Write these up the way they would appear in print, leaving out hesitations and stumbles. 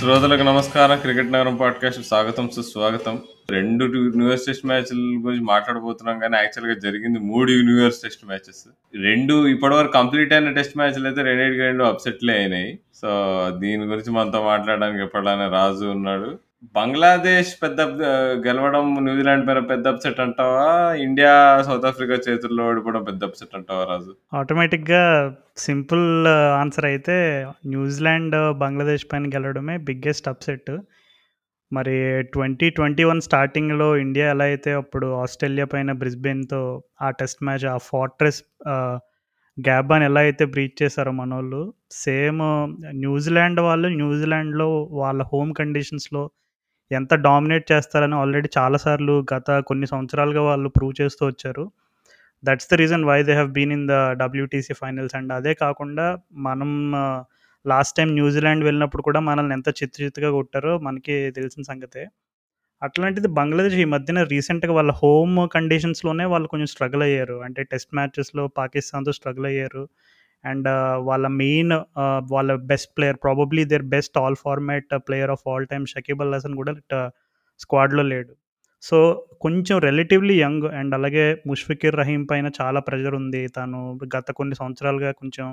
శ్రోతలకు నమస్కారం. క్రికెట్ నగరం పాడ్కాస్ట్ స్వాగతం, సుస్వాగతం. రెండు యూనివర్స్ టెస్ట్ మ్యాచ్ల గురించి మాట్లాడబోతున్నాం, కానీ యాక్చువల్గా జరిగింది 3 యూనివర్స్ టెస్ట్ మ్యాచెస్. రెండు ఇప్పటివరకు కంప్లీట్ అయిన టెస్ట్ మ్యాచ్లు అయితే రెండింటికి రెండు అప్సెట్లే అయినాయి. సో దీని గురించి మనతో మాట్లాడడానికి ఎప్పటిలానే రాజు ఉన్నాడు. బంగ్లాదేశ్ పెద్ద గెలవడం న్యూజిలాండ్ పైన పెద్ద అప్సెట్ అంటావా, ఇండియా సౌత్ ఆఫ్రికా చేతుల్లో ఓడిపోవడం పెద్ద అప్సెట్ అంటావా రాజు? ఆటోమేటిక్ గా సింపుల్ ఆన్సర్ అయితే న్యూజిలాండ్ బంగ్లాదేశ్ పైన గెలవడమే బిగ్గెస్ట్ అప్సెట్. మరి 2021 స్టార్టింగ్లో ఇండియా ఎలా అయితే అప్పుడు ఆస్ట్రేలియా పైన బ్రిస్బెన్తో ఆ టెస్ట్ మ్యాచ్ ఆ ఫార్ట్రెస్ గ్యాబాన్ ఎలా అయితే బ్రీచ్ చేశారో మన వాళ్ళు, సేమ్ న్యూజిలాండ్ వాళ్ళు న్యూజిలాండ్లో వాళ్ళ హోమ్ కండిషన్స్లో ఎంత డామినేట్ చేస్తారని ఆల్రెడీ చాలాసార్లు గత కొన్ని సంవత్సరాలుగా వాళ్ళు ప్రూవ్ చేస్తూ వచ్చారు. That's the reason why they have been in the WTC finals. And అదే కాకుండా మనం లాస్ట్ టైం న్యూజిలాండ్ వెళ్ళినప్పుడు కూడా మనల్ని ఎంత చిత్తుగా కొట్టారో మనకి తెలిసిన సంగతే. అట్లాంటిది బంగ్లాదేశ్ ఈ మధ్యన రీసెంట్గా వాళ్ళ హోమ్ కండిషన్స్లోనే వాళ్ళు కొంచెం స్ట్రగుల్ అయ్యారు. అంటే టెస్ట్ మ్యాచెస్లో పాకిస్తాన్తో స్ట్రగుల్ అయ్యారు. అండ్ వాళ్ళ మెయిన్ వాళ్ళ best player, probably their best all format player of all time Shakib Al Hasan కూడా స్క్వాడ్లో లేడు. సో కొంచెం రిలేటివ్లీ యంగ్. అండ్ అలాగే ముష్ఫికీర్ రహీం పైన చాలా ప్రెషర్ ఉంది. తను గత కొన్ని సంవత్సరాలుగా కొంచెం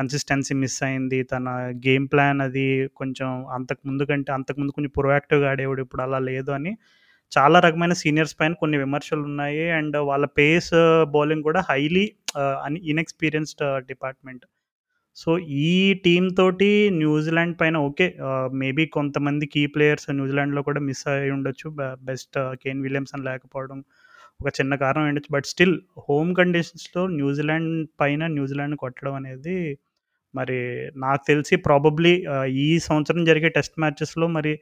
కన్సిస్టెన్సీ మిస్ అయింది. తన గేమ్ ప్లాన్ అది కొంచెం అంతకుముందు కొంచెం ప్రొయాక్టివ్గా ఆడేవాడు, ఇప్పుడు అలా లేదు అని చాలా రకమైన సీనియర్స్ పైన కొన్ని విమర్శలు ఉన్నాయి. అండ్ వాళ్ళ పేస్ బౌలింగ్ కూడా హైలీ ఇన్ఎక్స్పీరియన్స్డ్ డిపార్ట్మెంట్. సో ఈ టీమ్ తోటి న్యూజిలాండ్ పైన ఓకే మేబీ కొంతమంది కీ ప్లేయర్స్ న్యూజిలాండ్లో కూడా మిస్ అయ్యి ఉండొచ్చు, బెస్ట్ కేన్ విలియమ్సన్ లేకపోవడం ఒక చిన్న కారణం ఉండొచ్చు. బట్ స్టిల్ హోమ్ కండిషన్స్లో న్యూజిలాండ్ పైన న్యూజిలాండ్ని కొట్టడం అనేది మరి నాకు తెలిసి ప్రాబబ్లీ ఈ సంవత్సరం జరిగే టెస్ట్ మ్యాచెస్లో మరి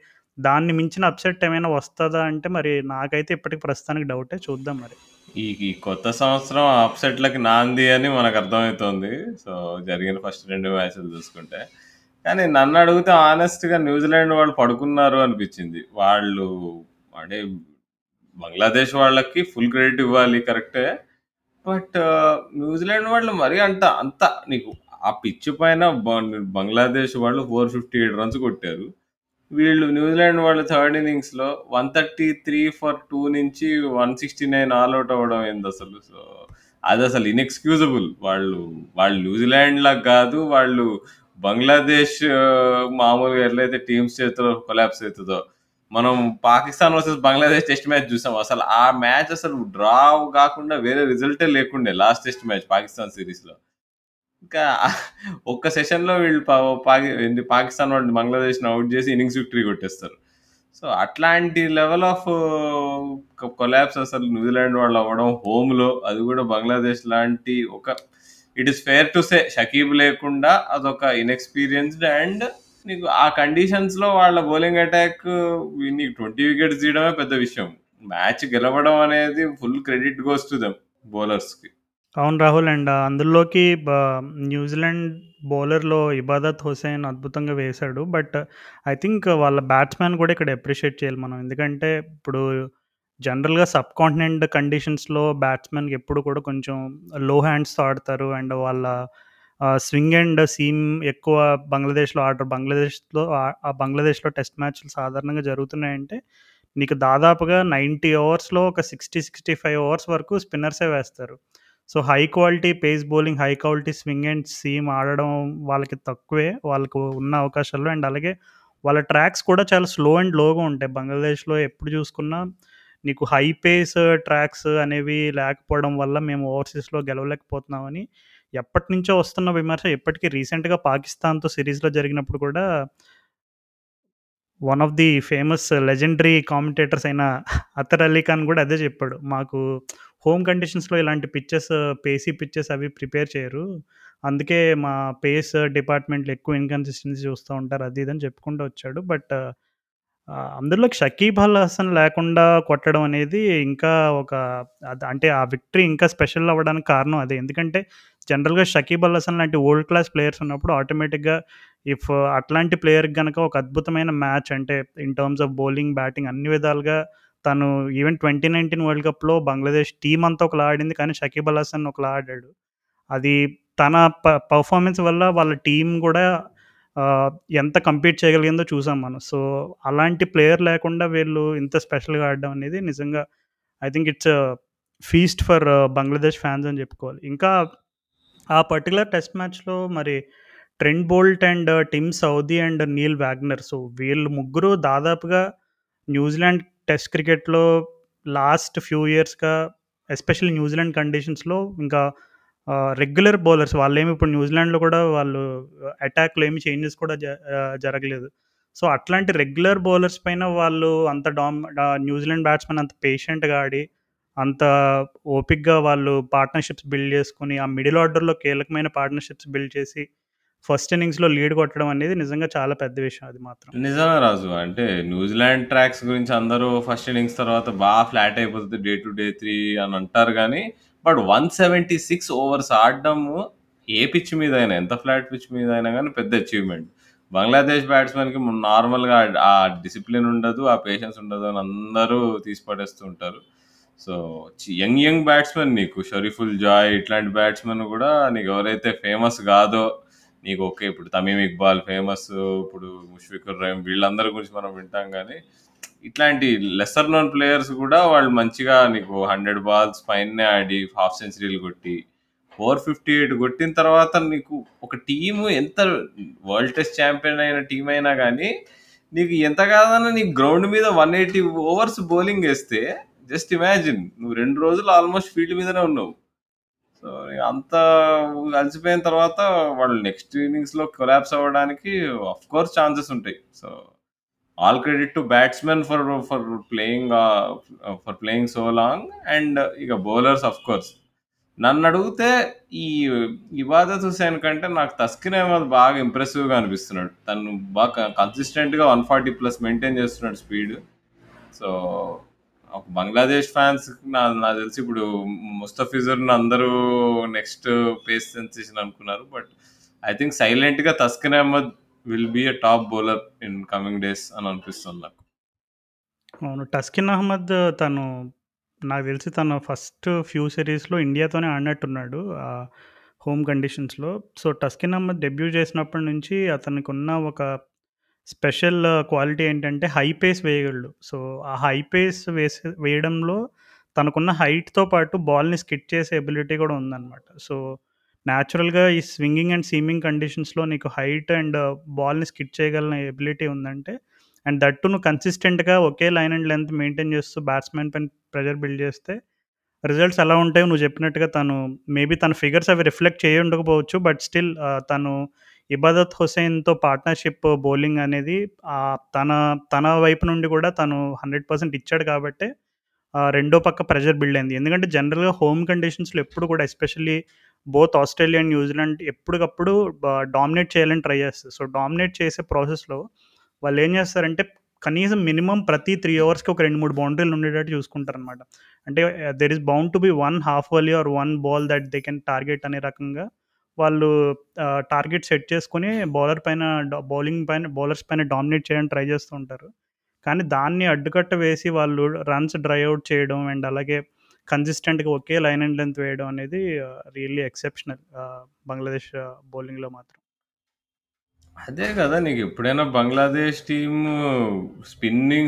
దాన్ని మించిన అప్సెట్ ఏమైనా వస్తుందా అంటే మరి నాకైతే ఇప్పటికి ప్రస్తుతానికి డౌటే. చూద్దాం మరి ఈ కొత్త సంవత్సరం అప్సెట్లకి నాంది అని మనకు అర్థమవుతుంది. సో జరిగిన ఫస్ట్ 2 మ్యాచ్లు చూసుకుంటే, కానీ నన్ను అడిగితే ఆనెస్ట్గా న్యూజిలాండ్ వాళ్ళు పడుకున్నారు అనిపించింది. వాళ్ళు అంటే బంగ్లాదేశ్ వాళ్ళకి ఫుల్ క్రెడిట్ ఇవ్వాలి కరెక్టే, బట్ న్యూజిలాండ్ వాళ్ళు మరీ అంత నీకు ఆ పిచ్ పైన బంగ్లాదేశ్ వాళ్ళు 458 రన్స్ కొట్టారు. వీళ్ళు న్యూజిలాండ్ వాళ్ళు థర్డ్ ఇన్నింగ్స్లో 133 for 2 నుంచి 169 ఆల్అౌట్ అవ్వడం ఏంది అసలు? సో అది అసలు ఇన్ఎక్స్క్యూజబుల్. వాళ్ళు న్యూజిలాండ్ లాగా కాదు, వాళ్ళు బంగ్లాదేశ్ మామూలుగా ఎట్లయితే టీమ్స్ చేతిలో కొలాప్స్ అవుతుందో మనం Pakistan versus Bangladesh test match చూసాం. అసలు ఆ మ్యాచ్ అసలు డ్రా కాకుండా వేరే రిజల్టే లేకుండే లాస్ట్ టెస్ట్ మ్యాచ్ పాకిస్తాన్ సిరీస్లో. ఇంకా ఒక్క సెషన్లో వీళ్ళు పాకిస్తాన్ వాళ్ళు బంగ్లాదేశ్ని అవుట్ చేసి ఇన్నింగ్స్ విక్టరీ కొట్టేస్తారు. సో అట్లాంటి లెవెల్ ఆఫ్ కొలాప్స్ అసలు న్యూజిలాండ్ వాళ్ళు అవ్వడం హోమ్లో, అది కూడా బంగ్లాదేశ్ లాంటి ఒక it is fair to say Shakib లేకుండా అదొక ఇన్ఎక్స్పీరియన్స్డ్. అండ్ నీకు ఆ కండిషన్స్లో వాళ్ళ బౌలింగ్ అటాక్ నీకు 20 వికెట్స్ తీయడమే పెద్ద విషయం. మ్యాచ్ గెలవడం అనేది full credit goes to them బౌలర్స్కి. అవును రాహుల్, అండ్ అందులోకి న్యూజిలాండ్ బౌలర్లో ఇబాదత్ హుసైన్ అద్భుతంగా వేశాడు. బట్ ఐ థింక్ వాళ్ళ బ్యాట్స్మెన్ కూడా ఇక్కడ అప్రిషియేట్ చేయాలి మనం, ఎందుకంటే ఇప్పుడు జనరల్గా సబ్ కాంటినెంట్ కండిషన్స్లో బ్యాట్స్మెన్కి ఎప్పుడు కూడా కొంచెం లో హ్యాండ్స్తో ఆడతారు. అండ్ వాళ్ళ స్వింగ్ అండ్ సీమ్ ఎక్కువ బంగ్లాదేశ్లో ఆడరు. బంగ్లాదేశ్లో టెస్ట్ మ్యాచ్లు సాధారణంగా జరుగుతున్నాయంటే నీకు దాదాపుగా 90 ఓవర్స్లో ఒక 60-65 ఓవర్స్ వరకు స్పిన్నర్సే వేస్తారు. So high quality pace bowling, high quality swing and seam ఆడడం వాళ్ళకి తక్కువే, వాళ్ళకు ఉన్న అవకాశాలు. అండ్ అలాగే వాళ్ళ ట్రాక్స్ కూడా చాలా స్లో అండ్ లోగా ఉంటాయి. బంగ్లాదేశ్లో ఎప్పుడు చూసుకున్నా నీకు హై పేస్ ట్రాక్స్ అనేవి లేకపోవడం వల్ల మేము ఓవర్సీస్లో గెలవలేకపోతున్నామని ఎప్పటి నుంచో వస్తున్న విమర్శ ఎప్పటికీ రీసెంట్గా పాకిస్తాన్తో సిరీస్లో జరిగినప్పుడు కూడా one of the famous legendary commentators అయిన అతర్ అలీ ఖాన్ కూడా అదే చెప్పాడు, మాకు హోమ్ కండిషన్స్లో ఇలాంటి పిచ్చెస్ పేసీ పిచ్చెస్ అవి ప్రిపేర్ చేయరు, అందుకే మా పేస్ డిపార్ట్మెంట్లో ఎక్కువ ఇన్కన్సిస్టెన్సీ చూస్తూ ఉంటారు అది ఇదని చెప్పుకుంటూ వచ్చాడు. బట్ అందులోకి షకీబ్ అల్ హసన్ లేకుండా కొట్టడం అనేది ఇంకా ఒక అంటే ఆ విక్టరీ ఇంకా స్పెషల్ అవ్వడానికి కారణం అదే. ఎందుకంటే జనరల్గా షకీబ్ అల్ హసన్ లాంటి వరల్డ్ క్లాస్ ప్లేయర్స్ ఉన్నప్పుడు ఆటోమేటిక్గా ఇఫ్ అట్లాంటి ప్లేయర్కి కనుక ఒక అద్భుతమైన మ్యాచ్ అంటే in terms of bowling batting అన్ని విధాలుగా తను ఈవెన్ 2019 వరల్డ్ కప్లో బంగ్లాదేశ్ టీమ్ అంతా ఒకలా ఆడింది, కానీ షకీబ్ అల్ హసన్ ఒకలా ఆడాడు. అది తన పర్ఫార్మెన్స్ వల్ల వాళ్ళ టీం కూడా ఎంత కంపీట్ చేయగలిగిందో చూసాం మనం. సో అలాంటి ప్లేయర్ లేకుండా వీళ్ళు ఇంత స్పెషల్గా ఆడడం అనేది నిజంగా I think it's feast for Bangladesh fans అని చెప్పుకోవాలి. ఇంకా ఆ పర్టికులర్ టెస్ట్ మ్యాచ్లో మరి Trent Boult and Tim Southee and Neil Wagner, so వీళ్ళు ముగ్గురు దాదాపుగా న్యూజిలాండ్ టెస్ట్ క్రికెట్లో లాస్ట్ ఫ్యూ ఇయర్స్గా ఎస్పెషల్లీ న్యూజిలాండ్ కండిషన్స్లో ఇంకా రెగ్యులర్ బౌలర్స్. వాళ్ళేమి ఇప్పుడు న్యూజిలాండ్లో కూడా వాళ్ళు అటాక్లో ఏమి చేంజెస్ కూడా జరగలేదు. సో అట్లాంటి రెగ్యులర్ బౌలర్స్ పైన వాళ్ళు అంత న్యూజిలాండ్ బ్యాట్స్మెన్ అంత పేషెంట్గా ఆడి అంత ఓపిక్గా వాళ్ళు పార్ట్నర్షిప్స్ బిల్డ్ చేసుకుని ఆ మిడిల్ ఆర్డర్లో కీలకమైన పార్ట్నర్షిప్స్ బిల్డ్ చేసి ఫస్ట్ ఇన్నింగ్స్లో లీడ్ కొట్టడం అనేది నిజంగా చాలా పెద్ద విషయం. అది మాత్రం నిజమే రాజు. అంటే న్యూజిలాండ్ ట్రాక్స్ గురించి అందరూ ఫస్ట్ ఇన్నింగ్స్ తర్వాత బాగా ఫ్లాట్ అయిపోతుంది డే టు డే 3 అని అంటారు, కానీ బట్ 176 ఓవర్స్ ఆడడము ఏ పిచ్ మీద అయినా, ఎంత ఫ్లాట్ పిచ్ మీద అయినా కానీ పెద్ద అచీవ్మెంట్. బంగ్లాదేశ్ బ్యాట్స్మెన్కి నార్మల్గా ఆ డిసిప్లిన్ ఉండదు, ఆ పేషెన్స్ ఉండదు అని అందరూ తీసి పడేస్తూ ఉంటారు. సో యంగ్ బ్యాట్స్మెన్ నీకు షరీఫుల్ జాయ్ ఇట్లాంటి బ్యాట్స్మెన్ కూడా నీకు ఎవరైతే ఫేమస్ కాదో నీకు ఓకే, ఇప్పుడు తమీమ్ ఇక్బాల్ ఫేమస్, ఇప్పుడు ముష్ఫికుర్ రహీం, వీళ్ళందరి గురించి మనం వింటాం, కానీ ఇట్లాంటి లెసర్ నోన్ ప్లేయర్స్ కూడా వాళ్ళు మంచిగా నీకు 100 బాల్స్ పైన ఆడి హాఫ్ సెంచరీలు కొట్టి 458 కొట్టిన తర్వాత నీకు ఒక టీము ఎంత వరల్డ్ టెస్ట్ ఛాంపియన్ అయిన టీం అయినా కానీ నీకు ఎంత కాదన్నా నీకు గ్రౌండ్ మీద 180 ఓవర్స్ బౌలింగ్ వేస్తే జస్ట్ ఇమాజిన్ నువ్వు 2 రోజులు ఆల్మోస్ట్ ఫీల్డ్ మీదనే ఉన్నావు. సో అంత అలసిపోయిన తర్వాత వాళ్ళు నెక్స్ట్ ఇన్నింగ్స్లో కొలాప్స్ అవ్వడానికి ఆఫ్ కోర్స్ ఛాన్సెస్ ఉంటాయి. So all credit to batsmen for playing so long. And ఇక బౌలర్స్ ఆఫ్ కోర్స్ నన్ను అడిగితే ఈ ఇబాదత్ హుసేన్ కంటే నాకు తస్కిన్ అహ్మద్ బాగా ఇంప్రెసివ్గా అనిపిస్తున్నాడు. తను బాగా కన్సిస్టెంట్గా 140+ మెయింటైన్ చేస్తున్నాడు స్పీడ్. సో బంగ్లాదేశ్ ఫ్యాన్స్ నాకు తెలిసి ఇప్పుడు ముస్తఫిజుర్ని అందరూ నెక్స్ట్ పేస్ సెన్సేషన్ అనుకున్నారు, బట్ ఐ థింక్ సైలెంట్గా Taskin Ahmed will be a top bowler in coming days అని అనిపిస్తుంది నాకు. అవును, తస్కిన్ అహ్మద్ తను నాకు తెలిసి తను ఫస్ట్ ఫ్యూ సిరీస్లో ఇండియాతోనే ఆడినట్టున్నాడు హోమ్ కండిషన్స్లో. సో తస్కిన్ అహ్మద్ డెబ్యూ చేసినప్పటి నుంచి అతనికి ఉన్న ఒక స్పెషల్ క్వాలిటీ ఏంటంటే హై పేస్ వేయగలడు. సో ఆ హై పేస్ వేయడంలో తనకున్న హైట్తో పాటు బాల్ని స్కిట్ చేసే ఎబిలిటీ కూడా ఉందన్నమాట. సో న్యాచురల్గా ఈ స్వింగింగ్ అండ్ సీమింగ్ కండిషన్స్లో నీకు హైట్ అండ్ బాల్ని స్కిట్ చేయగలిగిన ఎబిలిటీ ఉందంటే, అండ్ దట్టు నువ్వు కన్సిస్టెంట్గా ఒకే లైన్ అండ్ లెంత్ మెయింటైన్ చేస్తూ బ్యాట్స్మెన్ పైన ప్రెజర్ బిల్డ్ చేస్తే రిజల్ట్స్ ఎలా ఉంటాయో నువ్వు చెప్పినట్టుగా తను మేబీ తన ఫిగర్స్ అవి రిఫ్లెక్ట్ చేయ ఉండకపోవచ్చు, బట్ స్టిల్ తను ఇబాదత్ హుసేన్తో పార్ట్నర్షిప్ బౌలింగ్ అనేది తన వైపు నుండి కూడా తను 100% ఇచ్చాడు కాబట్టి రెండో పక్క ప్రెజర్ బిల్డ్ అయింది. ఎందుకంటే జనరల్గా హోమ్ కండిషన్స్లో ఎప్పుడు కూడా especially both Australia and New Zealand ఎప్పటికప్పుడు డామినేట్ చేయాలని ట్రై చేస్తారు. సో డామినేట్ చేసే ప్రాసెస్లో వాళ్ళు ఏం చేస్తారంటే కనీసం మినిమం ప్రతి 3 అవర్స్కి ఒక 2-3 బౌండరీలు ఉండేటట్టు చూసుకుంటారనమాట. అంటే there is bound to be 1 half volley or 1 ball that they can target అనే రకంగా వాళ్ళు టార్గెట్ సెట్ చేసుకుని బౌలర్స్ పైన డామినేట్ చేయడానికి ట్రై చేస్తూ ఉంటారు. కానీ దాన్ని అడ్డుకట్ట వేసి వాళ్ళు రన్స్ డ్రై అవుట్ చేయడం అండ్ అలాగే కన్సిస్టెంట్గా ఒకే లైన్ అండ్ లెంత్ వేయడం అనేది రియల్లీ ఎక్సెప్షనల్ బంగ్లాదేశ్ బౌలింగ్లో మాత్రం. అదే కదా, నీకు ఎప్పుడైనా బంగ్లాదేశ్ టీమ్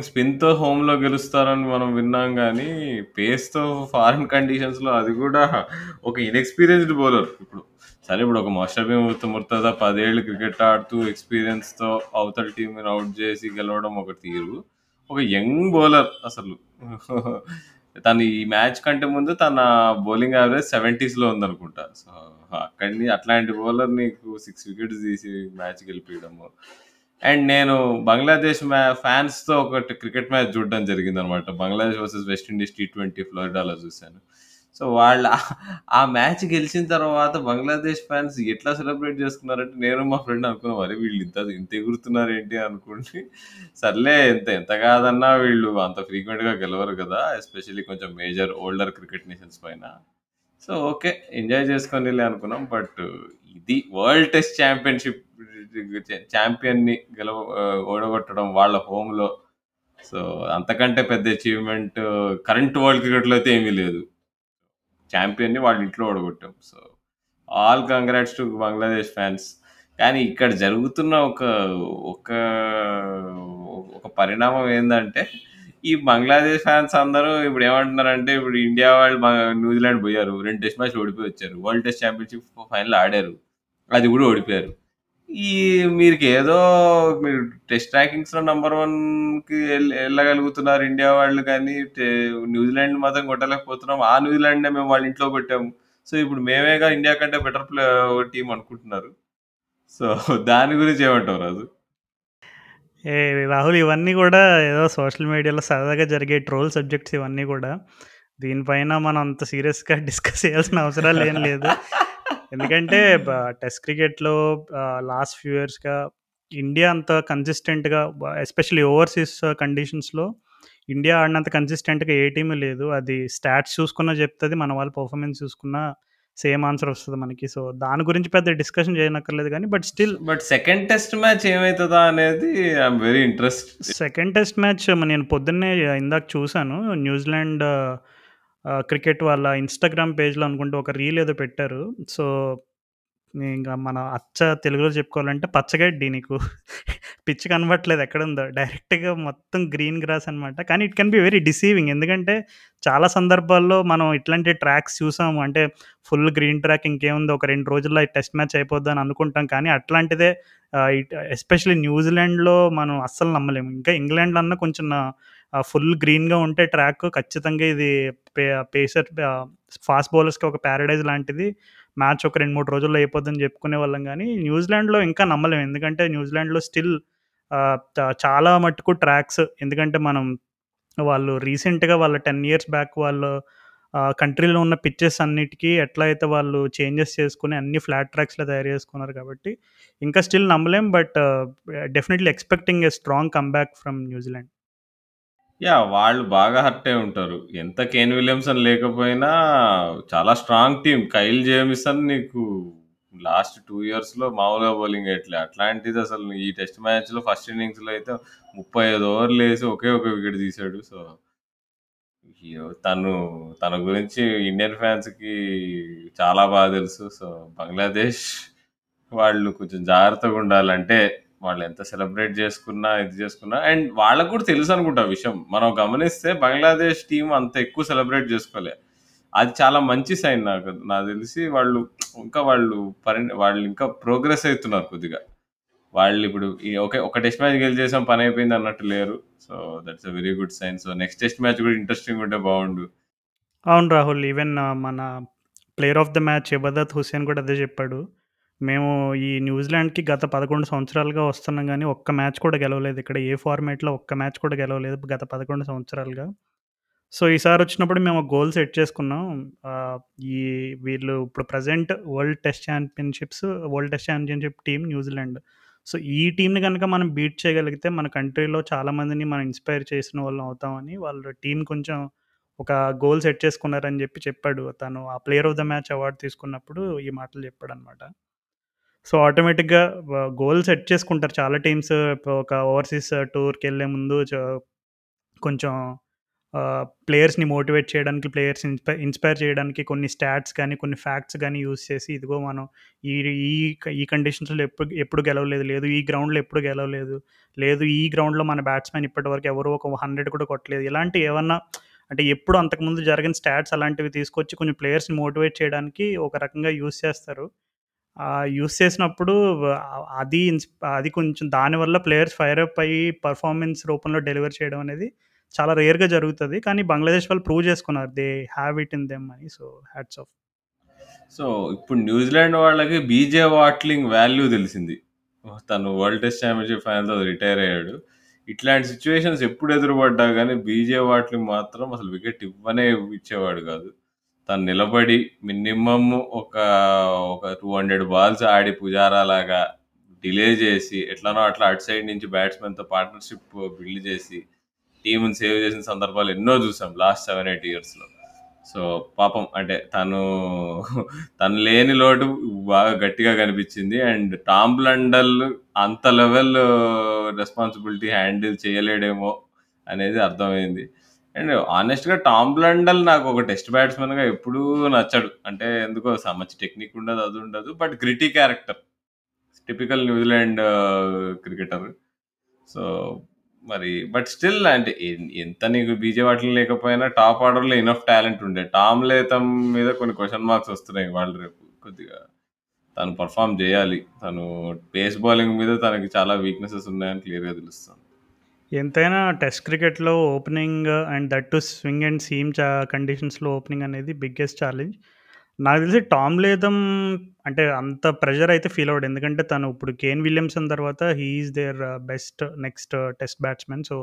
స్పిన్తో హోమ్లో గెలుస్తారని మనం విన్నాం, కానీ పేస్తో ఫారిన్ కండిషన్స్లో అది కూడా ఒక ఇన్ఎక్స్పీరియన్స్డ్ బౌలర్. ఇప్పుడు సరే, ఇప్పుడు ఒక మోషబీ ముర్తజా 10 ఏళ్ళు క్రికెట్ ఆడుతూ ఎక్స్పీరియన్స్తో అవతల టీంని అవుట్ చేసి గెలవడం ఒక తీరు. ఒక యంగ్ బౌలర్ అసలు తను ఈ మ్యాచ్ కంటే ముందు తన బౌలింగ్ యావరేజ్ 70s ఉందనుకుంటా. సో అక్కడిని అట్లాంటి బౌలర్ నీకు 6 వికెట్స్ తీసి మ్యాచ్ గెలిపించడము. అండ్ నేను బంగ్లాదేశ్ ఫ్యాన్స్తో ఒక క్రికెట్ మ్యాచ్ చూడడం జరిగింది అనమాట. బంగ్లాదేశ్ వర్సెస్ వెస్టిండీస్ T20 ఫ్లోరిడాలో చూశాను. సో వాళ్ళు ఆ మ్యాచ్ గెలిచిన తర్వాత బంగ్లాదేశ్ ఫ్యాన్స్ ఎట్లా సెలబ్రేట్ చేసుకున్నారంటే నేను మా ఫ్రెండ్ అనుకున్నాం, మరి వీళ్ళు ఇంత ఎగురుతున్నారు ఏంటి అనుకుంటే, సర్లే ఎంత కాదన్నా వీళ్ళు అంత ఫ్రీక్వెంట్గా గెలవరు కదా, ఎస్పెషల్లీ కొంచెం మేజర్ ఓల్డర్ క్రికెట్ నేషన్స్ పైన. సో ఓకే ఎంజాయ్ చేసుకొని వెళ్ళి అనుకున్నాం, బట్ ఇది వరల్డ్ టెస్ట్ ఛాంపియన్ని ఓడగొట్టడం వాళ్ళ హోమ్లో, సో అంతకంటే పెద్ద అచీవ్మెంట్ కరెంట్ వరల్డ్ క్రికెట్లో అయితే ఏమీ లేదు. ఛాంపియన్ని వాళ్ళ ఇంట్లో ఓడగొట్టాం. So all congrats to Bangladesh fans. కానీ ఇక్కడ జరుగుతున్న ఒక ఒక ఒక పరిణామం ఏంటంటే ఈ బంగ్లాదేశ్ ఫ్యాన్స్ అందరూ ఇప్పుడు ఏమంటున్నారంటే, ఇప్పుడు ఇండియా వాళ్ళు న్యూజిలాండ్ పోయారు, 2 టెస్ట్ మ్యాచ్లు ఓడిపోయి వచ్చారు, వరల్డ్ టెస్ట్ ఛాంపియన్షిప్ ఫైనల్ ఆడారు, అది కూడా ఓడిపోయారు. ఈ మీకు ఏదో మీరు టెస్ట్ ర్యాంకింగ్స్లో నంబర్ 1కి వెళ్ళగలుగుతున్నారు ఇండియా వాళ్ళు, కానీ న్యూజిలాండ్ మాత్రం కొట్టలేకపోతున్నాం, ఆ న్యూజిలాండ్నే మేము వాళ్ళ ఇంట్లో కొట్టాము, సో ఇప్పుడు మేమేగా ఇండియా కంటే బెటర్ టీం అనుకుంటున్నారు. సో దాని గురించి ఏమంటారు రాజు? ఏ రాహుల్, ఇవన్నీ కూడా ఏదో సోషల్ మీడియాలో సరదాగా జరిగే ట్రోల్ సబ్జెక్ట్స్ ఇవన్నీ కూడా, దీనిపైన మనం అంత సీరియస్గా డిస్కస్ చేయాల్సిన అవసరాలు ఏం లేదు. ఎందుకంటే టెస్ట్ క్రికెట్లో లాస్ట్ ఫ్యూ ఇయర్స్గా ఇండియా అంత కన్సిస్టెంట్గా, ఎస్పెషలీ ఓవర్సీస్ కండిషన్స్లో ఇండియా ఆడినంత కన్సిస్టెంట్గా ఏ టీము లేదు. అది స్టాట్స్ చూసుకున్నా చెప్తుంది, మన వాళ్ళ పర్ఫార్మెన్స్ చూసుకున్నా సేమ్ ఆన్సర్ వస్తుంది మనకి. సో దాని గురించి పెద్ద డిస్కషన్ చేయనక్కర్లేదు, కానీ but still second test match ఏమవుతుందా అనేది I'm very interested. Second test match నేను పొద్దున్నే ఇందాక చూశాను, న్యూజిలాండ్ క్రికెట్ వాళ్ళ ఇన్స్టాగ్రామ్ పేజ్లో అనుకుంటూ ఒక రీల్ ఏదో పెట్టారు. సో ఇంకా మన అచ్చ తెలుగులో చెప్పుకోవాలంటే పచ్చగడ్డి, నీకు పిచ్ కనబడట్లేదు ఎక్కడుందో, డైరెక్ట్గా మొత్తం గ్రీన్ గ్రాస్ అనమాట. కానీ it can be very deceiving, ఎందుకంటే చాలా సందర్భాల్లో మనం ఇట్లాంటి ట్రాక్స్ చూసాము, అంటే ఫుల్ గ్రీన్ ట్రాక్ ఇంకేముందో ఒక 2 రోజుల్లో టెస్ట్ మ్యాచ్ అయిపోద్ది అని అనుకుంటాం, కానీ అట్లాంటిదే ఎస్పెషలీ న్యూజిలాండ్లో మనం అస్సలు నమ్మలేము. ఇంకా ఇంగ్లాండ్లో అన్న కొంచెం ఫుల్ గ్రీన్గా ఉంటే ట్రాక్ ఖచ్చితంగా ఇది పేసర్ ఫాస్ట్ బౌలర్స్కి ఒక ప్యారడైజ్ లాంటిది, మ్యాచ్ ఒక 2-3 రోజుల్లో అయిపోద్దని చెప్పుకునే వాళ్ళం. కానీ న్యూజిలాండ్లో ఇంకా నమ్మలేము, ఎందుకంటే న్యూజిలాండ్లో స్టిల్ చాలా మట్టుకు ట్రాక్స్, ఎందుకంటే మనం వాళ్ళు రీసెంట్గా వాళ్ళ 10 years బ్యాక్ వాళ్ళు కంట్రీలో ఉన్న పిచ్చెస్ అన్నిటికీ ఎట్లా అయితే వాళ్ళు చేంజెస్ చేసుకుని అన్ని ఫ్లాట్ ట్రాక్స్లో తయారు చేసుకున్నారు, కాబట్టి ఇంకా స్టిల్ నమ్మలేం. But definitely expecting a strong comeback from New Zealand. Yeah, వాళ్ళు బాగా హర్ట్ అయి ఉంటారు, ఎంత కేన్ విలియమ్సన్ లేకపోయినా చాలా స్ట్రాంగ్ టీం. కైల్ జేమిసన్ నీకు లాస్ట్ 2 years మామూలుగా బౌలింగ్ వేయట్లే, అట్లాంటిది అసలు ఈ టెస్ట్ మ్యాచ్లో ఫస్ట్ ఇన్నింగ్స్లో అయితే 35 overs వేసి ఒకే వికెట్ తీశాడు. సో తన గురించి ఇండియన్ ఫ్యాన్స్కి చాలా బాగా తెలుసు. సో బంగ్లాదేశ్ వాళ్ళు కొంచెం జాగ్రత్తగా ఉండాలంటే, వాళ్ళు ఎంత సెలబ్రేట్ చేసుకున్నా ఇది చేసుకున్నా, అండ్ వాళ్ళకు కూడా తెలుసు అనుకుంటా విషయం. మనం గమనిస్తే బంగ్లాదేశ్ టీం అంత ఎక్కువ సెలబ్రేట్ చేసుకోలే, అది చాలా మంచి సైన్ నాకు తెలిసి. వాళ్ళు ఇంకా వాళ్ళు ఇంకా ప్రోగ్రెస్ అవుతున్నారు కొద్దిగా. వాళ్ళు ఇప్పుడు ఒక టెస్ట్ మ్యాచ్ గెలిచేసాం పని అయిపోయింది అన్నట్టు లేరు. So that's a very good sign. So next test match కూడా ఇంట్రెస్టింగ్ ఉంటే బాగుండు. అవును రాహుల్, ఈవెన్ మన player of the match ఇబాదత్ Hussain కూడా అదే చెప్పాడు, మేము ఈ న్యూజిలాండ్కి గత 11 సంవత్సరాలుగా వస్తున్నాం, కానీ ఒక్క మ్యాచ్ కూడా గెలవలేదు ఇక్కడ, ఏ ఫార్మేట్లో ఒక్క మ్యాచ్ కూడా గెలవలేదు గత 11 సంవత్సరాలుగా. సో ఈసారి వచ్చినప్పుడు మేము గోల్ సెట్ చేసుకున్నాం. ఈ వీళ్ళు ఇప్పుడు present world test championship team New Zealand. So ఈ టీంని కనుక మనం బీట్ చేయగలిగితే మన కంట్రీలో చాలామందిని మనం ఇన్స్పైర్ చేసిన వాళ్ళం అవుతామని వాళ్ళ టీం కొంచెం ఒక గోల్ సెట్ చేసుకున్నారని చెప్పాడు తను. ఆ player of the match award తీసుకున్నప్పుడు ఈ మాటలు చెప్పాడు అనమాట. సో ఆటోమేటిక్గా గోల్ సెట్ చేసుకుంటారు చాలా టీమ్స్, ఒక ఓవర్సీస్ టూర్కి వెళ్ళే ముందు కొంచెం ప్లేయర్స్ని మోటివేట్ చేయడానికి, ప్లేయర్స్ ఇన్స్పైర్ చేయడానికి కొన్ని స్టాట్స్ కానీ కొన్ని ఫ్యాక్ట్స్ కానీ యూజ్ చేసి, ఇదిగో మనం ఈ ఈ కండిషన్స్లో ఎప్పుడు గెలవలేదు, లేదు ఈ గ్రౌండ్లో ఎప్పుడు గెలవలేదు, లేదు ఈ గ్రౌండ్లో మన బ్యాట్స్మెన్ ఇప్పటివరకు ఎవరు ఒక 100 కూడా కొట్టలేదు, ఇలాంటి ఏమన్నా అంటే ఎప్పుడు అంతకుముందు జరిగిన స్టాట్స్ అలాంటివి తీసుకొచ్చి కొంచెం ప్లేయర్స్ని మోటివేట్ చేయడానికి ఒక రకంగా యూజ్ చేస్తారు. యూస్ చేసినప్పుడు అది కొంచెం దానివల్ల ప్లేయర్స్ ఫైర్ అప్ అయ్యి పర్ఫార్మెన్స్ రూపంలో డెలివర్ చేయడం అనేది చాలా రేర్గా జరుగుతుంది, కానీ బంగ్లాదేశ్ వాళ్ళు ప్రూవ్ చేసుకున్నారు they have it in them అని. So hats off. సో ఇప్పుడు న్యూజిలాండ్ వాళ్ళకి బీజే వాట్లింగ్ వాల్యూ తెలిసింది, తను వరల్డ్ టెస్ట్ ఛాంపియన్షిప్ ఫైనల్లో రిటైర్ అయ్యాడు. ఇట్లాంటి సిచ్యువేషన్స్ ఎప్పుడు ఎదురుపడ్డా కానీ బీజే వాట్లింగ్ మాత్రం అసలు వికెట్ ఇచ్చేవాడు కాదు. తను నిలబడి మినిమమ్ ఒక 200 balls ఆడి పుజారా లాగా డిలే చేసి ఎట్లానో అట్లా అటు సైడ్ నుంచి బ్యాట్స్మెన్తో పార్ట్నర్షిప్ బిల్డ్ చేసి టీంని సేవ్ చేసిన సందర్భాలు ఎన్నో చూసాం లాస్ట్ 7-8 yearsలో. సో పాపం అంటే తను లేని లోటు బాగా గట్టిగా కనిపించింది. అండ్ టామ్ బ్లండల్ అంత లెవెల్ రెస్పాన్సిబిలిటీ హ్యాండిల్ చేయలేడేమో అనేది అర్థమైంది. అండ్ ఆనెస్ట్గా టామ్ బ్లండల్ నాకు ఒక టెస్ట్ బ్యాట్స్మెన్గా ఎప్పుడూ నచ్చాడు, అంటే ఎందుకో మంచి టెక్నిక్ ఉండదు, అది ఉండదు, but gritty character. Typical New Zealand cricketer. So మరి బట్ స్టిల్ అంటే ఎంత నీకు బీజే వాటిలో లేకపోయినా టాప్ ఆర్డర్లో ఇనఫ్ టాలెంట్ ఉండే. టామ్ లేతం మీద కొన్ని క్వశ్చన్ మార్క్స్ వస్తున్నాయి. వాళ్ళు రేపు కొద్దిగా తను పర్ఫామ్ చేయాలి. తను పేస్ బౌలింగ్ మీద తనకి చాలా వీక్నెసెస్ ఉన్నాయని క్లియర్గా తెలుస్తుంది. ఎంతైనా టెస్ట్ క్రికెట్లో opening and that to swing and seam కండిషన్స్లో ఓపెనింగ్ అనేది బిగ్గెస్ట్ ఛాలెంజ్. నాకు తెలిసి టామ్ లేథమ్ అంటే అంత ప్రెషర్ అయితే ఫీల్ అవ్వడు, ఎందుకంటే తను ఇప్పుడు కేన్ విలియమ్సన్ తర్వాత he is their best next test batsmen. So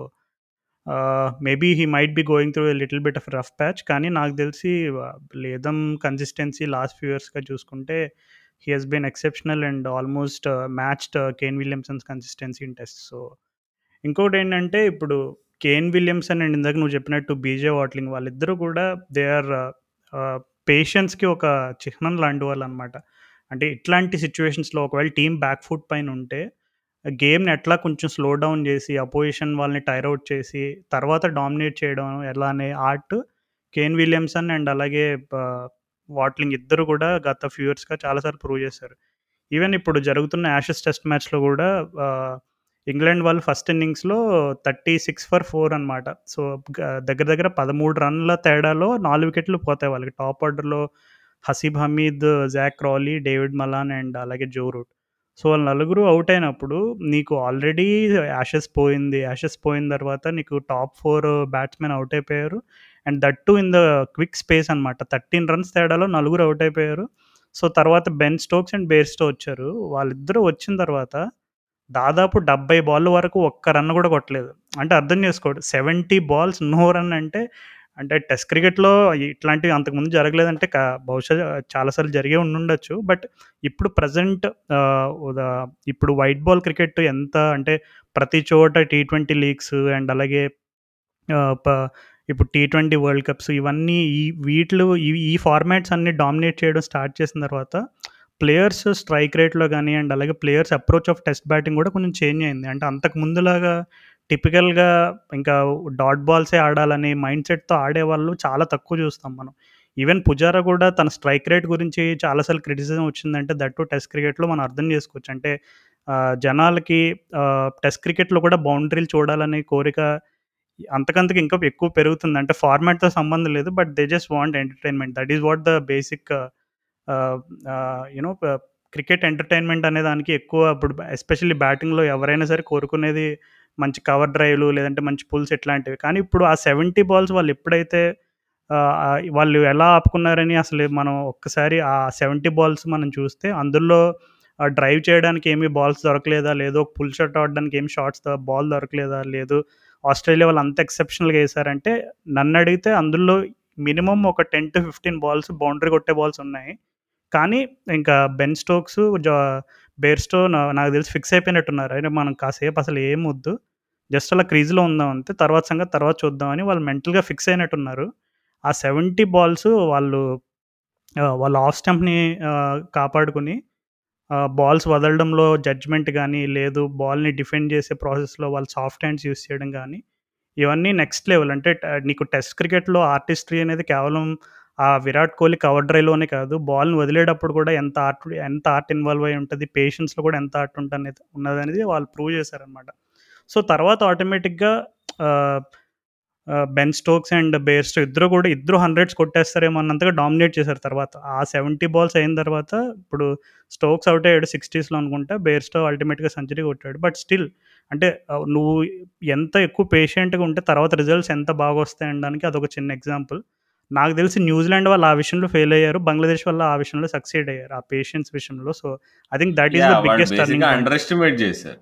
maybe he might be going through little bit of rough patch. కానీ నాకు తెలిసి లేథమ్ కన్సిస్టెన్సీ లాస్ట్ ఫ్యూ ఇయర్స్గా చూసుకుంటే he has been exceptional and almost matched Kane Williamson's consistency in tests. So ఇంకోటి ఏంటంటే ఇప్పుడు Kane Williamson and ఇందాక నువ్వు చెప్పినట్టు బీజే వాట్లింగ్ వాళ్ళిద్దరూ కూడా దే ఆర్ పేషెన్స్కి ఒక చిహ్నం లాంటి వాళ్ళు అనమాట. అంటే ఇట్లాంటి సిచ్యువేషన్స్లో ఒకవేళ టీం బ్యాక్ ఫుట్ పైన ఉంటే గేమ్ని ఎట్లా కొంచెం స్లో డౌన్ చేసి అపోజిషన్ వాళ్ళని టైర్అవుట్ చేసి తర్వాత డామినేట్ చేయడం ఎలా అనే ఆర్ట్ కేన్ విలియమ్సన్ అండ్ అలాగే వాట్లింగ్ ఇద్దరు కూడా గత ఫ్యూ ఇయర్స్గా చాలాసార్లు ప్రూవ్ చేశారు. ఈవెన్ ఇప్పుడు జరుగుతున్న యాషెస్ టెస్ట్ మ్యాచ్లో కూడా ఇంగ్లాండ్ వాళ్ళు ఫస్ట్ ఇన్నింగ్స్లో 36/4 అనమాట. సో దగ్గర దగ్గర 13 runs తేడాలో 4 wickets పోతాయి వాళ్ళకి. టాప్ ఆర్డర్లో Haseeb Hameed, Jack Crawley, David Malan and అలాగే జో రూట్. సో వాళ్ళు నలుగురు అవుట్ అయినప్పుడు నీకు ఆల్రెడీ యాషెస్ పోయింది, యాషెస్ పోయిన తర్వాత నీకు టాప్ 4 బ్యాట్స్మెన్ అవుట్ అయిపోయారు and that too in the quick space అనమాట. 13 runs తేడాలో 4 అవుట్ అయిపోయారు. సో తర్వాత బెన్ స్టోక్స్ అండ్ బేర్స్టో వచ్చారు. వాళ్ళిద్దరూ వచ్చిన తర్వాత దాదాపు 70 balls వరకు ఒక్క రన్ కూడా కొట్టలేదు. అంటే అర్థం చేసుకోడు 70 balls నో రన్ అంటే. అంటే టెస్ట్ క్రికెట్లో ఇట్లాంటివి అంతకుముందు జరగలేదంటే బహుశా చాలాసార్లు జరిగే ఉండొచ్చు. బట్ ఇప్పుడు ప్రజెంట్ ఇప్పుడు వైట్ బాల్ క్రికెట్ ఎంత అంటే ప్రతి చోట T20 లీగ్స్ అండ్ అలాగే ఇప్పుడు T20 వరల్డ్ కప్స్ ఇవన్నీ వీటిలో ఈ ఫార్మాట్స్ అన్నీ డామినేట్ చేయడం స్టార్ట్ చేసిన తర్వాత ప్లేయర్స్ స్ట్రైక్ రేట్లో కానీ అండ్ అలాగే players approach of test batting కూడా కొంచెం చేంజ్ అయింది. అంటే అంతకు ముందులాగా టిపికల్గా ఇంకా డాట్ బాల్సే ఆడాలనే మైండ్ సెట్తో ఆడేవాళ్ళు చాలా తక్కువ చూస్తాం మనం. ఈవెన్ పుజారా కూడా తన స్ట్రైక్ రేట్ గురించి చాలాసార్లు క్రిటిసిజం వచ్చిందంటే దట్టు టెస్ట్ క్రికెట్లో మనం అర్థం చేసుకోవచ్చు. అంటే జనాలకి టెస్ట్ క్రికెట్లో కూడా బౌండరీలు చూడాలనే కోరిక అంతకంతకు ఇంకా ఎక్కువ పెరుగుతుంది. అంటే ఫార్మాట్తో సంబంధం లేదు, but they just want entertainment. That is what the basic you know cricket entertainment అనే దానికి ఎక్కువ ఇప్పుడు ఎస్పెషల్లీ బ్యాటింగ్లో ఎవరైనా సరే కోరుకునేది మంచి కవర్ డ్రైవ్లు లేదంటే మంచి పుల్స్ ఇట్లాంటివి. కానీ ఇప్పుడు ఆ 70 balls వాళ్ళు ఎప్పుడైతే వాళ్ళు ఎలా ఆపుకున్నారని అసలు మనం ఒక్కసారి ఆ 70 balls మనం చూస్తే అందులో డ్రైవ్ చేయడానికి ఏమీ బాల్స్ దొరకలేదా, లేదో పుల్ షాట్ ఆడడానికి ఏమి షాట్స్ బాల్ దొరకలేదా, లేదు ఆస్ట్రేలియా వాళ్ళు అంత ఎక్సెప్షనల్గా వేశారంటే నన్ను అడిగితే అందులో మినిమం ఒక 10 to 15 balls బౌండరీ కొట్టే బాల్స్ ఉన్నాయి. కానీ ఇంకా బెన్ స్టోక్స్, బేర్స్టో నాకు తెలిసి ఫిక్స్ అయిపోయినట్టున్నారు. అయినా మనం కాసేపు అసలు ఏం వద్దు, జస్ట్ అలా క్రీజ్లో ఉందాం అంతే, తర్వాత సంగతి తర్వాత చూద్దామని వాళ్ళు మెంటల్గా ఫిక్స్ అయినట్టున్నారు. ఆ 70 balls వాళ్ళు వాళ్ళ ఆఫ్ స్టంప్ని కాపాడుకుని బాల్స్ వదలడంలో జడ్జ్మెంట్ కానీ లేదు బాల్ని డిఫెండ్ చేసే ప్రాసెస్లో వాళ్ళు సాఫ్ట్ హ్యాండ్స్ యూస్ చేయడం కానీ ఇవన్నీ నెక్స్ట్ లెవెల్. అంటే నీకు టెస్ట్ క్రికెట్లో ఆర్టిస్ట్రీ అనేది కేవలం ఆ విరాట్ కోహ్లీ కవర్ డ్రైవ్లోనే కాదు, బాల్ని వదిలేటప్పుడు కూడా ఎంత ఆర్ట్ ఇన్వాల్వ్ అయి ఉంటుంది, పేషెన్స్లో కూడా ఎంత ఆర్ట్ ఉన్నదనేది వాళ్ళు ప్రూవ్ చేశారనమాట. సో తర్వాత ఆటోమేటిక్గా బెన్ స్టోక్స్ అండ్ బేర్స్టో ఇద్దరు 100s కొట్టేస్తారేమో అన్నంతగా డామినేట్ చేశారు. తర్వాత ఆ 70 balls అయిన తర్వాత ఇప్పుడు స్టోక్స్ అవుట్ అయ్యాడు 60s అనుకుంటా, బేర్స్టో అల్టిమేట్గా సెంచరీ కొట్టాడు. బట్ స్టిల్ అంటే నువ్వు ఎంత ఎక్కువ పేషెంట్గా ఉంటే తర్వాత రిజల్ట్స్ ఎంత బాగా వస్తాయి అనడానికి అదొక చిన్న ఎగ్జాంపుల్. నాకు తెలిసి న్యూజిలాండ్ వాళ్ళు ఆ విషయంలో ఫెయిల్ అయ్యారు, బంగ్లాదేశ్ వాళ్ళు ఆ విషయంలో సక్సీడ్ అయ్యారు ఆ పేషెన్స్ విషయంలో. So I think that is the biggest turning. Underestimate చేశారు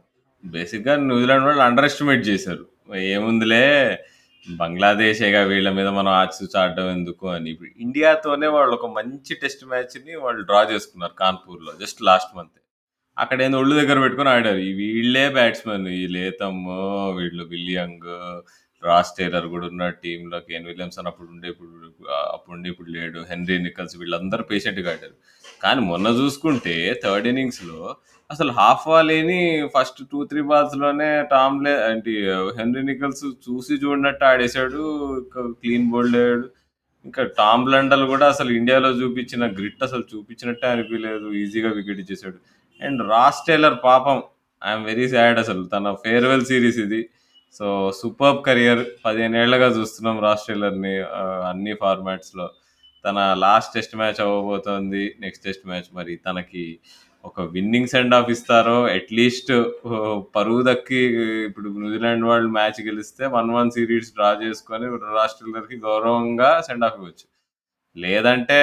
బేసిక్గా న్యూజిలాండ్ వాళ్ళు, అండర్ ఎస్టిమేట్ చేశారు ఏముందిలే బంగ్లాదేశేగా వీళ్ళ మీద మనం ఆచూచాడడం ఎందుకు అని. ఇప్పుడు ఇండియాతోనే వాళ్ళు ఒక మంచి టెస్ట్ మ్యాచ్ని వాళ్ళు డ్రా చేసుకున్నారు కాన్పూర్లో జస్ట్ లాస్ట్ మంత్. అక్కడ ఏదో ఒళ్ళు దగ్గర పెట్టుకుని ఆడారు వీళ్ళే బ్యాట్స్మెన్, ఈ లేతమ్ము వీళ్ళు విలియంగ్, రాస్ టేలర్ కూడా ఉన్న టీంలో, కేన్ విలియమ్సన్ అప్పుడు లేడు, హెన్రీ నికల్స్ వీళ్ళందరూ పేషెంట్గా ఆడారు. కానీ మొన్న చూసుకుంటే 3rd innings అసలు హాఫ్ లేని ఫస్ట్ 2-3 balls టామ్లే అంటే హెన్రీ నికల్స్ చూసి చూడనట్టు ఆడేశాడు, క్లీన్ బౌల్డ్ అయ్యాడు. ఇంకా టామ్ బ్లండల్ కూడా అసలు ఇండియాలో చూపించిన గ్రిట్ అసలు చూపించినట్టే అనిపించలేదు, ఈజీగా వికెట్ ఇచ్చేసాడు. అండ్ రాస్ టేలర్ పాపం ఐఎమ్ వెరీ సాడ్, అసలు తన ఫేర్వెల్ సిరీస్ ఇది. సో సూపర్బ్ కెరియర్, 15 ఏళ్లుగా చూస్తున్నాం రాస్ టేలర్ని అన్ని ఫార్మాట్స్లో. తన లాస్ట్ టెస్ట్ మ్యాచ్ అవ్వబోతోంది, నెక్స్ట్ టెస్ట్ మ్యాచ్. మరి తనకి ఒక విన్నింగ్ సెండ్ ఆఫ్ ఇస్తారో, అట్లీస్ట్ పరువు దక్కి ఇప్పుడు న్యూజిలాండ్ వాళ్ళు మ్యాచ్ గెలిస్తే 1-1 సిరీస్ డ్రా చేసుకొని రాస్ టేలర్కి గౌరవంగా సెండ్ ఆఫ్ ఇవ్వచ్చు. లేదంటే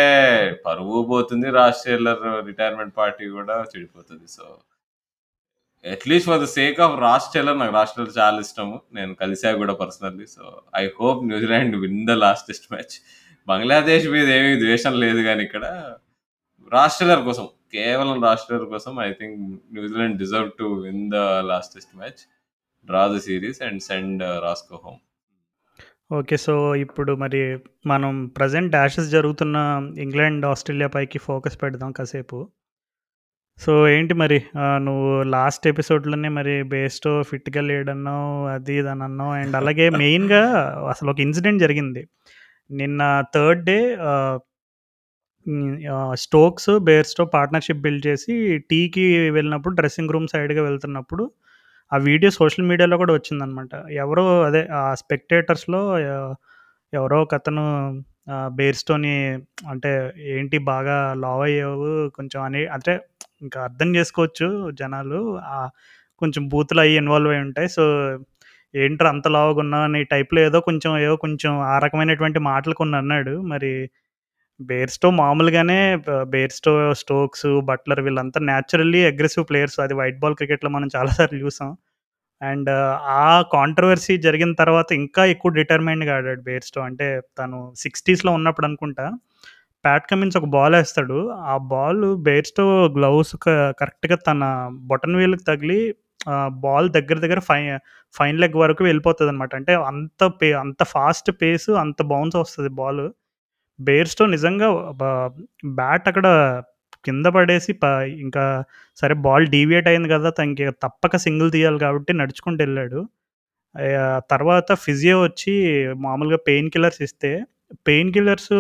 పరువు పోతుంది, రాజ్ టేలర్ రిటైర్మెంట్ పార్టీ కూడా చెడిపోతుంది. So at least for the sake of Ross Taylor, నాకు రాజ్ టేలర్ చాలా ఇష్టము, నేను కలిసా కూడా personally. So I hope New Zealand win the last test match. Bangladesh మీద ఏమీ ద్వేషం లేదు, కానీ ఇక్కడ రాజ్ టేలర్ కోసం, కేవలం రాజ్ టేలర్ కోసం I think New Zealand deserve to win the last test match, draw the series and send రాస్కో హోమ్. ఓకే, సో ఇప్పుడు మరి మనం ప్రజెంట్ యాషెస్ జరుగుతున్న ఇంగ్లాండ్ ఆస్ట్రేలియా పైకి ఫోకస్ పెడదాం కాసేపు. సో ఏంటి మరి, నువ్వు లాస్ట్ ఎపిసోడ్లోనే మరి బేస్టో ఫిట్గా లేడన్నావు, అది ఇది అని అన్నావు. అండ్ అలాగే మెయిన్గా అసలు ఒక ఇన్సిడెంట్ జరిగింది నిన్న third day. Stokes Bairstow partnership build చేసి టీకి వెళ్ళినప్పుడు, డ్రెస్సింగ్ రూమ్ సైడ్గా వెళ్తున్నప్పుడు ఆ వీడియో సోషల్ మీడియాలో కూడా వచ్చిందనమాట. ఎవరో అదే ఆ స్పెక్టేటర్స్లో ఎవరో ఒక అతను బేర్స్టోని అంటే ఏంటి బాగా లావ్ అయ్యావు కొంచెం అని, అంటే ఇంకా అర్థం చేసుకోవచ్చు జనాలు కొంచెం బూతులు అవి ఇన్వాల్వ్ అయి ఉంటాయి. సో ఏంట్రా అంత లావుగా ఉన్నావు అని టైప్లో ఏదో కొంచెం ఆ రకమైనటువంటి మాటలు కొన్ని అన్నాడు. మరి బేర్స్టో మామూలుగానే బేర్స్టో, స్టోక్స్, బట్లర్ వీళ్ళంతా న్యాచురల్లీ అగ్రెసివ్ ప్లేయర్స్, అది వైట్ బాల్ క్రికెట్లో మనం చాలాసార్లు చూసాం. అండ్ ఆ కాంట్రవర్సీ జరిగిన తర్వాత ఇంకా ఎక్కువ డిటర్మైన్డ్గా ఆడాడు బేర్స్టో. అంటే తను 60s ఉన్నప్పుడు అనుకుంటా ప్యాట్ కమిన్స్ ఒక బాల్ వేస్తాడు, ఆ బాల్ బేర్స్టో గ్లౌస్ కరెక్ట్గా తన బొటన్ వీల్కి తగిలి బాల్ దగ్గర ఫైన్ లెగ్ వరకు వెళ్ళిపోతుంది అనమాట. అంటే అంత ఫాస్ట్ పేస్, అంత బౌన్స్ వస్తుంది బాల్. బేర్స్టో నిజంగా బ్యాట్ అక్కడ కింద పడేసి ఇంకా సరే బాల్ డీవియేట్ అయింది కదా, తనకి తప్పక సింగిల్ తీయాలి కాబట్టి నడుచుకుంటూ వెళ్ళాడు. తర్వాత ఫిజియో వచ్చి మామూలుగా పెయిన్ కిల్లర్స్ ఇస్తే పెయిన్ కిల్లర్స్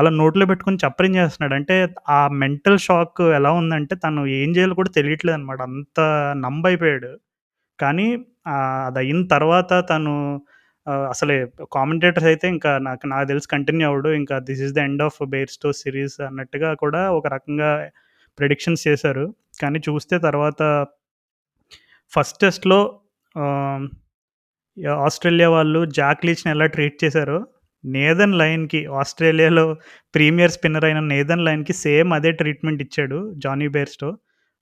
అలా నోట్లో పెట్టుకుని చప్పరించేస్తున్నాడు. అంటే ఆ మెంటల్ షాక్ ఎలా ఉందంటే తను ఏం చేయాలో కూడా తెలియట్లేదు అనమాట, అంత నంబ్ అయిపోయాడు. కానీ అది అయిన తర్వాత తను అసలే కామెంటేటర్స్ అయితే ఇంకా నాకు తెలిసి కంటిన్యూ అవ్వడు, ఇంకా this is the end of Bairstow series అన్నట్టుగా కూడా ఒక రకంగా ప్రెడిక్షన్స్ చేశారు. కానీ చూస్తే తర్వాత ఫస్ట్ టెస్ట్లో ఆస్ట్రేలియా వాళ్ళు జాక్ లీచ్ని ఎలా ట్రీట్ చేశారో, నేథన్ లయన్కి, ఆస్ట్రేలియాలో ప్రీమియర్ స్పిన్నర్ అయిన నేథన్ లయన్కి సేమ్ అదే ట్రీట్మెంట్ ఇచ్చాడు జానీ బేర్స్టో.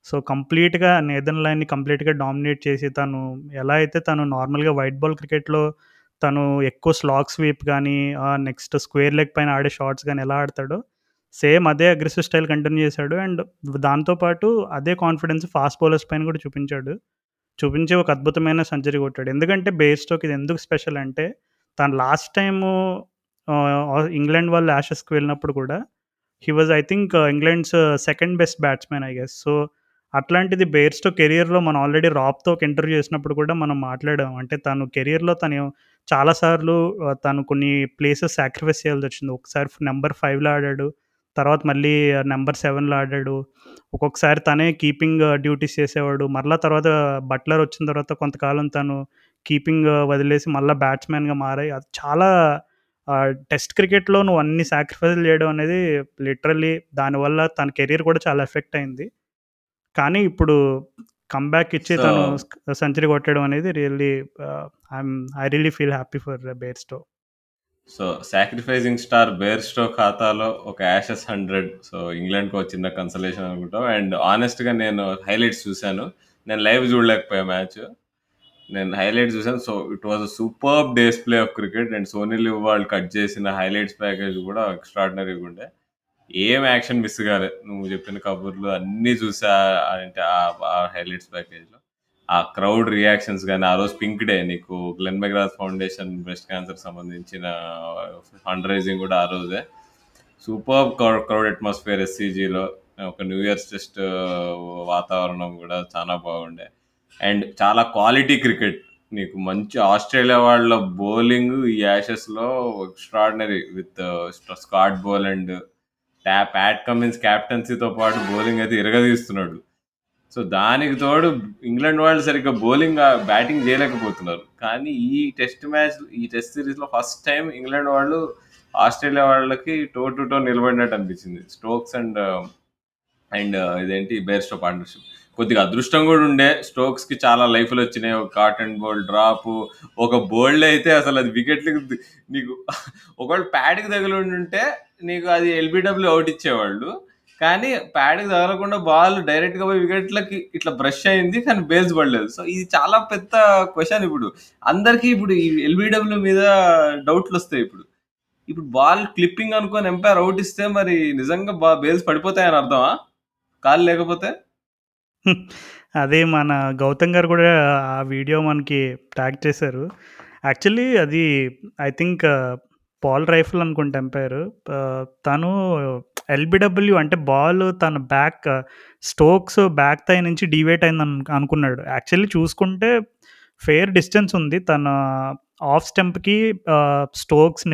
సో కంప్లీట్గా నేథన్ లయన్ని కంప్లీట్గా డామినేట్ చేసి, తను ఎలా అయితే తను నార్మల్గా వైట్ బాల్ క్రికెట్లో తను ఎక్కువ స్లాగ్ స్వీప్ కానీ నెక్స్ట్ స్క్వేర్ లెగ్ పైన ఆడే షాట్స్ కానీ ఎలా ఆడతాడో సేమ్ అదే అగ్రెసివ్ స్టైల్ కంటిన్యూ చేశాడు. అండ్ దాంతోపాటు అదే కాన్ఫిడెన్స్ ఫాస్ట్ బౌలర్స్ పైన కూడా చూపించి ఒక అద్భుతమైన సెంచరీ కొట్టాడు. ఎందుకంటే బేర్స్టోకి ఇది ఎందుకు స్పెషల్ అంటే, తను లాస్ట్ టైము ఇంగ్లాండ్ వాళ్ళు యాషెస్కి వెళ్ళినప్పుడు కూడా he was I think England's second best batsmen I guess. So అట్లాంటిది బేర్స్టో కెరియర్లో మనం ఆల్రెడీ రాబ్తో ఒక ఇంటర్వ్యూ చేసినప్పుడు కూడా మనం మాట్లాడాం. అంటే తను కెరియర్లో తను చాలాసార్లు కొన్ని ప్లేసెస్ సాక్రిఫైస్ చేయాల్సి వచ్చింది. ఒకసారి నెంబర్ 5లో ఆడాడు, తర్వాత మళ్ళీ నెంబర్ 7లో ఆడాడు, ఒక్కొక్కసారి తనే కీపింగ్ డ్యూటీస్ చేసేవాడు. మళ్ళీ తర్వాత బట్లర్ వచ్చిన తర్వాత కొంతకాలం తను కీపింగ్ వదిలేసి మళ్ళీ బ్యాట్స్మెన్గా మారాయి. అది చాలా టెస్ట్ క్రికెట్లో నువ్వు అన్ని సాక్రిఫైస్ చేయడం అనేది లిటరల్లీ దానివల్ల తన కెరీర్ కూడా చాలా ఎఫెక్ట్ అయింది. కానీ ఇప్పుడు కంబ్యాక్ ఇచ్చి తను సెంచరీ కొట్టడం అనేది really I really feel happy for Bairstow. So sacrificing star Bairstow ఖాతాలో ఒక యాషెస్ 100, సో ఇంగ్లాండ్కి వచ్చిన కన్సలేషన్ అనుకుంటాం. అండ్ ఆనెస్ట్గా నేను హైలైట్స్ చూశాను, నేను లైవ్ చూడలేకపోయా మ్యాచ్, నేను హైలైట్స్ చూశాను. So it was a superb display of cricket. And సోనీలు వాళ్ళు కట్ చేసిన హైలైట్స్ ప్యాకేజ్ కూడా ఎక్స్ట్రాడినరీగా ఉండే, ఏం యాక్షన్ మిస్ కాలేదు. నువ్వు చెప్పిన కబుర్లు అన్నీ చూసా, అంటే ఆ హైలైట్స్ ప్యాకేజ్లో ఆ క్రౌడ్ రియాక్షన్స్ కానీ. ఆ రోజు పింక్ డే, నీకు గ్లెన్ మెగ్రాత్ ఫౌండేషన్ బ్రెస్ట్ క్యాన్సర్కి సంబంధించిన ఫండ్ రైజింగ్ కూడా ఆ రోజే. సూపర్ క్రౌడ్ అట్మాస్ఫియర్, ఎస్సీజీలో ఒక న్యూ ఇయర్స్ టెస్ట్ వాతావరణం కూడా చాలా బాగుండే. అండ్ చాలా క్వాలిటీ క్రికెట్ నీకు, మంచి ఆస్ట్రేలియా వాళ్ళ బౌలింగ్ ఈ యాషెస్లో extraordinary with Scott Boland. Pat Cummins క్యాప్టెన్సీతో పాటు బౌలింగ్ అయితే ఇరగదీస్తున్నాడు. సో దానికి తోడు ఇంగ్లాండ్ వాళ్ళు సరిగ్గా బౌలింగ్ బ్యాటింగ్ చేయలేకపోతున్నారు. కానీ ఈ టెస్ట్ సిరీస్లో ఫస్ట్ టైం ఇంగ్లాండ్ వాళ్ళు ఆస్ట్రేలియా వాళ్ళకి టో టు టో నిలబడినట్టు అనిపించింది. స్టోక్స్ అండ్ ఇదేంటి బేర్స్టో పార్ట్నర్షిప్ కొద్దిగా అదృష్టం కూడా ఉండే. స్టోక్స్కి చాలా లైఫ్లు వచ్చినాయి, ఒక కాటన్ బౌల్ డ్రాప్, ఒక బౌల్డ్ అయితే అసలు అది వికెట్లకు నీకు ఒకవేళ ప్యాడ్కి తగిలింటే నీకు అది ఎల్బిడబ్ల్యూ అవుట్ ఇచ్చేవాళ్ళు. కానీ ప్యాడ్కి తగలకుండా బాల్ డైరెక్ట్గా పోయి వికెట్లకి ఇట్లా బ్రష్ అయింది, కానీ బేల్స్ పడలేదు. సో ఇది చాలా పెద్ద క్వశ్చన్. ఇప్పుడు అందరికీ ఇప్పుడు ఈ ఎల్బిడబ్ల్యూ మీద డౌట్లు వస్తాయి. ఇప్పుడు బాల్ క్లిప్పింగ్ అనుకొని ఎంపైర్ అవుట్ ఇస్తే మరి నిజంగా బేల్స్ పడిపోతాయని అర్థమా? కాలు లేకపోతే అదే మన గౌతమ్ గారు కూడా ఆ వీడియో మనకి ట్యాగ్ చేశారు. యాక్చువల్లీ అది ఐ థింక్ పాల్ రైఫల్ అనుకుంటే ఎంపైర్ తను ఎల్బిడబ్ల్యూ అంటే బాల్ తన బ్యాక్ స్టోక్స్ బ్యాక్ థై నుంచి డివేట్ అయింది అనుకున్నాడు. యాక్చువల్లీ చూసుకుంటే ఫెయిర్ డిస్టెన్స్ ఉంది తన ఆఫ్ స్టంప్కి. స్టోక్స్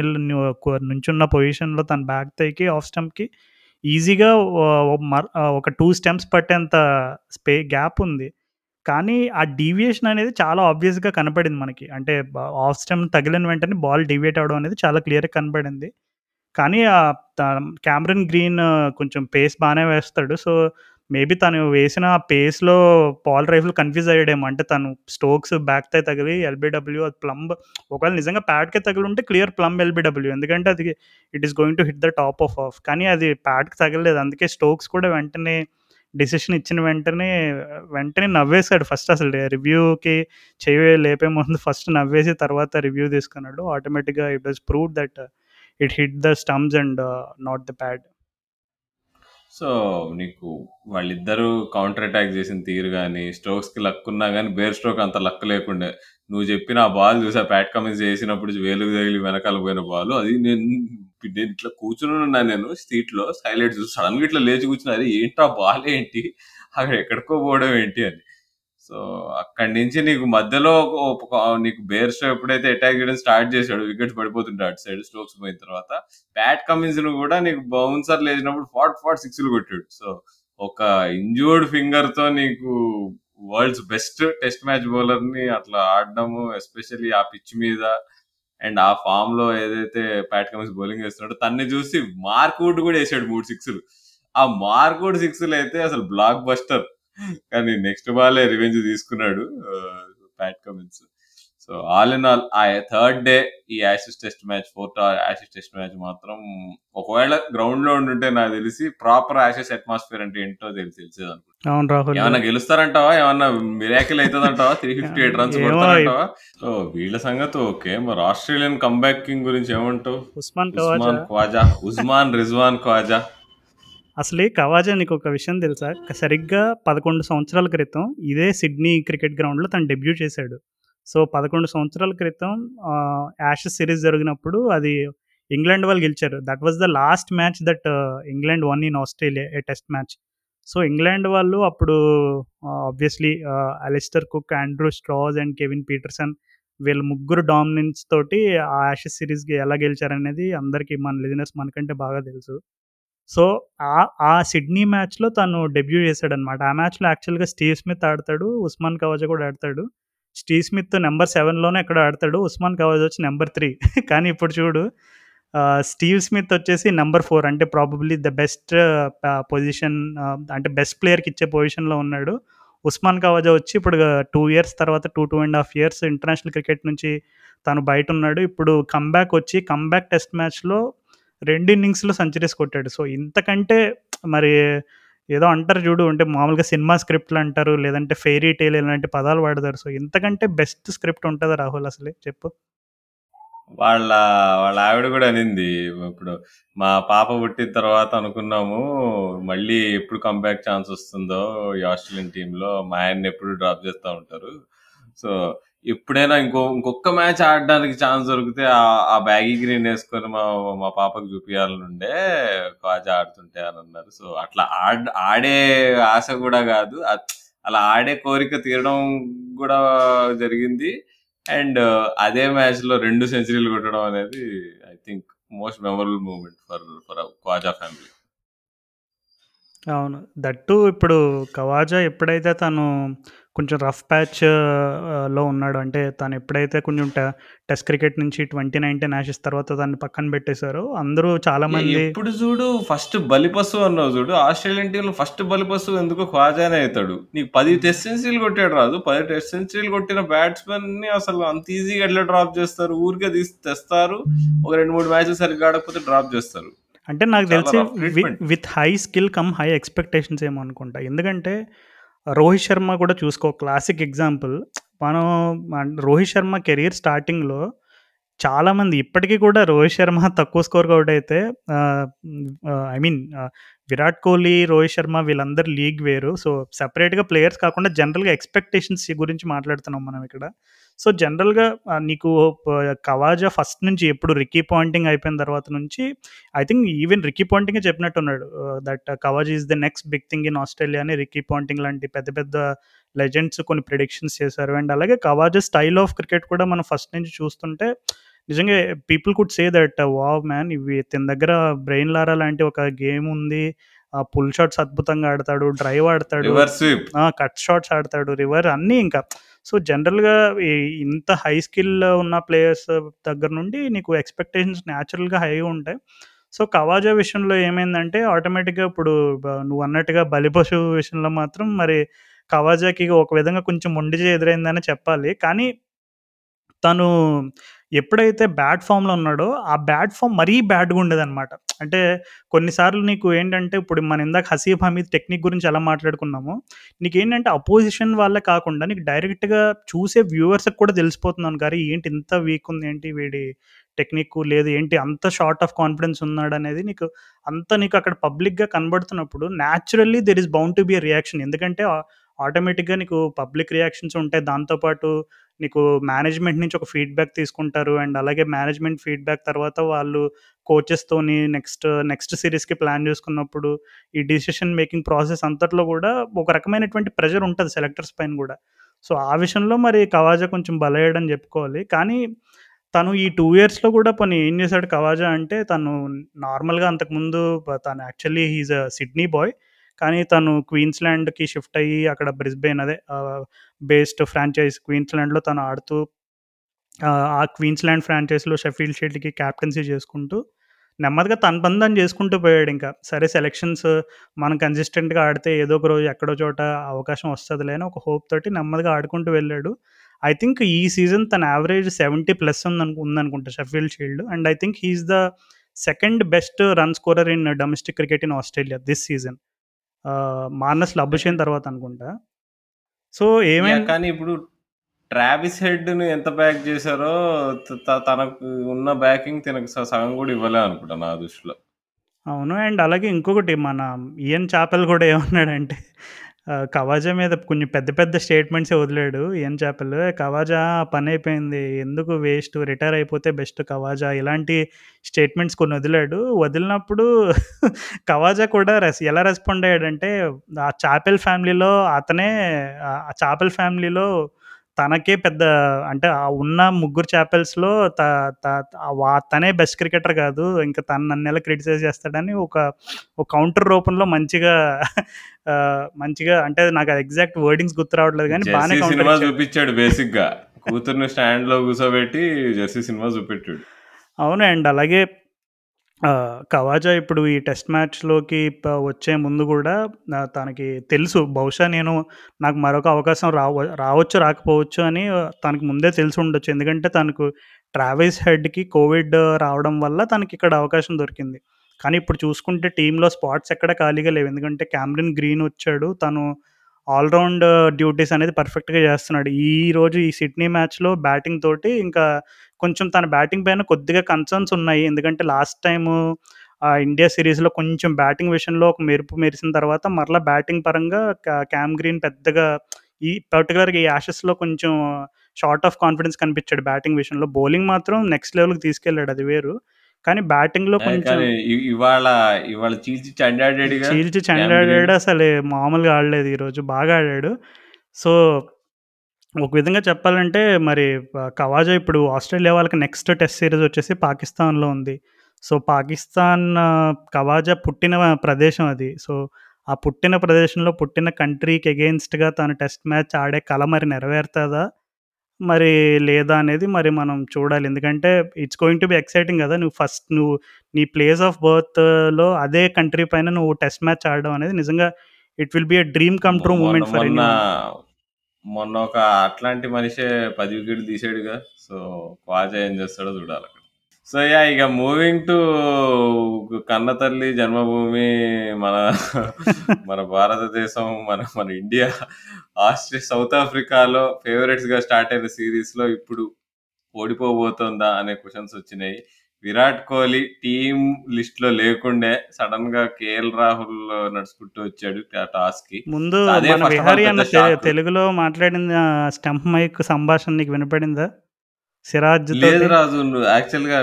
నుంచున్న పొజిషన్లో తన బ్యాక్ థైకి ఆఫ్ స్టంప్కి ఈజీగా ఒక 2 స్టెప్స్ పట్టేంత గ్యాప్ ఉంది. కానీ ఆ డీవియేషన్ అనేది చాలా ఆబ్వియస్గా కనపడింది మనకి. అంటే ఆఫ్ స్టంప్ తగిలిన వెంటనే బాల్ డివేట్ అవడం అనేది చాలా క్లియర్గా కనపడింది. కానీ క్యామరన్ గ్రీన్ కొంచెం పేస్ బాగానే వేస్తాడు. సో మేబీ తను వేసిన ఆ పేస్లో పాల్ రైఫుల్ కన్ఫ్యూజ్ అయ్యాడేమో. అంటే తను స్టోక్స్ బ్యాక్ థై తగిలి ఎల్బిడబ్ల్యూ, అది ప్లంబ్. ఒకవేళ నిజంగా ప్యాడ్కే తగిలి ఉంటే క్లియర్ ప్లంబ్ ఎల్బిడబ్ల్యూ, ఎందుకంటే అది it is going to hit the top of off. కానీ అది ప్యాడ్కి తగలలేదు. అందుకే స్టోక్స్ కూడా వెంటనే డిసిషన్ ఇచ్చిన వెంటనే నవ్వేశాడు. ఫస్ట్ అసలు రివ్యూకి చేయ లేపే ముందు ఫస్ట్ నవ్వేసి తర్వాత రివ్యూ తీసుకున్నాడు. ఆటోమేటిక్గా it was prove that it hit the stumps and not the pad. So నీకు వాళ్ళిద్దరూ కౌంటర్ అటాక్ చేసిన తీరు కానీ, స్టోక్స్కి లక్ ఉన్నా కానీ బేర్ స్ట్రోక్ అంత లక్ లేకుండే. నువ్వు చెప్పిన ఆ బాల్ చూసా, ప్యాట్ కమిన్స్ చేసినప్పుడు వేలు తగిలి వెనకాల పోయిన బాల్. అది నేను ఇట్లా కూర్చుని ఉన్నాను, నేను సీట్లో హైలైట్ చూసి సడన్గా ఇట్లా లేచి కూర్చున్నా, అది ఏంటా బాల్ ఏంటి, అక్కడ ఎక్కడికో పోవడం ఏంటి అని. సో అక్కడి నుంచి నీకు మధ్యలో నీకు బేర్ స్ట్రోక్ ఎప్పుడైతే అటాక్ చేయడం స్టార్ట్ చేశాడు, వికెట్స్ పడిపోతుంటాయి అటు సైడ్. స్టోక్స్ పోయిన తర్వాత ప్యాట్ కమిన్స్ ను కూడా నీకు బౌన్సర్ లేచినప్పుడు ఫాట్ 6లు కొట్టాడు. సో ఒక ఇంజూర్డ్ ఫింగర్ తో నీకు world's best test match bowler ని అట్లా ఆడడము, ఎస్పెషల్లీ ఆ పిచ్ మీద అండ్ ఆ ఫామ్ లో ఏదైతే ప్యాట్ కమిన్స్ బౌలింగ్ వేస్తున్నాడో, తన్ని చూసి మార్క్ వుడ్ కూడా వేసాడు 3 6లు. ఆ మార్క్ వుడ్ 6లు అయితే అసలు బ్లాక్ బస్టర్. కానీ నెక్స్ట్ బాలే రివెంజ్ తీసుకున్నాడు Pat Cummins. So all in all ఆ థర్డ్ డే ఈ Ashes test match, fourth Ashes test match మాత్రం ఒకవేళ గ్రౌండ్ లో ఉండుంటే నాకు తెలిసి ప్రాపర్ యాషెస్ అట్మాస్ఫియర్ అంటే ఏంటో తెలిసేది అనుకుంటున్నాను. ఏమన్నా గెలుస్తారంటావా, ఏమన్నా మిరాకిల్ అవుతుంది అంటావా, 358 runs కొడతారంటావా? సో వీళ్ళ సంగతి ఓకే, మరి ఆస్ట్రేలియన్ కంబ్యాకింగ్ గురించి ఏమంటావు? ఉస్మాన్ ఖవాజా అసలే ఖవాజా నీకు ఒక విషయం తెలుసా, సరిగ్గా 11 సంవత్సరాల క్రితం ఇదే సిడ్నీ క్రికెట్ గ్రౌండ్లో తను డెబ్యూ చేశాడు. సో 11 సంవత్సరాల క్రితం యాషెస్ సిరీస్ జరిగినప్పుడు అది ఇంగ్లాండ్ వాళ్ళు గెలిచారు. That was the last match that England won in Australia, a test match. So England వాళ్ళు అప్పుడు obviously Alastair Cook, Andrew Strauss and Kevin Pietersen వీళ్ళ ముగ్గురు డామినెన్స్ తోటి ఆ యాషెస్ సిరీస్కి ఎలా గెలిచారనేది అందరికీ మన లిజనర్స్ మనకంటే బాగా తెలుసు. సో ఆ సిడ్నీ మ్యాచ్లో తను డెబ్యూ చేశాడనమాట. ఆ మ్యాచ్లో యాక్చువల్గా స్టీవ్ స్మిత్ ఆడతాడు, ఉస్మాన్ ఖవాజా కూడా ఆడతాడు. స్టీవ్ స్మిత్ నెంబర్ 7లోనే ఎక్కడ ఆడతాడు, ఉస్మాన్ ఖవాజా వచ్చి నెంబర్ 3. కానీ ఇప్పుడు చూడు, స్టీవ్ స్మిత్ వచ్చేసి నెంబర్ 4, అంటే ప్రాబబ్లీ ద బెస్ట్ పొజిషన్, అంటే బెస్ట్ ప్లేయర్కి ఇచ్చే పొజిషన్లో ఉన్నాడు. ఉస్మాన్ ఖవాజా వచ్చి ఇప్పుడు 2 years తర్వాత, 2.5 years ఇంటర్నేషనల్ క్రికెట్ నుంచి తను బయట ఉన్నాడు. ఇప్పుడు కంబ్యాక్ వచ్చి కంబ్యాక్ టెస్ట్ మ్యాచ్లో 2 innings సెంచరీస్ కొట్టాడు. సో ఇంతకంటే మరి ఏదో అంటారు చూడు, అంటే మామూలుగా సినిమా స్క్రిప్ట్లు అంటారు, లేదంటే ఫెయిరీ టేల్ ఇలాంటి పదాలు వాడతారు. సో ఇంతకంటే బెస్ట్ స్క్రిప్ట్ ఉంటుందా రాహుల్ అసలే చెప్పు? వాళ్ళ ఆవిడ కూడా అనింది, ఇప్పుడు మా పాప పుట్టిన తర్వాత అనుకున్నాము మళ్ళీ ఎప్పుడు కంబ్యాక్ ఛాన్స్ వస్తుందో ఈ ఆస్ట్రేలియన్ టీంలో, మా ఆయన్ని ఎప్పుడు డ్రాప్ చేస్తూ ఉంటారు. సో ఎప్పుడైనా ఇంకొక మ్యాచ్ ఆడడానికి ఛాన్స్ దొరికితే ఆ బ్యాగీ గ్రీన్ వేసుకొని మా పాపకు చూపించాలని ఉండే కాజ్ ఆడుతుంటే అని అన్నారు. సో అట్లా ఆడే ఆశ కూడా కాదు, అలా ఆడే కోరిక తీరడం కూడా జరిగింది. అండ్ అదే మ్యాచ్లో 2 సెంచరీలు కొట్టడం అనేది I think most memorable moment for kaja family. అవును, దట్టు ఇప్పుడు కవాజా ఎప్పుడైతే తను కొంచెం రఫ్ ప్యాచ్ లో ఉన్నాడు, అంటే తను ఎప్పుడైతే కొంచెం టెస్ట్ క్రికెట్ నుంచి 2019 యాషెస్ తర్వాత దాన్ని పక్కన పెట్టేశారు అందరూ చాలా మంది. ఇప్పుడు చూడు ఫస్ట్ బలిపశువు అన్నావు చూడు, ఆస్ట్రేలియన్ టీంలో ఫస్ట్ బలిపశువు ఎందుకు ఖాజానే అవుతాడు. నీకు 10 టెస్ట్ సెంచరీలు కొట్టాడు రాదు, 10 టెస్ట్ సెంచరీలు కొట్టిన బ్యాట్స్మెన్ ని అసలు అంత ఈజీగా ఎట్లా డ్రాప్ చేస్తారు? ఊరికే తెస్తారు, ఒక 2-3 మ్యాచ్లు సరిగ్గా ఆడకపోతే డ్రాప్ చేస్తారు. అంటే నాకు తెలిసి with high skill come high expectations ఏమో అనుకుంటా. ఎందుకంటే రోహిత్ శర్మ కూడా చూసుకో క్లాసిక్ ఎగ్జాంపుల్. మనం రోహిత్ శర్మ కెరీర్ స్టార్టింగ్లో చాలామంది ఇప్పటికీ కూడా రోహిత్ శర్మ తక్కువ స్కోర్ అవుట్ అయితే, ఐ మీన్ విరాట్ కోహ్లీ, రోహిత్ శర్మ వీళ్ళందరూ లీగ్ వేరు. సో సెపరేట్గా ప్లేయర్స్ కాకుండా జనరల్గా ఎక్స్పెక్టేషన్స్ గురించి మాట్లాడుతున్నాం మనం ఇక్కడ. సో జనరల్గా నీకు కవాజా ఫస్ట్ నుంచి ఎప్పుడు రికీ పాయింటింగ్ అయిపోయిన తర్వాత నుంచి ఐ థింక్ ఈవెన్ రికీ పాయింటింగే చెప్పినట్టున్నాడు that Khawaja is the next big thing in Australia అని. రికీ పాయింటింగ్ లాంటి పెద్ద పెద్ద లెజెండ్స్ కొన్ని ప్రిడిక్షన్స్ చేశారు. అండ్ అలాగే కవాజా స్టైల్ ఆఫ్ క్రికెట్ కూడా మనం ఫస్ట్ నుంచి చూస్తుంటే నిజంగా people could say that wow man, ఇవి తన దగ్గర బ్రెయిన్ లారా లాంటి ఒక గేమ్ ఉంది, పుల్ షాట్స్ అద్భుతంగా ఆడతాడు, డ్రైవ్ ఆడతాడు, కట్ షాట్స్ ఆడతాడు, రివర్ అన్నీ. ఇంకా సో జనరల్గా ఇంత హై స్కిల్ ఉన్న ప్లేయర్స్ దగ్గర నుండి నీకు ఎక్స్పెక్టేషన్స్ న్యాచురల్గా హై ఉంటాయి. సో కవాజా విషయంలో ఏమైందంటే ఆటోమేటిక్గా ఇప్పుడు నువ్వు అన్నట్టుగా బలిపశు విషయంలో మాత్రం మరి కవాజాకి ఒక విధంగా కొంచెం మొండిజే ఎదురైందని చెప్పాలి. కానీ తను ఎప్పుడైతే బ్యాట్ ఫామ్లో ఉన్నాడో ఆ బ్యాట్ ఫామ్ మరీ బ్యాడ్గా ఉండేదన్నమాట. అంటే కొన్నిసార్లు నీకు ఏంటంటే ఇప్పుడు మనం ఇందాక హసీఫ్ హమీద్ టెక్నిక్ గురించి ఎలా మాట్లాడుకున్నామో, నీకు ఏంటంటే అపోజిషన్ వాళ్ళే కాకుండా నీకు డైరెక్ట్గా చూసే వ్యూవర్స్కి కూడా తెలిసిపోతున్నాను కానీ ఏంటి ఇంత వీక్ ఉంది, ఏంటి వీడి టెక్నిక్ లేదు, ఏంటి అంత షార్ట్ ఆఫ్ కాన్ఫిడెన్స్ ఉన్నాడు అనేది నీకు అంత నీకు అక్కడ పబ్లిక్గా కనబడుతున్నప్పుడు naturally there is bound to be a reaction. ఎందుకంటే ఆటోమేటిక్గా నీకు పబ్లిక్ రియాక్షన్స్ ఉంటాయి, దాంతోపాటు నీకు మేనేజ్మెంట్ నుంచి ఒక ఫీడ్బ్యాక్ తీసుకుంటారు. అండ్ అలాగే మేనేజ్మెంట్ ఫీడ్బ్యాక్ తర్వాత వాళ్ళు కోచెస్తోని నెక్స్ట్ సిరీస్కి ప్లాన్ చేసుకున్నప్పుడు ఈ డిసిషన్ మేకింగ్ ప్రాసెస్ అంతట్లో కూడా ఒక రకమైనటువంటి ప్రెషర్ ఉంటుంది సెలెక్టర్స్ పైన కూడా. సో ఆ విషయంలో మరి కవాజా కొంచెం బలయ్యాడని చెప్పుకోవాలి. కానీ తను ఈ 2 ఇయర్స్లో కూడా పని ఏం చేశాడు కవాజా అంటే, తను నార్మల్గా అంతకుముందు తను actually he's a Sydney boy, కానీ తను క్వీన్స్లాండ్కి షిఫ్ట్ అయ్యి అక్కడ బ్రిస్బేన్ అదే బేస్డ్ ఫ్రాంచైజ్ క్వీన్స్లాండ్లో తను ఆడుతూ ఆ క్వీన్స్లాండ్ ఫ్రాంచైజ్లో షెఫీల్డ్ షీల్డ్కి క్యాప్టెన్సీ చేసుకుంటూ నెమ్మదిగా తన పని తను చేసుకుంటూ పోయాడు. ఇంకా సరే సెలెక్షన్స్ మనం కన్సిస్టెంట్గా ఆడితే ఏదో ఒక రోజు ఎక్కడో చోట అవకాశం వస్తుంది లేని ఒక హోప్ తోటి నెమ్మదిగా ఆడుకుంటూ వెళ్ళాడు. ఐ థింక్ ఈ సీజన్ తన యావరేజ్ 70+ ఉందనుకుంటా Sheffield Shield. And I think he's the second best run scorer in domestic cricket in Australia this season, Marnus Labuschagne తర్వాత అనుకుంటా. సో ఏమైనా కానీ ఇప్పుడు ట్రావిస్ హెడ్ ని ఎంత బ్యాక్ చేశారో తనకు ఉన్న బ్యాకింగ్ తనకు సగం కూడా ఇవ్వలే అనుకుంటా నా దృష్టిలో. అవును, అండ్ అలాగే ఇంకొకటి మన ఇయన్ చాపెల్ కూడా ఏమన్నాడంటే కవాజా మీద కొంచెం పెద్ద పెద్ద స్టేట్మెంట్స్ వదిలాడు ఇయన్ చాపెల్. కవాజా పని అయిపోయింది, ఎందుకు వేస్ట్, రిటైర్ అయిపోతే బెస్ట్ కవాజా, ఇలాంటి స్టేట్మెంట్స్ కొన్ని వదిలినప్పుడు కవాజా కూడా ఎలా రెస్పాండ్ అయ్యాడంటే ఆ చాపెల్ ఫ్యామిలీలో అతనే, ఆ చాపెల్ ఫ్యామిలీలో తనకే పెద్ద, అంటే ఆ ఉన్న ముగ్గురు చాపెల్స్లో తనే బెస్ట్ క్రికెటర్ కాదు, ఇంకా తను నన్ను ఎలా క్రిటిసైజ్ చేస్తాడని ఒక కౌంటర్ రూపంలో మంచిగా అంటే నాకు అది ఎగ్జాక్ట్ వర్డింగ్స్ గుర్తు రావట్లేదు కానీ బాగానే కౌంటర్ చూపించాడు. బేసిక్గా కూతుర్ని స్టాండ్లో కూర్చోబెట్టి జెర్సీ సినిమా చూపించాడు. అవును, అండ్ అలాగే కవాజా ఇప్పుడు ఈ టెస్ట్ మ్యాచ్లోకి వచ్చే ముందు కూడా తనకి తెలుసు బహుశా నాకు మరొక అవకాశం రావచ్చు రాకపోవచ్చు అని తనకు ముందే తెలిసి ఉండొచ్చు. ఎందుకంటే తనకు ట్రావిస్ హెడ్కి కోవిడ్ రావడం వల్ల తనకి ఇక్కడ అవకాశం దొరికింది. కానీ ఇప్పుడు చూసుకుంటే టీంలో స్పాట్స్ ఎక్కడ ఖాళీగా లేవు, ఎందుకంటే క్యామ్రిన్ గ్రీన్ వచ్చాడు, తను ఆల్రౌండ్ డ్యూటీస్ అనేది పర్ఫెక్ట్గా చేస్తున్నాడు. ఈరోజు ఈ సిడ్నీ మ్యాచ్లో బ్యాటింగ్ తోటి ఇంకా కొంచెం తన బ్యాటింగ్ పైన కొద్దిగా కన్సర్న్స్ ఉన్నాయి, ఎందుకంటే లాస్ట్ టైము ఇండియా సిరీస్లో కొంచెం బ్యాటింగ్ విషయంలో ఒక మెరుపు మెరిసిన తర్వాత మరలా బ్యాటింగ్ పరంగా క్యామ్ గ్రీన్ పెద్దగా ఈ పర్టికులర్గా ఈ యాషెస్లో కొంచెం షార్ట్ ఆఫ్ కాన్ఫిడెన్స్ కనిపించాడు బ్యాటింగ్ విషయంలో. బౌలింగ్ మాత్రం నెక్స్ట్ లెవెల్కి తీసుకెళ్ళాడు అది వేరు, కానీ బ్యాటింగ్లో కొంచెం చీల్చి చండాడాడు అసలు మామూలుగా ఆడలేదు ఈరోజు, బాగా ఆడాడు. సో ఒక విధంగా చెప్పాలంటే మరి కవాజా ఇప్పుడు ఆస్ట్రేలియా వాళ్ళకి నెక్స్ట్ టెస్ట్ సిరీస్ వచ్చేసి పాకిస్తాన్లో ఉంది. సో పాకిస్తాన్ కవాజా పుట్టిన ప్రదేశం అది. సో ఆ పుట్టిన ప్రదేశంలో పుట్టిన కంట్రీకి అగెయిన్స్ట్గా తాను టెస్ట్ మ్యాచ్ ఆడే కళ మరి నెరవేరుతుందా మరి లేదా అనేది మరి మనం చూడాలి. ఎందుకంటే it's going to be exciting కదా, నువ్వు నీ ప్లేస్ ఆఫ్ బర్త్లో అదే కంట్రీ పైన నువ్వు టెస్ట్ మ్యాచ్ ఆడడం అనేది నిజంగా it will be a dream come true moment for India. మొన్న ఒక అట్లాంటి మనిషే 10 వికెట్లు తీసాడుగా, సో ఖవాజా ఏం చేస్తాడో చూడాలి. సో యా, ఇక మూవింగ్ టు కన్న తల్లి జన్మభూమి మన భారతదేశం, మన ఇండియా ఆస్ట్రేలియా సౌత్ ఆఫ్రికాలో ఫేవరెట్స్ గా స్టార్ట్ అయిన సిరీస్ లో ఇప్పుడు ఓడిపోబోతుందా అనే క్వశ్చన్స్ వచ్చినాయి. విరాట్ కోహ్లీ టీమ్ లిస్ట్ లో లేకుండే సడన్ గా కేఎల్ రాహుల్ నడుచుకుంటూ వచ్చాడు టాస్క్ కి. ముందు విహారీ అన్న తెలుగులో మాట్లాడిన స్టంప్ మైక్ సంభాషణ నీకు వినపడిందా? సిరాజ్ లేదు రాజు, యాక్చువల్ గా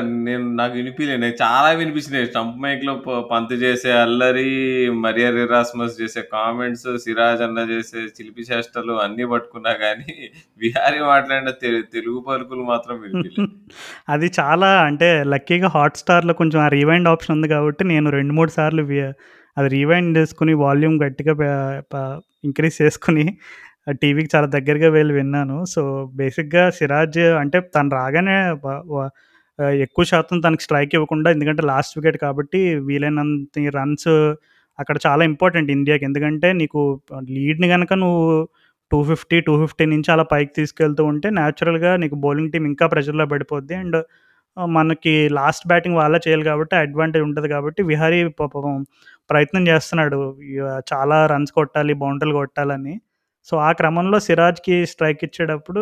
నాకు వినిపించలేదు, చాలా వినిపించినాయి. స్టంప్ మైక్ లో పంత్ చేసే అల్లరి, మరియా ఎరాస్మస్ చేసే కామెంట్స్, సిరాజ్ అన్న చేసే చిలిపి చేష్టలు అన్ని పట్టుకున్నా కానీ విహారీ మాట్లాడిన తెలుగు పలుకులు మాత్రం వినిపించలేదు. అది చాలా అంటే లక్కీగా హాట్స్టార్ లో కొంచెం ఆ రివైండ్ ఆప్షన్ ఉంది కాబట్టి నేను 2-3 సార్లు అది రివైండ్ చేసుకుని వాల్యూమ్ గట్టిగా ఇంక్రీజ్ చేసుకుని టీవీకి చాలా దగ్గరగా వెళ్ళి విన్నాను. సో బేసిక్గా సిరాజ్ అంటే తను రాగానే ఎక్కువ శాతం తనకి స్ట్రైక్ ఇవ్వకుండా, ఎందుకంటే లాస్ట్ వికెట్ కాబట్టి వీలైనంత రన్స్ అక్కడ చాలా ఇంపార్టెంట్ ఇండియాకి. ఎందుకంటే నీకు లీడ్ని కనుక నువ్వు 250 నుంచి అలా పైకి తీసుకెళ్తూ ఉంటే న్యాచురల్గా నీకు బౌలింగ్ టీం ఇంకా ప్రెషర్లో పడిపోద్ది. అండ్ మనకి లాస్ట్ బ్యాటింగ్ వాళ్ళే చేయాలి కాబట్టి అడ్వాంటేజ్ ఉంటుంది. కాబట్టి విహారీ ప్రయత్నం చేస్తున్నాడు చాలా రన్స్ కొట్టాలి, బౌండరీలు కొట్టాలని. సో ఆ క్రమంలో సిరాజ్కి స్ట్రైక్ ఇచ్చేటప్పుడు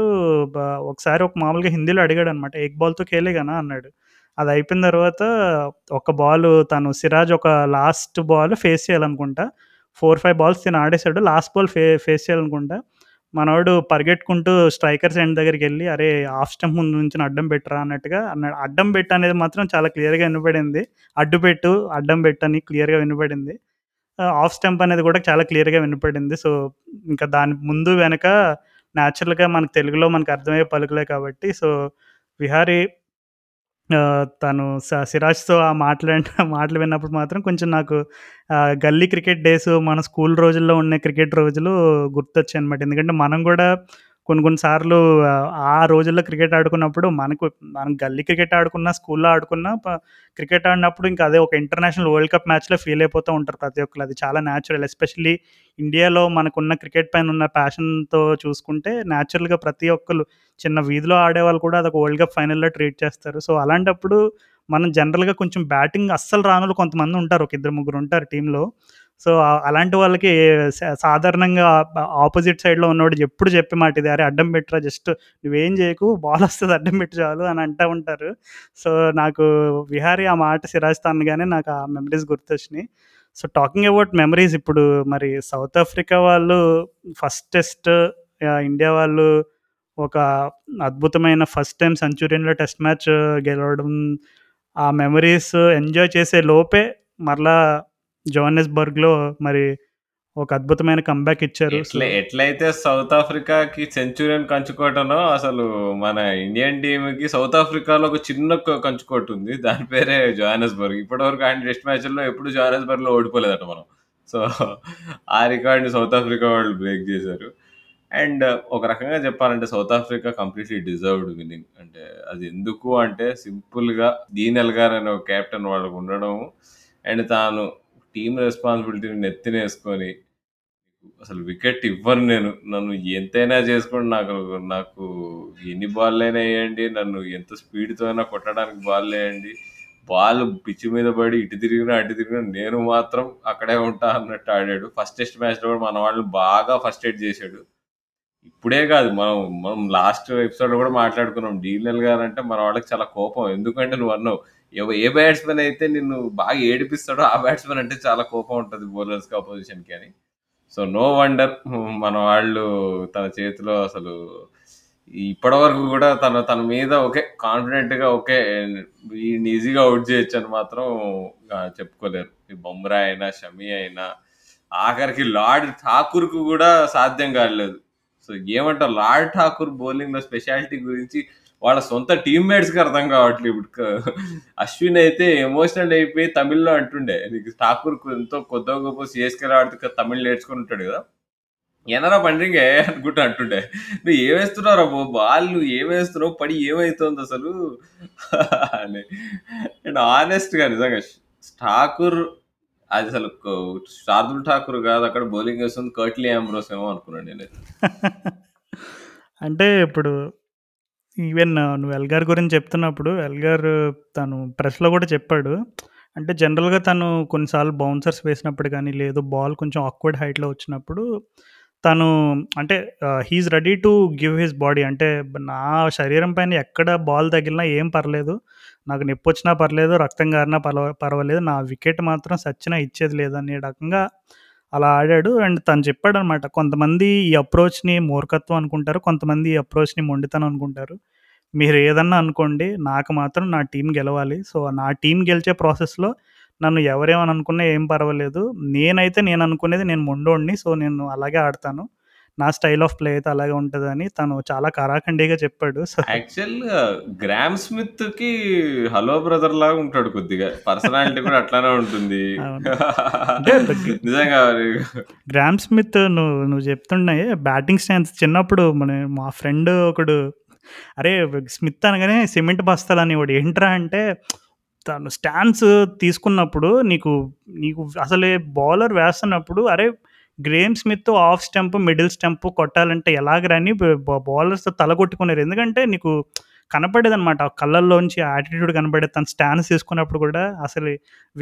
ఒకసారి ఒక మామూలుగా హిందీలో అడిగాడు అనమాట, ఎగ్ బాల్తో కేలేగానా అన్నాడు. అది అయిపోయిన తర్వాత ఒక బాల్ తను సిరాజ్ ఒక లాస్ట్ బాల్ ఫేస్ చేయాలనుకుంటా, 4-5 బాల్స్ తను ఆడేశాడు, లాస్ట్ బాల్ ఫేస్ చేయాలనుకుంటా మనవాడు పరిగెట్టుకుంటూ స్ట్రైకర్స్ ఎండ్ దగ్గరికి వెళ్ళి అరే ఆఫ్ స్టంప్ ముందు నుంచి అడ్డం పెట్టరా అన్నట్టుగా అన్నాడు. అడ్డం పెట్టు అనేది మాత్రం చాలా క్లియర్గా వినపడింది, అడ్డుపెట్టు అడ్డం పెట్టు అని క్లియర్గా వినపడింది, ఆఫ్ స్టంప్ అనేది కూడా చాలా క్లియర్గా వినపడింది. సో ఇంకా దాని ముందు వెనక న్యాచురల్గా మనకు తెలుగులో మనకు అర్థమయ్యే పలుకులే కాబట్టి సో విహారీ తను సిరాజ్తో ఆ మాటలు విన్నప్పుడు మాత్రం కొంచెం నాకు గల్లీ క్రికెట్ డేస్ మన స్కూల్ రోజుల్లో ఉండే క్రికెట్ రోజులు గుర్తొచ్చాయి అనమాట. ఎందుకంటే మనం కూడా కొన్నిసార్లు ఆ రోజుల్లో క్రికెట్ ఆడుకున్నప్పుడు మనం గల్లీ క్రికెట్ ఆడుకున్నా, స్కూల్లో ఆడుకున్నా, క్రికెట్ ఆడినప్పుడు ఇంకా అదే ఒక ఇంటర్నేషనల్ వరల్డ్ కప్ మ్యాచ్లో ఫీల్ అయిపోతూ ఉంటారు ప్రతి ఒక్కరు. అది చాలా న్యాచురల్, ఎస్పెషల్లీ ఇండియాలో మనకున్న క్రికెట్ పైన ఉన్న ప్యాషన్తో చూసుకుంటే న్యాచురల్గా ప్రతి ఒక్కరు చిన్న వీధిలో ఆడేవాళ్ళు కూడా అదొక వరల్డ్ కప్ ఫైనల్లో ట్రీట్ చేస్తారు. సో అలాంటప్పుడు మనం జనరల్గా కొంచెం బ్యాటింగ్ అస్సలు రానులు కొంతమంది ఉంటారు, ఒక 2-3 ఉంటారు టీంలో. సో అలాంటి వాళ్ళకి సాధారణంగా ఆపోజిట్ సైడ్లో ఉన్నవాడు ఎప్పుడు చెప్పే మాట ఇది, అరే అడ్డం పెట్టరా, జస్ట్ నువ్వేం చేయకు, బాల్ వస్తుంది అడ్డం పెట్టి చాలు అని అంటూ ఉంటారు. సో నాకు విహారీ ఆ మాట సిరాజ్ తనగానే నాకు ఆ మెమరీస్ గుర్తొచ్చినాయి. సో టాకింగ్ అబౌట్ మెమరీస్, ఇప్పుడు మరి సౌత్ ఆఫ్రికా వాళ్ళు ఫస్ట్ టెస్ట్, ఇండియా వాళ్ళు ఒక అద్భుతమైన ఫస్ట్ టైం సెంచురీలో టెస్ట్ మ్యాచ్ గెలవడం, ఆ మెమరీస్ ఎంజాయ్ చేసే లోపే మరలా జోహానిస్బర్గ్లో మరి ఒక అద్భుతమైన కంబ్యాక్ ఇచ్చారు. ఎట్లయితే సౌత్ ఆఫ్రికాకి సెంచురీని కంచుకోవటనో అసలు మన ఇండియన్ టీంకి సౌత్ ఆఫ్రికాలో ఒక చిన్న కంచుకోటు ఉంది, దాని పేరే జోహానిస్బర్గ్. ఇప్పటివరకు ఆయన టెస్ట్ మ్యాచ్ల్లో ఎప్పుడు జోహానిస్బర్గ్లో ఓడిపోలేదట మనం. సో ఆ రికార్డ్ని సౌత్ ఆఫ్రికా వాళ్ళు బ్రేక్ చేశారు. అండ్ ఒక రకంగా చెప్పాలంటే South Africa completely deserved winning. అంటే అది ఎందుకు అంటే సింపుల్గా డీన్ ఎల్గార్ అనే ఒక కెప్టెన్ వాళ్ళకు ఉండడం, అండ్ తాను టీమ్ రెస్పాన్సిబిలిటీని నెత్తినేసుకొని అసలు వికెట్ ఇవ్వను, నన్ను ఎంతైనా చేసుకోండి, నాకు ఎన్ని బాల్ అయినా వేయండి, నన్ను ఎంత స్పీడ్తో అయినా కొట్టడానికి బాల్ వేయండి, బాల్ పిచ్చి మీద పడి ఇటు తిరిగినా అటు తిరిగినా నేను మాత్రం అక్కడే ఉంటా అన్నట్టు ఆడాడు. ఫస్ట్ టెస్ట్ మ్యాచ్లో కూడా మన వాళ్ళు బాగా ఫస్ట్ ఎయిడ్ చేశాడు. ఇప్పుడే కాదు, మనం లాస్ట్ ఎపిసోడ్లో కూడా మాట్లాడుకున్నాం, డీఎల్ గారు అంటే మన వాళ్ళకి చాలా కోపం. ఎందుకంటే నువ్వు అన్నావు ఏ బ్యాట్స్మెన్ అయితే నిన్ను బాగా ఏడిపిస్తాడో ఆ బ్యాట్స్మెన్ అంటే చాలా కోపం ఉంటుంది బౌలర్స్కి, ఆపోజిషన్కి అని. సో నో వండర్ మన వాళ్ళు తన చేతిలో అసలు ఇప్పటివరకు కూడా తన మీద ఒకే కాన్ఫిడెంట్గా ఒకే ఈజీగా అవుట్ చేయొచ్చు అని మాత్రం చెప్పుకోలేరు. బుమ్రా అయినా, షమీ అయినా, ఆఖరికి లార్డ్ ఠాకూర్కు కూడా సాధ్యం కాలేదు. సో ఏమంటారు లార్డ్ ఠాకూర్ బౌలింగ్లో స్పెషాలిటీ గురించి వాళ్ళ సొంత టీమ్మేట్స్కి అర్థం కావట్లేదు. ఇప్పుడు అశ్విన్ అయితే ఎమోషనల్ అయిపోయి తమిళ్లో అంటుండే, నీకు ఠాకూర్ ఎంతో కొద్దో గొప్ప సిఎస్కేలో ఆడుతూ తమిళ్ నేర్చుకుని ఉంటాడు కదా, ఎనరా పండ్రింగే అనుకుంటా అంటుండే, నువ్వు ఏమేస్తున్నారా బాల్, నువ్వు ఏమేస్తున్నావు, పడి ఏమవుతుంది అసలు అని. అండ్ ఆనెస్ట్గా నిజంగా ఠాకూర్ అది అసలు శార్దుల్ ఠాకూర్ కాదు అక్కడ బౌలింగ్ వేస్తుంది, కర్ట్లీ ఆంబ్రోస్ ఏమో అనుకున్నాను నేనైతే. అంటే ఇప్పుడు ఈవెన్ నువ్వు ఎల్గార్ గురించి చెప్తున్నప్పుడు, ఎల్గార్ తను ప్రెస్లో కూడా చెప్పాడు, అంటే జనరల్గా తను కొన్నిసార్లు బౌన్సర్స్ వేసినప్పుడు కానీ లేదు బాల్ కొంచెం ఆక్వర్డ్ హైట్లో వచ్చినప్పుడు తను అంటే he's ready to give his body, అంటే నా శరీరం పైన ఎక్కడ బాల్ తగిలినా ఏం పర్లేదు, నాకు నొప్పి వచ్చినా పర్లేదు, రక్తం గారినా పర్వాలేదు, నా వికెట్ మాత్రం సచ్చినా ఇచ్చేది లేదనే రకంగా అలా ఆడాడు. అండ్ తను చెప్పాడు అనమాట, కొంతమంది ఈ అప్రోచ్ని మూర్ఖత్వం అనుకుంటారు, కొంతమంది ఈ అప్రోచ్ని మొండితనం అనుకుంటారు, మీరు ఏదన్నా అనుకోండి, నాకు మాత్రం నా టీం గెలవాలి, సో నా టీం గెలిచే ప్రాసెస్లో నన్ను ఎవరేమని అనుకున్నా ఏం పర్వాలేదు, నేనైతే నేను అనుకునేది నేను మొండోడిని, సో నేను అలాగే ఆడతాను, నా స్టైల్ ఆఫ్ ప్లే అయితే అలాగే ఉంటుందని తను చాలా కరాఖండిగా చెప్పాడు. సో యాక్చువల్గా గ్రామ్ స్మిత్ కి హలో బ్రదర్ లాగా ఉంటాడు, కొద్దిగా పర్సనాలిటీ కూడా అట్లానే ఉంటుంది నిజంగా. గ్రామ్ స్మిత్ నువ్వు చెప్తున్నాయి బ్యాటింగ్ స్టాన్స్, చిన్నప్పుడు మన మా ఫ్రెండ్ ఒకడు, అరే స్మిత్ అనగానే సిమెంట్ బస్తాలని వాడు, ఏంట్రా అంటే తను స్టాన్స్ తీసుకున్నప్పుడు నీకు నీకు అసలే బౌలర్ వేస్తున్నప్పుడు అరే Graeme Smith off stump middle stump కొట్టాలంటే ఎలాగరని బౌలర్స్ తల కొట్టుకున్నారు, ఎందుకంటే నీకు కనపడేది అనమాట ఆ కళ్ళల్లోంచి యాటిట్యూడ్ కనపడేది. తను స్టాన్స్ తీసుకున్నప్పుడు కూడా అసలు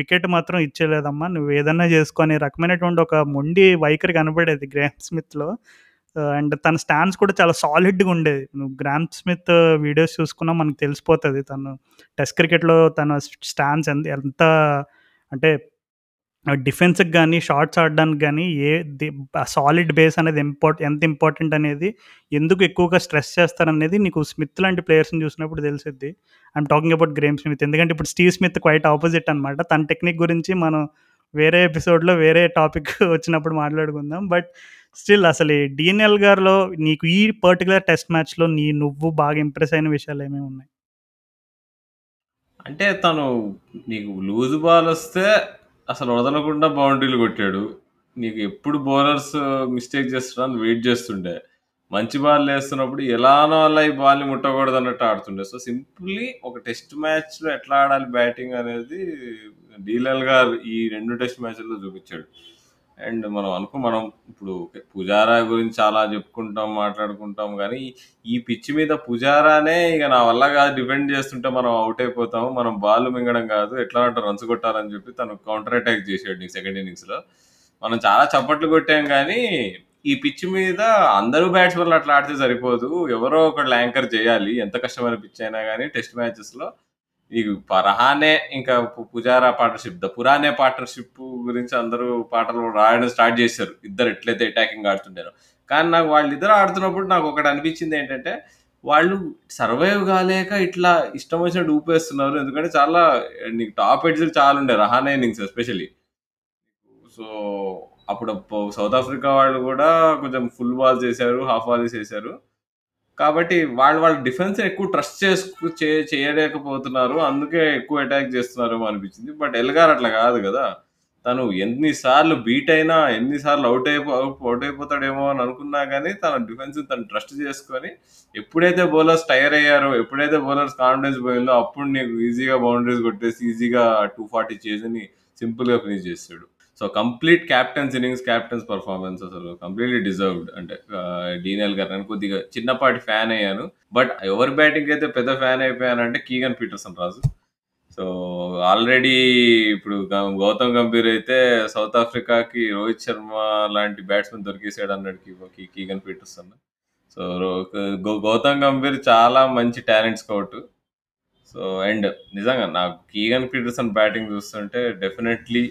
వికెట్ మాత్రం ఇచ్చేలేదమ్మా, నువ్వు ఏదన్నా చేసుకునే రకమైనటువంటి ఒక మొండి వైఖరి కనపడేది గ్రేమ్ స్మిత్లో. అండ్ తన స్టాన్స్ కూడా చాలా సాలిడ్గా ఉండేది, నువ్వు గ్రామ్ స్మిత్ వీడియోస్ చూసుకున్నా మనకు తెలిసిపోతుంది తను టెస్ట్ క్రికెట్లో తన స్టాన్స్ ఎంత అంటే డిఫెన్స్కి కానీ షార్ట్స్ ఆడడానికి కానీ ఏ సాలిడ్ బేస్ అనేది ఎంత ఇంపార్టెంట్ అనేది, ఎందుకు ఎక్కువగా స్ట్రెస్ చేస్తారనేది నీకు స్మిత్ లాంటి ప్లేయర్స్ని చూసినప్పుడు తెలిసిద్ది. I'm talking about Graeme Smith, ఎందుకంటే ఇప్పుడు స్టీవ్ స్మిత్ క్వైట్ ఆపోజిట్ అనమాట. తన టెక్నిక్ గురించి మనం వేరే ఎపిసోడ్లో వేరే టాపిక్ వచ్చినప్పుడు మాట్లాడుకుందాం. బట్ స్టిల్ అసలు డీన్ ఎల్గార్లో నీకు ఈ పర్టికులర్ టెస్ట్ మ్యాచ్లో నువ్వు బాగా ఇంప్రెస్ అయిన విషయాలు ఏమేమి ఉన్నాయి? అంటే తను నీకు లూజ్ బాల్ వస్తే అసలు వదలకుండా బౌండరీలు కొట్టాడు, నీకు ఎప్పుడు బౌలర్స్ మిస్టేక్ చేస్తున్నాను వెయిట్ చేస్తుండే, మంచి బాల్ వేస్తున్నప్పుడు ఎలానో అలా ఈ బాల్ని ముట్టకూడదు అన్నట్టు ఆడుతుండే. సో సింప్లీ ఒక టెస్ట్ మ్యాచ్లో ఎట్లా ఆడాలి బ్యాటింగ్ అనేది డీన్ ఎల్గార్ ఈ రెండు టెస్ట్ మ్యాచ్ల్లో చూపించాడు. అండ్ మనం ఇప్పుడు పుజారా గురించి చాలా చెప్పుకుంటాం మాట్లాడుకుంటాం, కానీ ఈ పిచ్ మీద పుజారానే ఇక నా వల్ల కాదు డిఫెండ్ చేస్తుంటే మనం అవుట్ అయిపోతాము, మనం బాల్ మింగడం కాదు ఎట్లా అంటే రన్స్ కొట్టాలని చెప్పి తను కౌంటర్ అటాక్ చేసాడు నీకు సెకండ్ ఇన్నింగ్స్లో. మనం చాలా చప్పట్లు కొట్టాం, కానీ ఈ పిచ్ మీద అందరూ బ్యాట్స్మెన్లు అట్లా ఆడితే సరిపోదు, ఎవరో ఒకళ్ళు యాంకర్ చేయాలి, ఎంత కష్టమైన పిచ్ అయినా కానీ. టెస్ట్ మ్యాచెస్లో నీకు రహానే ఇంకా పుజారా పార్ట్నర్షిప్, ద పురానే పార్ట్నర్షిప్ గురించి అందరూ పాటలు రాయడం స్టార్ట్ చేశారు, ఇద్దరు ఎట్లయితే అటాకింగ్ ఆడుతుంటారు. కానీ నాకు వాళ్ళిద్దరు ఆడుతున్నప్పుడు నాకు ఒకటి అనిపించింది ఏంటంటే, వాళ్ళు సర్వైవ్ కాలేక ఇట్లా ఇష్టం వచ్చినట్టు ఊపేస్తున్నారు, ఎందుకంటే చాలా నీకు టాప్ ఎడ్జ్లు చాలా ఉండే రహానే ఇన్నింగ్స్ ఎస్పెషలీ. సో అప్పుడు సౌత్ ఆఫ్రికా వాళ్ళు కూడా కొంచెం ఫుల్ బాల్స్ వేసారు, హాఫ్ బాల్స్ వేసారు, కాబట్టి వాళ్ళ డిఫెన్స్ ఎక్కువ ట్రస్ట్ చేయలేకపోతున్నారు, అందుకే ఎక్కువ అటాక్ చేస్తున్నారేమో అనిపించింది. బట్ ఎల్గార్ అట్లా కాదు కదా, తను ఎన్నిసార్లు బీట్ అయినా ఎన్నిసార్లు అవుట్ అయిపోతాడేమో అని అనుకున్నా, కానీ తన డిఫెన్స్ తను ట్రస్ట్ చేసుకొని ఎప్పుడైతే బౌలర్స్ టైర్ అయ్యారో, ఎప్పుడైతే బౌలర్స్ కాన్ఫిడెన్స్ పోయిందో, అప్పుడు నీకు ఈజీగా బౌండరీస్ కొట్టేసి ఈజీగా 240 చేసి సింపుల్గా ఫినిష్ చేస్తాడు. So complete captain's innings, captain's performance, అసలు కంప్లీట్లీ డిజర్వ్డ్. అంటే డీన్ ఎల్గార్ నేను కొద్దిగా చిన్నపాటి ఫ్యాన్ అయ్యాను, బట్ ఎవరి బ్యాటింగ్ అయితే పెద్ద ఫ్యాన్ అయిపోయానంటే కీగన్ పీటర్సన్ రాజు. సో ఆల్రెడీ ఇప్పుడు గౌతమ్ గంభీర్ అయితే సౌత్ ఆఫ్రికాకి రోహిత్ శర్మ లాంటి బ్యాట్స్మెన్ దొరికేసాడు అన్నట్టు Keegan Petersen. So Gautam Gambhir చాలా మంచి టాలెంట్ స్కౌట్. సో అండ్ నిజంగా నాకు కీగన్ పీటర్సన్ బ్యాటింగ్ చూస్తుంటే definitely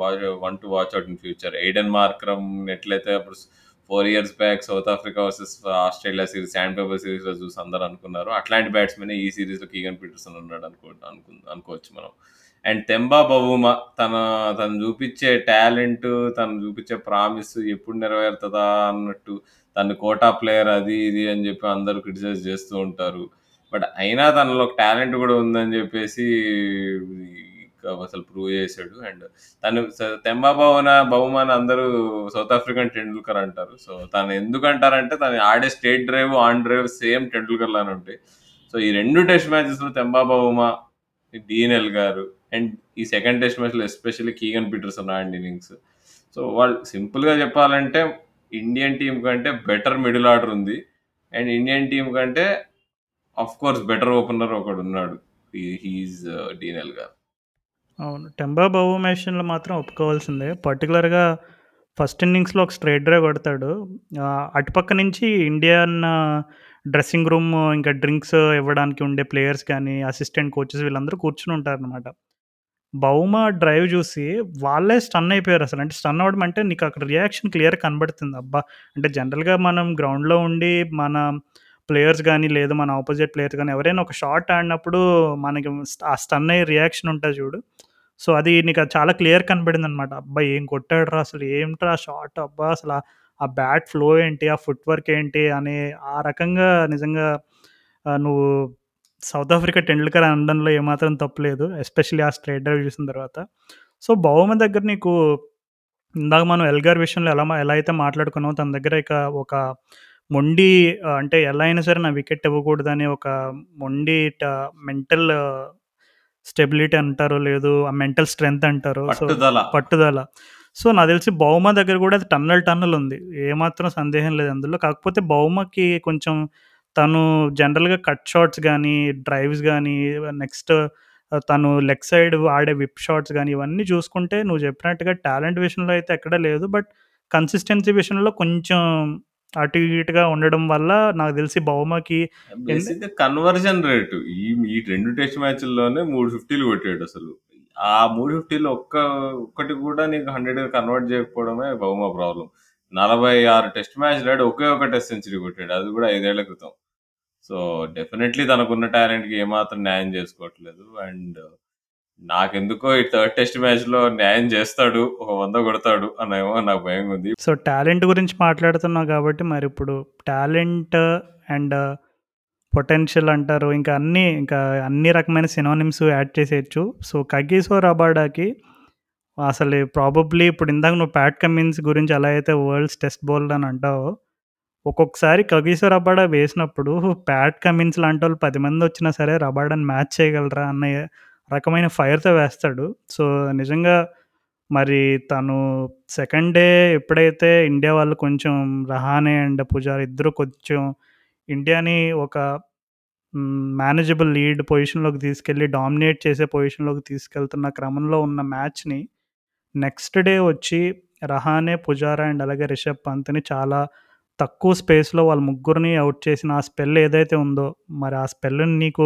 want to watch out in future. Aiden Markram netlete appudu 4 years back South Africa versus Australia series sandpaper series lo చూసి అందరూ అనుకున్నారు అట్లాంటి batsmen ఈ సిరీస్ లో కీగన్ పీటర్సన్ ఉన్నాడు అనుకోవచ్చు మనం. అండ్ తెంబా బవూమా తను చూపించే టాలెంట్, తను చూపించే ప్రామిస్ ఎప్పుడు నెరవేరుతుందా అన్నట్టు, తను కోటా ప్లేయర్ అది ఇది అని చెప్పి అందరూ క్రిటిసైజ్ చేస్తూ ఉంటారు. బట్ అయినా తనలో టాలెంట్ కూడా ఉందని చెప్పేసి అసలు ప్రూవ్ చేశాడు. అండ్ తను తెంబా బౌమా అందరూ సౌత్ ఆఫ్రికన్ టెండూల్కర్ అంటారు. సో తను ఎందుకంటారంటే తను ఆడే straight drive, on drive same Tendulkar లానే ఉంటాయి. సో ఈ రెండు టెస్ట్ మ్యాచెస్లో Temba Bavuma, Dean Elgar and ఈ సెకండ్ టెస్ట్ మ్యాచ్లో especially Keegan Petersen and innings. So వాళ్ళు సింపుల్గా చెప్పాలంటే ఇండియన్ టీం కంటే బెటర్ మిడిల్ ఆర్డర్ ఉంది అండ్ ఇండియన్ టీం కంటే ఆఫ్ కోర్స్ బెటర్ ఓపెనర్ ఒకడు ఉన్నాడు, హీఈస్ డీన్ ఎల్గార్. అవును, టెంబా బౌమేషన్లో మాత్రం ఒప్పుకోవాల్సిందే. పర్టికులర్గా ఫస్ట్ ఇన్నింగ్స్లో ఒక స్ట్రైట్ డ్రైవ్ కొడతాడు. అటుపక్క నుంచి ఇండియన్ డ్రెస్సింగ్ రూమ్ ఇంకా డ్రింక్స్ ఇవ్వడానికి ఉండే ప్లేయర్స్ కానీ అసిస్టెంట్ కోచెస్ వీళ్ళందరూ కూర్చుని ఉంటారనమాట. బౌమా డ్రైవ్ చూసి వాళ్ళే స్టన్ అయిపోయారు అసలు. అంటే స్టన్ అవ్వడం అంటే నీకు అక్కడ రియాక్షన్ క్లియర్ కనబడుతుంది. అబ్బా అంటే జనరల్గా మనం గ్రౌండ్లో ఉండి మన ప్లేయర్స్ కానీ లేదు మన ఆపోజిట్ ప్లేయర్స్ కానీ ఎవరైనా ఒక షాట్ ఆడినప్పుడు మనకి ఆ స్టన్ అయ్యే రియాక్షన్ ఉంటుంది చూడు. సో అది నీకు చాలా క్లియర్ కనబడింది అనమాట. అబ్బా ఏం కొట్టాడు రా అసలు, ఏమిట్రా ఆ షాట్, అబ్బా అసలు ఆ బ్యాట్ ఫ్లో ఏంటి, ఆ ఫుట్ వర్క్ ఏంటి అనే ఆ రకంగా నిజంగా నువ్వు సౌత్ ఆఫ్రికా టెండూల్కర్ అనడంలో ఏమాత్రం తప్పులేదు, ఎస్పెషలీ ఆ స్ట్రైట్ డ్రైవ్ చూసిన తర్వాత. సో బౌమా దగ్గర నీకు ఇందాక మనం ఎల్గార్ విషయంలో ఎలా అయితే మాట్లాడుకున్నామో తన దగ్గర ఇక ఒక మొండి, అంటే ఎలా అయినా సరే నా వికెట్ ఇవ్వకూడదని ఒక మొండి మెంటల్ స్టెబిలిటీ అంటారో లేదు ఆ మెంటల్ స్ట్రెంగ్త్ అంటారో, సో పట్టుదల. సో నాకు తెలిసి బౌమా దగ్గర కూడా అది టన్నల్ ఉంది, ఏమాత్రం సందేహం లేదు అందులో. కాకపోతే బౌమాకి కొంచెం తను జనరల్గా కట్ షాట్స్ కానీ డ్రైవ్స్ కానీ నెక్స్ట్ తను లెగ్ సైడ్ ఆడే విప్ షాట్స్ కానీ ఇవన్నీ చూసుకుంటే నువ్వు చెప్పినట్టుగా టాలెంట్ విషయంలో అయితే ఎక్కడా లేదు. బట్ కన్సిస్టెన్సీ విషయంలో కొంచెం అటు ఇటుగా ఉండడం వల్ల నాకు తెలిసి బౌమాకి కన్వర్జన్ రేటు ఈ రెండు టెస్ట్ మ్యాచ్ల్లోనే 350 కొట్టాడు అసలు. ఆ 350 ఒక్కటి కూడా నీకు 100 కన్వర్ట్ చేయకపోవడమే బౌమా ప్రాబ్లం. 46 టెస్ట్ మ్యాచ్లు ఆడి ఒకే ఒక టెస్ట్ సెంచరీ కొట్టాడు, అది కూడా 5 ఏళ్ల క్రితం. సో డెఫినెట్లీ తనకున్న టాలెంట్కి ఏమాత్రం న్యాయం చేసుకోవట్లేదు. అండ్ నాకెందుకో ఈ థర్డ్ టెస్ట్ మ్యాచ్లో న్యాయం చేస్తాడు, 100 కొడతాడు అనేమో నాకు భయం ఉంది. సో టాలెంట్ గురించి మాట్లాడుతున్నావు కాబట్టి మరి ఇప్పుడు టాలెంట్ అండ్ పొటెన్షియల్ అంటారు, ఇంకా అన్ని రకమైన సినోనిమ్స్ యాడ్ చేసేయచ్చు. సో కగిసో రబాడాకి అసలు ప్రాబబ్లీ ఇప్పుడు ఇందాక నువ్వు ప్యాట్ కమిన్స్ గురించి ఎలా అయితే వరల్డ్స్ టెస్ట్ బౌలర్ అని అంటావో, ఒక్కొక్కసారి కగిసో రబాడా వేసినప్పుడు ప్యాట్ కమిన్స్ లాంటి వాళ్ళు 10 మంది వచ్చినా సరే రబాడాని మ్యాచ్ చేయగలరా అన్న రకమైన ఫైర్తో వేస్తాడు. సో నిజంగా మరి తను సెకండ్ డే ఎప్పుడైతే ఇండియా వాళ్ళు కొంచెం రహానే అండ్ పుజారా ఇద్దరు కొంచెం ఇండియాని ఒక మేనేజబుల్ లీడ్ పొజిషన్లోకి తీసుకెళ్ళి డామినేట్ చేసే పొజిషన్లోకి తీసుకెళ్తున్న క్రమంలో ఉన్న మ్యాచ్ని నెక్స్ట్ డే వచ్చి రహానే, పుజారా అండ్ అలాగే రిషబ్ పంత్ని చాలా తక్కువ స్పేస్లో వాళ్ళ ముగ్గురిని అవుట్ చేసిన ఆ స్పెల్ ఏదైతే ఉందో, మరి ఆ స్పెల్ని నీకు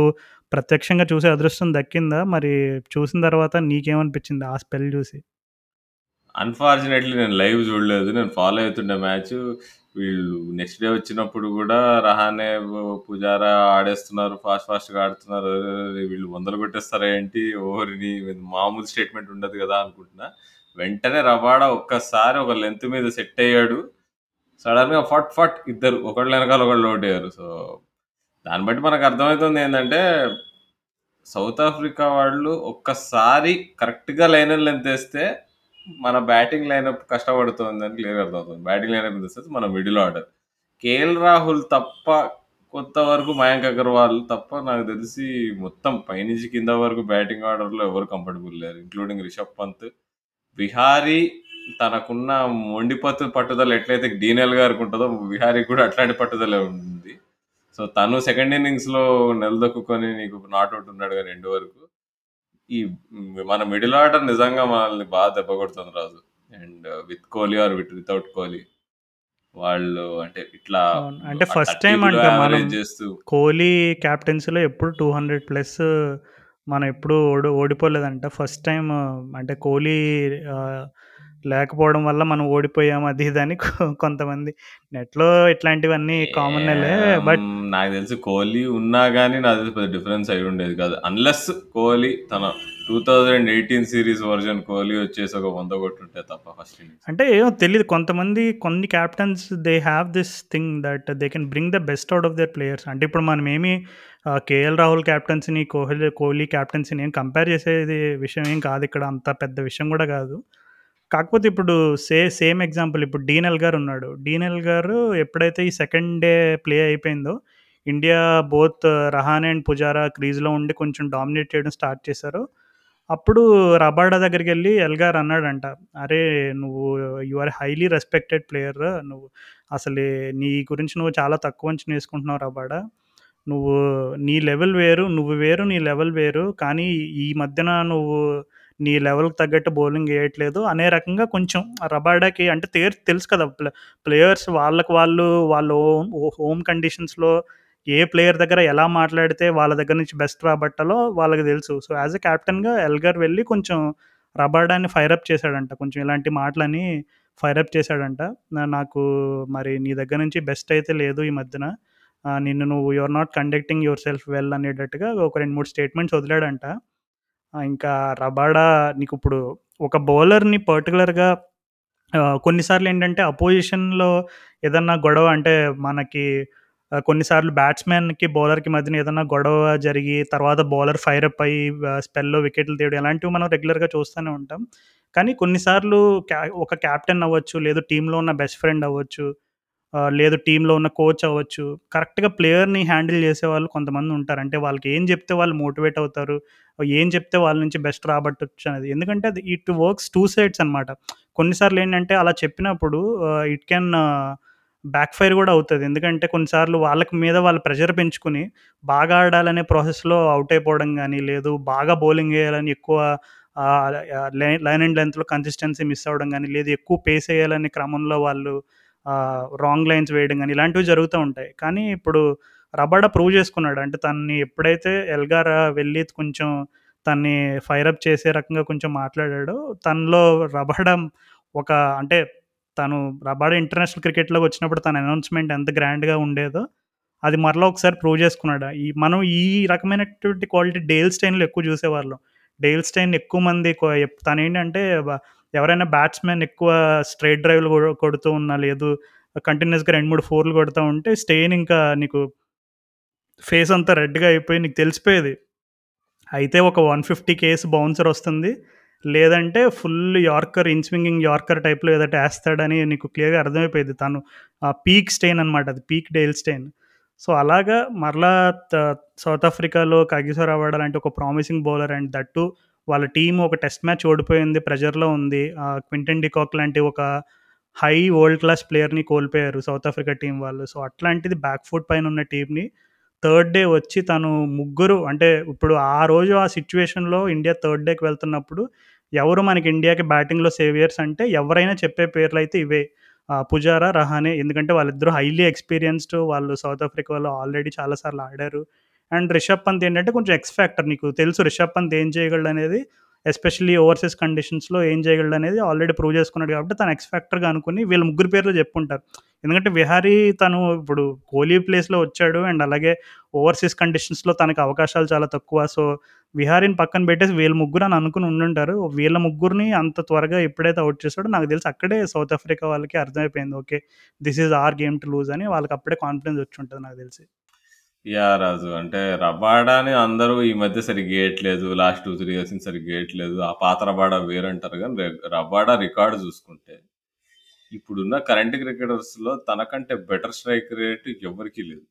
ప్రత్యక్షంగా చూసే అదృష్టం దక్కిందా? మరి చూసిన తర్వాత నీకేమనిపించింది ఆ స్పెల్ చూసి? అన్ఫార్చునేట్లీ నేను లైవ్ చూడలేదు, నేను ఫాలో అవుతుండే మ్యాచ్. వీళ్ళు నెక్స్ట్ డే వచ్చినప్పుడు కూడా రహానే, పుజారా ఆడేస్తున్నారు, ఫాస్ట్గా ఆడుతున్నారు, వీళ్ళు 100 కొట్టేస్తారా ఏంటి, ఓవరిని మామూలు స్టేట్మెంట్ ఉండదు కదా అనుకుంటున్నా. వెంటనే రబాడా ఒక్కసారి ఒక లెంత్ మీద సెట్ అయ్యాడు, సడన్గా ఫట్ ఇద్దరు ఒకళ్ళు వెనకాల ఒకళ్ళు అవుట్ అయ్యారు. సో దాన్ని బట్టి మనకు అర్థమవుతుంది ఏంటంటే సౌత్ ఆఫ్రికా వాళ్ళు ఒక్కసారి కరెక్ట్గా లైనర్ లెంత్ వేస్తే మన బ్యాటింగ్ లైనప్ కష్టపడుతుంది అని క్లియర్గా అర్థమవుతుంది. బ్యాటింగ్ లైనప్ తెస్తే మన మిడిల్ ఆర్డర్ కేఎల్ రాహుల్ తప్ప, కొత్త వరకు మయాంక్ అగర్వాల్ తప్ప నాకు తెలిసి మొత్తం పైనుంచి కింద వరకు బ్యాటింగ్ ఆర్డర్లో ఎవరు కంఫర్టబుల్ లేరు, ఇంక్లూడింగ్ రిషబ్ పంత్. విహారీ తనకున్న మొండిపత్తు పట్టుదల ఎట్లయితే డీన్ ఎల్గార్కి ఉంటుందో విహారీ కూడా అట్లాంటి పట్టుదలే ఉంటుంది. సో తను సెకండ్ ఇన్నింగ్స్లో నిలదొక్కుని నీకు నాట్అవుట్ ఉన్నాడు కానీ రెండు వరకు. ఈ మన మిడిల్ ఆర్డర్ నిజంగా మనల్ని బాగా దెబ్బ కొడుతుంది Raju. And with Kohli or without Kohli వాళ్ళు అంటే ఇట్లా అంటే ఫస్ట్ టైం చేస్తూ కోహ్లీ క్యాప్టెన్సీలో ఎప్పుడు 200+ మనం ఎప్పుడు ఓడిపోలేదంట. ఫస్ట్ టైం అంటే కోహ్లీ లేకపోవడం వల్ల మనం ఓడిపోయాము అది ఇదని కొంతమంది నెట్లో ఇట్లాంటివన్నీ కామన్. బట్ నాకు తెలిసి కోహ్లీ ఉన్నా కానీ నాకు తెలిసి పెద్ద డిఫరెన్స్ అయి ఉండేది కాదు, అన్లెస్ కోహ్లీ తన 2018 సిరీస్ వర్జన్ కోహ్లీ వచ్చేసి ఒక 100 కొట్టుంటే తప్ప ఫస్ట్ ఇన్నింగ్స్. అంటే ఏమో తెలియదు, కొంతమంది కొన్ని captains they have this thing that they can bring the best out of their players. అంటే ఇప్పుడు మనం ఏమి కేఎల్ రాహుల్ క్యాప్టెన్సీని కోహ్లీ క్యాప్టెన్సీని ఏం కంపేర్ చేసేది విషయం ఏం కాదు, ఇక్కడ అంత పెద్ద విషయం కూడా కాదు. కాకపోతే ఇప్పుడు సేమ్ ఎగ్జాంపుల్ ఇప్పుడు డీన్ ఎల్గార్ ఉన్నాడు. డీన్ ఎల్గార్ ఎప్పుడైతే ఈ సెకండ్ డే ప్లే అయిపోయిందో India both Rahane and Pujara క్రీజ్లో ఉండి కొంచెం డామినేట్ చేయడం స్టార్ట్ చేశారు. అప్పుడు రబాడా దగ్గరికి వెళ్ళి ఎల్గార్ అన్నాడంట, అరే నువ్వు you are highly respected player, నువ్వు అసలు నీ గురించి నువ్వు చాలా తక్కువ అంచనా వేసుకుంటున్నావు రబాడా, నువ్వు నీ లెవెల్ వేరు, నువ్వు వేరు నీ లెవెల్ వేరు, కానీ ఈ మధ్యన నువ్వు నీ లెవెల్కి తగ్గట్టు బౌలింగ్ వేయట్లేదు అనే రకంగా కొంచెం రబాడాకి అంటే తెలుసు కదా ప్లేయర్స్ వాళ్ళకి వాళ్ళ హోమ్ కండిషన్స్లో ఏ ప్లేయర్ దగ్గర ఎలా మాట్లాడితే వాళ్ళ దగ్గర నుంచి బెస్ట్ రాబట్టాలో వాళ్ళకి తెలుసు. సో యాజ్ ఎ క్యాప్టెన్గా ఎల్గర్ వెళ్ళి కొంచెం రబాడాన్ని ఫైరప్ చేశాడంట, కొంచెం ఇలాంటి మాటలని ఫైరప్ చేశాడంట, నాకు మరి నీ దగ్గర నుంచి బెస్ట్ అయితే లేదు ఈ మధ్యన, నిన్ను నువ్వు your not conducting yourself well అనేటట్టుగా ఒక 2-3 స్టేట్మెంట్స్ వదిలాడంట. ఇంకా రబాడా నీకు ఇప్పుడు ఒక బౌలర్ని పర్టికులర్గా కొన్నిసార్లు ఏంటంటే అపోజిషన్లో ఏదన్నా గొడవ అంటే మనకి కొన్నిసార్లు బ్యాట్స్మెన్కి బౌలర్కి మధ్యన ఏదైనా గొడవ జరిగి తర్వాత బౌలర్ ఫైర్ అప్ అయ్యి స్పెల్లో వికెట్లు తీయడం అలాంటివి మనం రెగ్యులర్గా చూస్తూనే ఉంటాం. కానీ కొన్నిసార్లు ఒక క్యాప్టెన్ అవ్వచ్చు, లేదు టీంలో ఉన్న బెస్ట్ ఫ్రెండ్ అవ్వచ్చు, లేదు టీంలో ఉన్న కోచ్ అవ్వచ్చు, కరెక్ట్గా ప్లేయర్ని హ్యాండిల్ చేసేవాళ్ళు కొంతమంది ఉంటారు. అంటే వాళ్ళకి ఏం చెప్తే వాళ్ళు మోటివేట్ అవుతారు, ఏం చెప్తే వాళ్ళ నుంచి బెస్ట్ రాబట్టవచ్చు అనేది. ఎందుకంటే అది ఇట్ వర్క్స్ టూ సైడ్స్ అనమాట. కొన్నిసార్లు ఏంటంటే అలా చెప్పినప్పుడు ఇట్ క్యాన్ బ్యాక్ ఫైర్ కూడా అవుతుంది. ఎందుకంటే కొన్నిసార్లు వాళ్ళకి మీద వాళ్ళు ప్రెషర్ పెంచుకుని బాగా ఆడాలనే ప్రాసెస్లో అవుట్ అయిపోవడం కానీ, లేదు బాగా బౌలింగ్ వేయాలని ఎక్కువ లైన్ అండ్ లెంత్లో కన్సిస్టెన్సీ మిస్ అవ్వడం కానీ, లేదు ఎక్కువ పేస్ వేయాలనే క్రమంలో వాళ్ళు రాంగ్ లైన్స్ వేయడం కానీ ఇలాంటివి జరుగుతూ ఉంటాయి. కానీ ఇప్పుడు రబాడా ప్రూవ్ చేసుకున్నాడు, అంటే తనని ఎప్పుడైతే ఎల్గార్ వెళ్ళి కొంచెం తనని ఫైరప్ చేసే రకంగా కొంచెం మాట్లాడాడో తనలో రబాడా ఒక అంటే రబాడా ఇంటర్నేషనల్ క్రికెట్లోకి వచ్చినప్పుడు తన అనౌన్స్మెంట్ ఎంత గ్రాండ్గా ఉండేదో అది మరలా ఒకసారి ప్రూవ్ చేసుకున్నాడు. మనం ఈ రకమైనటువంటి క్వాలిటీ డేల్ స్టైన్లో ఎక్కువ చూసేవాళ్ళం. డేల్ స్టైన్ ఎక్కువ మంది తను ఏంటంటే ఎవరైనా బ్యాట్స్మెన్ ఎక్కువ స్ట్రైట్ డ్రైవ్లు కొడుతూ ఉన్నా, లేదు కంటిన్యూస్గా 2-3 4లు కొడుతూ ఉంటే స్టైన్ ఇంకా నీకు ఫేస్ అంతా రెడ్గా అయిపోయి నీకు తెలిసిపోయేది. అయితే ఒక 150 కేసు బౌన్సర్ వస్తుంది, లేదంటే ఫుల్ యార్కర్ ఇన్స్వింగింగ్ యార్కర్ టైప్లో ఏదైతే వేస్తాడని నీకు క్లియర్గా అర్థమైపోయింది. తను పీక్ స్టైన్ అనమాట, అది పీక్ డేల్ స్టైన్. సో అలాగా మరలా సౌత్ ఆఫ్రికాలో కగిసో రబాడా లాంటి ఒక ప్రామిసింగ్ బౌలర్ అండ్ దట్టు వాళ్ళ టీం ఒక టెస్ట్ మ్యాచ్ ఓడిపోయింది, ప్రెజర్లో ఉంది, క్వింటన్ డి కాక్ లాంటి ఒక హై వరల్డ్ క్లాస్ ప్లేయర్ని కోల్పోయారు సౌత్ ఆఫ్రికా టీం వాళ్ళు. సో అట్లాంటిది బ్యాక్ ఫుట్ పైన ఉన్న టీంని థర్డ్ డే వచ్చి తను ముగ్గురు అంటే ఇప్పుడు ఆ రోజు ఆ సిచ్యువేషన్లో ఇండియా థర్డ్ డేకి వెళ్తున్నప్పుడు ఎవరు మనకి ఇండియాకి బ్యాటింగ్లో సేవియర్స్ అంటే ఎవరైనా చెప్పే పేర్లు అయితే ఇవే, పుజారా రహానే. ఎందుకంటే వాళ్ళిద్దరూ హైలీ ఎక్స్పీరియన్స్డ్, వాళ్ళు సౌత్ ఆఫ్రికా వాళ్ళు ఆల్రెడీ చాలాసార్లు ఆడారు. అండ్ రిషబ్ పంత్ ఏంటంటే కొంచెం ఎక్స్ ఫ్యాక్టర్, నీకు తెలుసు రిషబ్ పంత్ ఏం చేయగలడు అనేది, ఎస్పెషల్లీ ఓవర్సీస్ కండిషన్స్లో ఏం చేయగలడు అనేది ఆల్రెడీ ప్రూవ్ చేసుకున్నాడు కాబట్టి తను ఎక్స్ ఫ్యాక్టర్గా అనుకుని వీళ్ళ ముగ్గురు పేర్లు చెప్పుకుంటారు. ఎందుకంటే విహారీ తను ఇప్పుడు కోహ్లీ ప్లేస్లో వచ్చాడు అండ్ అలాగే ఓవర్సీస్ కండిషన్స్లో తనకు అవకాశాలు చాలా తక్కువ. సో విహారీని పక్కన పెట్టేసి వీళ్ళ ముగ్గురు అని అనుకుని ఉండుంటారు. వీళ్ళ ముగ్గురిని అంత త్వరగా ఎప్పుడైతే అవుట్ చేశాడో నాకు తెలిసి అక్కడే సౌత్ ఆఫ్రికా వాళ్ళకి అర్థమైపోయింది, okay this is our game to lose అని వాళ్ళకి అప్పుడే కాన్ఫిడెన్స్ వచ్చి ఉంటుంది నాకు తెలిసి. యా రాజు, అంటే రబాడాని అందరూ ఈ మధ్య సరిగ్గా వేయట్లేదు, లాస్ట్ 2-3 ఇయర్స్ సరిగ్గా వేయట్లేదు. ఆ పాత రబాడా వేరంటారు, కానీ రబాడా రికార్డు చూసుకుంటే ఇప్పుడున్న కరెంట్ క్రికెటర్స్లో తనకంటే బెటర్ స్ట్రైక్ రేట్ ఎవరికీ లేదు.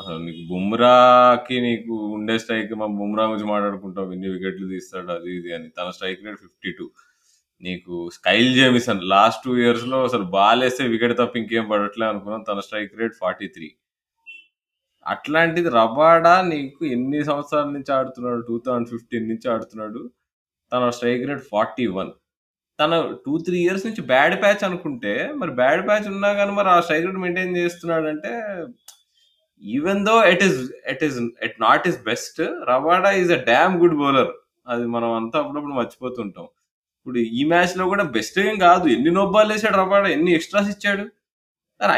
అసలు నీకు బుమ్రాకి నీకు ఉండే స్ట్రైక్, మా బుమ్రా గురించి మాట్లాడుకుంటాం, ఇన్ని వికెట్లు తీస్తాడు అది ఇది అని, తన స్ట్రైక్ రేట్ 52. నీకు స్కైల్ జేమిసన్ లాస్ట్ 2 ఇయర్స్లో అసలు బాల్ వేస్తే వికెట్ తప్ప ఇంకేం పడట్లే అనుకున్నాం, తన స్ట్రైక్ రేట్ 43. అట్లాంటిది రబాడా నీకు ఎన్ని సంవత్సరాల నుంచి ఆడుతున్నాడు, 2015 నుంచి ఆడుతున్నాడు, తన స్ట్రైక్ రేట్ 41. తన 2-3 ఇయర్స్ నుంచి బ్యాడ్ ప్యాచ్ అనుకుంటే మరి బ్యాడ్ ప్యాచ్ ఉన్నా కానీ మరి ఆ స్ట్రైక్ రేట్ మెయింటైన్ చేస్తున్నాడు అంటే even though it not is best, Rabada is a damn good bowler. అది మనం అంతా అప్పుడప్పుడు మర్చిపోతుంటాం. ఇప్పుడు ఈ మ్యాచ్లో కూడా బెస్ట్ ఏం కాదు, ఎన్ని నోబాల్ వేసాడు రబాడా, ఎన్ని ఎక్స్ట్రాస్ ఇచ్చాడు,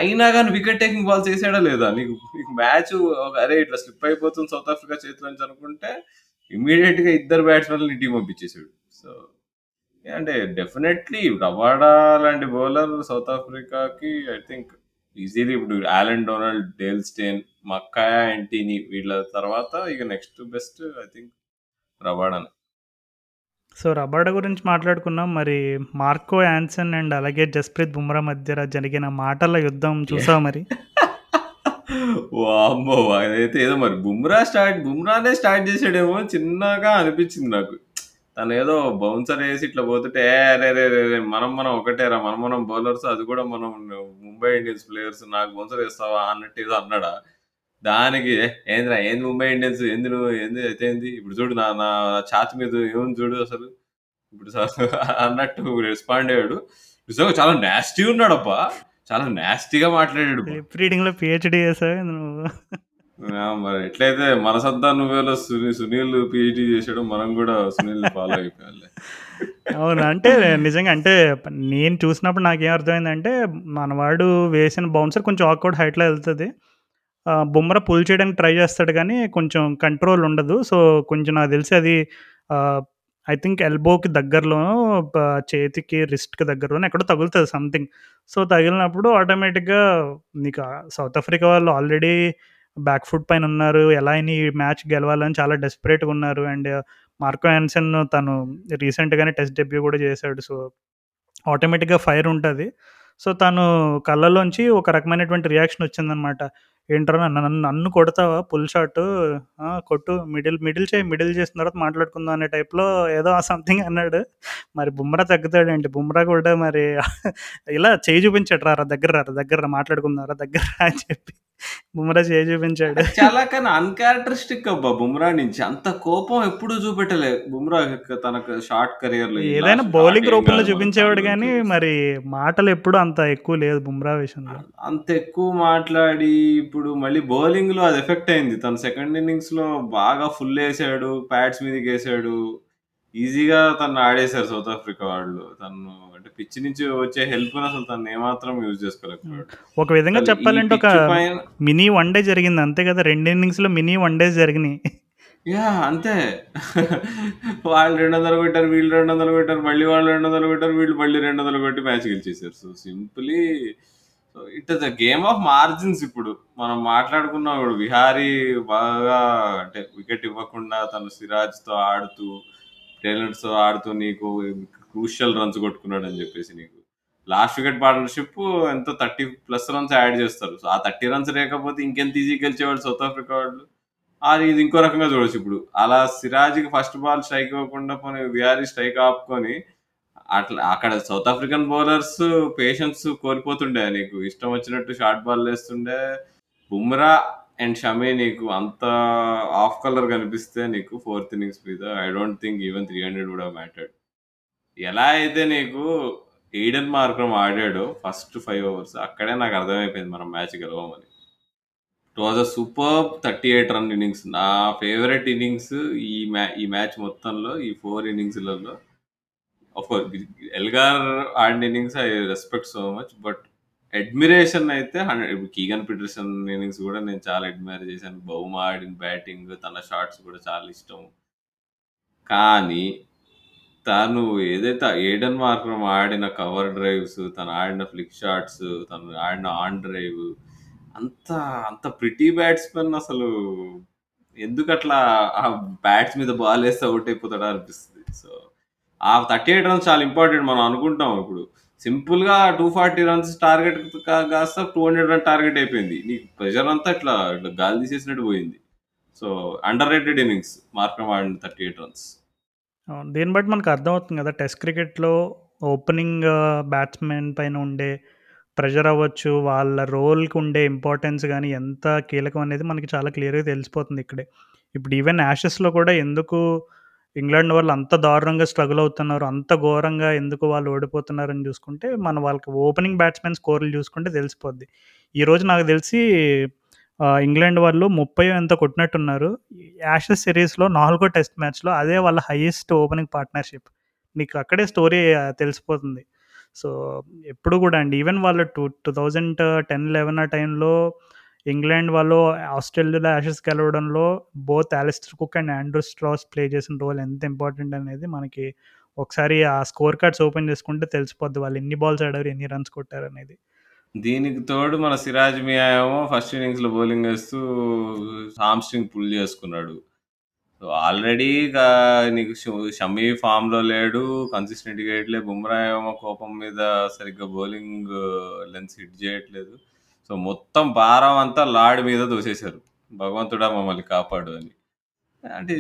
అయినా కానీ వికెట్ టేకింగ్ బాల్స్ వేసాడా లేదా. నీకు మ్యాచ్ అరే ఇట్లా స్లిప్ అయిపోతుంది సౌత్ ఆఫ్రికా చేతిలో నుంచి అనుకుంటే ఇమ్మీడియట్ గా ఇద్దరు బ్యాట్స్మెన్ టీం పంపించేసాడు. సో అంటే డెఫినెట్లీ రవాడా లాంటి బౌలర్ సౌత్ ఆఫ్రికాకి ఐ థింక్ ఈజీలీ ఇప్పుడు Allan Donald, Dale Steyn, Makhaya, Ntini వీళ్ళ తర్వాత ఇక నెక్స్ట్ బెస్ట్ ఐ థింక్ రవాడానే. సో రబాడ గురించి మాట్లాడుకున్నాం. మరి మార్కో యాన్సన్ అండ్ అలాగే జస్ప్రీత్ బుమ్రా మధ్య జరిగిన మాటల యుద్ధం చూసాం. మరి వామ్మో అదైతే ఏదో మరి బుమ్రానే స్టార్ట్ చేసాడేమో చిన్నగా అనిపించింది నాకు. తను ఏదో బౌన్సర్ వేసి ఇట్లా పోతుంటే రే మనం ఒకటేరా, మనం బౌలర్స్, అది కూడా మనం ముంబై ఇండియన్స్ ప్లేయర్స్, నాకు బౌన్సర్ వేస్తావా అన్నట్టు ఏదో అన్నాడా. దానికి ఏంద్రా ఏంది ముంబై ఇండియన్స్, ఏంది నువ్వు, ఏంది అయితే ఏంది ఇప్పుడు చూడు నా నా ఛాతి మీద ఏముంది చూడు అసలు ఇప్పుడు అన్నట్టు రెస్పాండ్ అయ్యాడు. నిజంగా చాలా నాస్టీ ఉన్నాడప్ప, చాలా నాస్టీగా మాట్లాడాడు. మరి ఎట్లయితే మన సద్దా నువ్వేలో సునీల్ పిహెచ్డి చేసాడు, మనం కూడా సునీల్ ఫాలో అయిపోయాలి. అవును, అంటే నిజంగా అంటే నేను చూసినప్పుడు నాకేం అర్థమైందంటే మనవాడు వేసిన బౌన్సర్ కొంచెం ఆక్వర్డ్ హైట్లో వెళ్తుంది, బుమ్రా పుల్ చేయడానికి ట్రై చేస్తాడు కానీ కొంచెం కంట్రోల్ ఉండదు. సో కొంచెం నాకు తెలిసి అది ఐ థింక్ ఎల్బోకి దగ్గరలోనూ చేతికి రిస్ట్కి దగ్గరలోనూ ఎక్కడో తగులుతుంది సంథింగ్. సో తగిలినప్పుడు ఆటోమేటిక్గా నీకు సౌత్ ఆఫ్రికా వాళ్ళు ఆల్రెడీ బ్యాక్ ఫుట్ పైన ఉన్నారు, ఎలా అయినా ఈ మ్యాచ్ గెలవాలని చాలా డెస్పరేట్గా ఉన్నారు. అండ్ మార్కో యాన్సన్ తను రీసెంట్గానే టెస్ట్ డెబ్యూ కూడా చేశాడు. సో ఆటోమేటిక్గా ఫైర్ ఉంటుంది. సో తను కళ్ళలోంచి ఒక రకమైనటువంటి రియాక్షన్ వచ్చిందనమాట. ఏంటో నన్ను కొడతావా, పుల్ షాట్ కొట్టు, మిడిల్ చేసిన తర్వాత మాట్లాడుకుందాం అనే టైప్లో ఏదో సంథింగ్ అన్నాడు. మరి బుమ్రా తగ్గుతాడంటే బుమ్రా కూడా మరి ఇలా చేయి చూపించాడు, రా దగ్గర మాట్లాడుకుందాం, రా దగ్గర అని చెప్పి బుమ్రా చేయి చూపించాడు. చాలా కానీ అన్క్యారెక్టరిస్టిక్ అబ్బా బుమ్రా నుంచి, అంత కోపం ఎప్పుడు చూపెట్టలే బుమ్రా తనకు షార్ట్ కెరియర్లో. ఏదైనా బౌలింగ్ రూపంలో చూపించేవాడు కానీ మరి మాటలు ఎప్పుడు అంత ఎక్కువ లేదు బుమ్రా విషయంలో. అంత ఎక్కువ మాట్లాడి ఇప్పుడు మళ్ళీ బౌలింగ్ లో అది ఎఫెక్ట్ అయింది. తను సెకండ్ ఇన్నింగ్స్ లో బాగా ఫుల్ వేసాడు, ప్యాడ్స్ మీదకి వేసాడు, ఈజీగా తను ఆడేశారు సౌత్ ఆఫ్రికా వాళ్ళు. తను అంటే పిచ్చి నుంచి వచ్చే హెల్ప్ అసలు తను ఏమాత్రం యూజ్ చేసుకోలేకపోయాడు. ఒక విధంగా చెప్పాలంటే ఒక మినీ వన్ డే జరిగింది అంతే కదా, రెండు ఇన్నింగ్స్ లో మినీ వన్ డేస్ జరిగినాయి. యా అంతే, వాళ్ళు 200 కొట్టారు, వీళ్ళు 200 కొట్టారు, మళ్ళీ వాళ్ళు 200 కొట్టారు, వీళ్ళు మళ్ళీ 200 కొట్టి మ్యాచ్ గెలిచేశారు. So simply it is a game of margins. ఇప్పుడు మనం మాట్లాడుకున్నాం, ఇప్పుడు విహారీ బాగా అంటే వికెట్ ఇవ్వకుండా తను సిరాజ్తో ఆడుతూ, టైలర్స్తో ఆడుతూ నీకు క్రూషియల్ రన్స్ కొట్టుకున్నాడు అని చెప్పేసి నీకు లాస్ట్ వికెట్ పార్ట్నర్షిప్ ఎంతో 30+ రన్స్ యాడ్ చేస్తారు. సో ఆ 30 రన్స్ లేకపోతే ఇంకెంత ఈజీ గెలిచేవాళ్ళు సౌత్ ఆఫ్రికా వాళ్ళు. ఇది ఇంకో రకంగా చూడొచ్చు. ఇప్పుడు అలా సిరాజ్కి ఫస్ట్ బాల్ స్ట్రైక్ ఇవ్వకుండా పోనీ విహారీ స్ట్రైక్ ఆపుకొని అట్లా అక్కడ సౌత్ ఆఫ్రికన్ బౌలర్స్ పేషెన్స్ కోల్పోతుండే, నీకు ఇష్టం వచ్చినట్టు షార్ట్ బాల్ వేస్తుండే. బుమ్రా అండ్ షమీ నీకు అంత ఆఫ్ కలర్ కనిపిస్తే నీకు ఫోర్త్ ఇన్నింగ్స్ మీద ఐ డోంట్ థింక్ ఈవెన్ 300 కూడా మ్యాటర్డ్. ఎలా అయితే నీకు ఎయిడెన్ మార్క్రమ్ ఆడాడో ఫస్ట్ 5 overs, అక్కడే నాకు అర్థమైపోయింది మనం మ్యాచ్ గెలవమని. It was a super 38 run innings, నా ఫేవరెట్ ఇన్నింగ్స్ ఈ మ్యాచ్ మొత్తంలో. ఈ 4 ఇన్నింగ్స్లలో అఫ్కోర్స్ ఎల్గార్ ఆడిన innings I respect so much, but admiration అయితే 100. ఇప్పుడు కీగన్ పీటర్సన్ ఇన్నింగ్స్ కూడా నేను చాలా అడ్మైర్ చేశాను. బౌమా ఆడిన బ్యాటింగ్, తన షాట్స్ కూడా చాలా ఇష్టం. కానీ తను ఏదైతే ఎయిడెన్ మార్క్రమ్ ఆడిన కవర్ డ్రైవ్స్, తను ఆడిన ఫ్లిక్ షాట్స్, తను ఆడిన ఆన్ డ్రైవ్, అంత ప్రిటీ బ్యాట్స్మెన్. అసలు ఎందుకు అట్లా ఆ బ్యాట్స్ మీద బాల్ వేస్తే అవుట్ అయిపోతాడా అనిపిస్తుంది. సో ఆ 38 రన్స్ చాలా ఇంపార్టెంట్. మనం అనుకుంటాం ఇప్పుడు సింపుల్గా 240 రన్స్ టార్గెట్ కాస్త 200 రన్ టార్గెట్ అయిపోయింది. నీకు ప్రెషర్ అంతా ఇట్లా గాలి తీసేసినట్టు పోయింది. So under rated innings Markram ఆడిన 38 రన్స్. దీన్ని బట్టి మనకు అర్థమవుతుంది కదా టెస్ట్ క్రికెట్లో ఓపెనింగ్ బ్యాట్స్మెన్ పైన ఉండే ప్రెషర్ అవ్వచ్చు, వాళ్ళ రోల్కి ఉండే ఇంపార్టెన్స్ కానీ ఎంత కీలకం అనేది మనకి చాలా క్లియర్గా తెలిసిపోతుంది ఇక్కడే. ఇప్పుడు ఈవెన్ యాషెస్లో కూడా ఎందుకు ఇంగ్లాండ్ వాళ్ళు అంత దారుణంగా స్ట్రగుల్ అవుతున్నారు, అంత ఘోరంగా ఎందుకు వాళ్ళు ఓడిపోతున్నారని చూసుకుంటే మన వాళ్ళకి ఓపెనింగ్ బ్యాట్స్మెన్ స్కోర్లు చూసుకుంటే తెలిసిపోద్ది. ఈరోజు నాకు తెలిసి ఇంగ్లాండ్ వాళ్ళు 30 ఎంత కొట్టినట్టున్నారు. యాషెస్ సిరీస్లో 4వ టెస్ట్ మ్యాచ్లో అదే వాళ్ళ హైయెస్ట్ ఓపెనింగ్ పార్ట్నర్షిప్. నీకు అక్కడే స్టోరీ తెలిసిపోతుంది. సో ఎప్పుడు కూడా అండి, ఈవెన్ వాళ్ళు 2010-11 ఆ టైంలో ఇంగ్లాండ్ వాళ్ళు ఆస్ట్రేలియాలో యాషెస్ గెలవడంలో both Alastair Cook and Andrew Strauss play చేసిన రోల్ ఎంత ఇంపార్టెంట్ అనేది మనకి ఒకసారి ఆ స్కోర్ కార్డ్స్ ఓపెన్ చేసుకుంటే తెలిసిపోద్ది వాళ్ళు ఎన్ని బాల్స్ ఆడారు, ఎన్ని రన్స్ కొట్టారు అనేది. దీనికి తోడు మన సిరాజ్ మియా ఏమో ఫస్ట్ ఇన్నింగ్స్లో బౌలింగ్ వేస్తూ హామ్స్ట్రింగ్ పుల్ చేసుకున్నాడు. సో ఆల్రెడీ నీకు షమీ ఫామ్లో లేడు, కన్సిస్టెంట్ వేయట్లేదు. బుమ్రా ఏమో కోపం మీద సరిగ్గా బౌలింగ్ లెన్స్ హిట్ చేయట్లేదు. సో మొత్తం భారం అంతా లార్డ్ మీద దోసేశారు, భగవంతుడా మమ్మల్ని కాపాడు అని. అంటే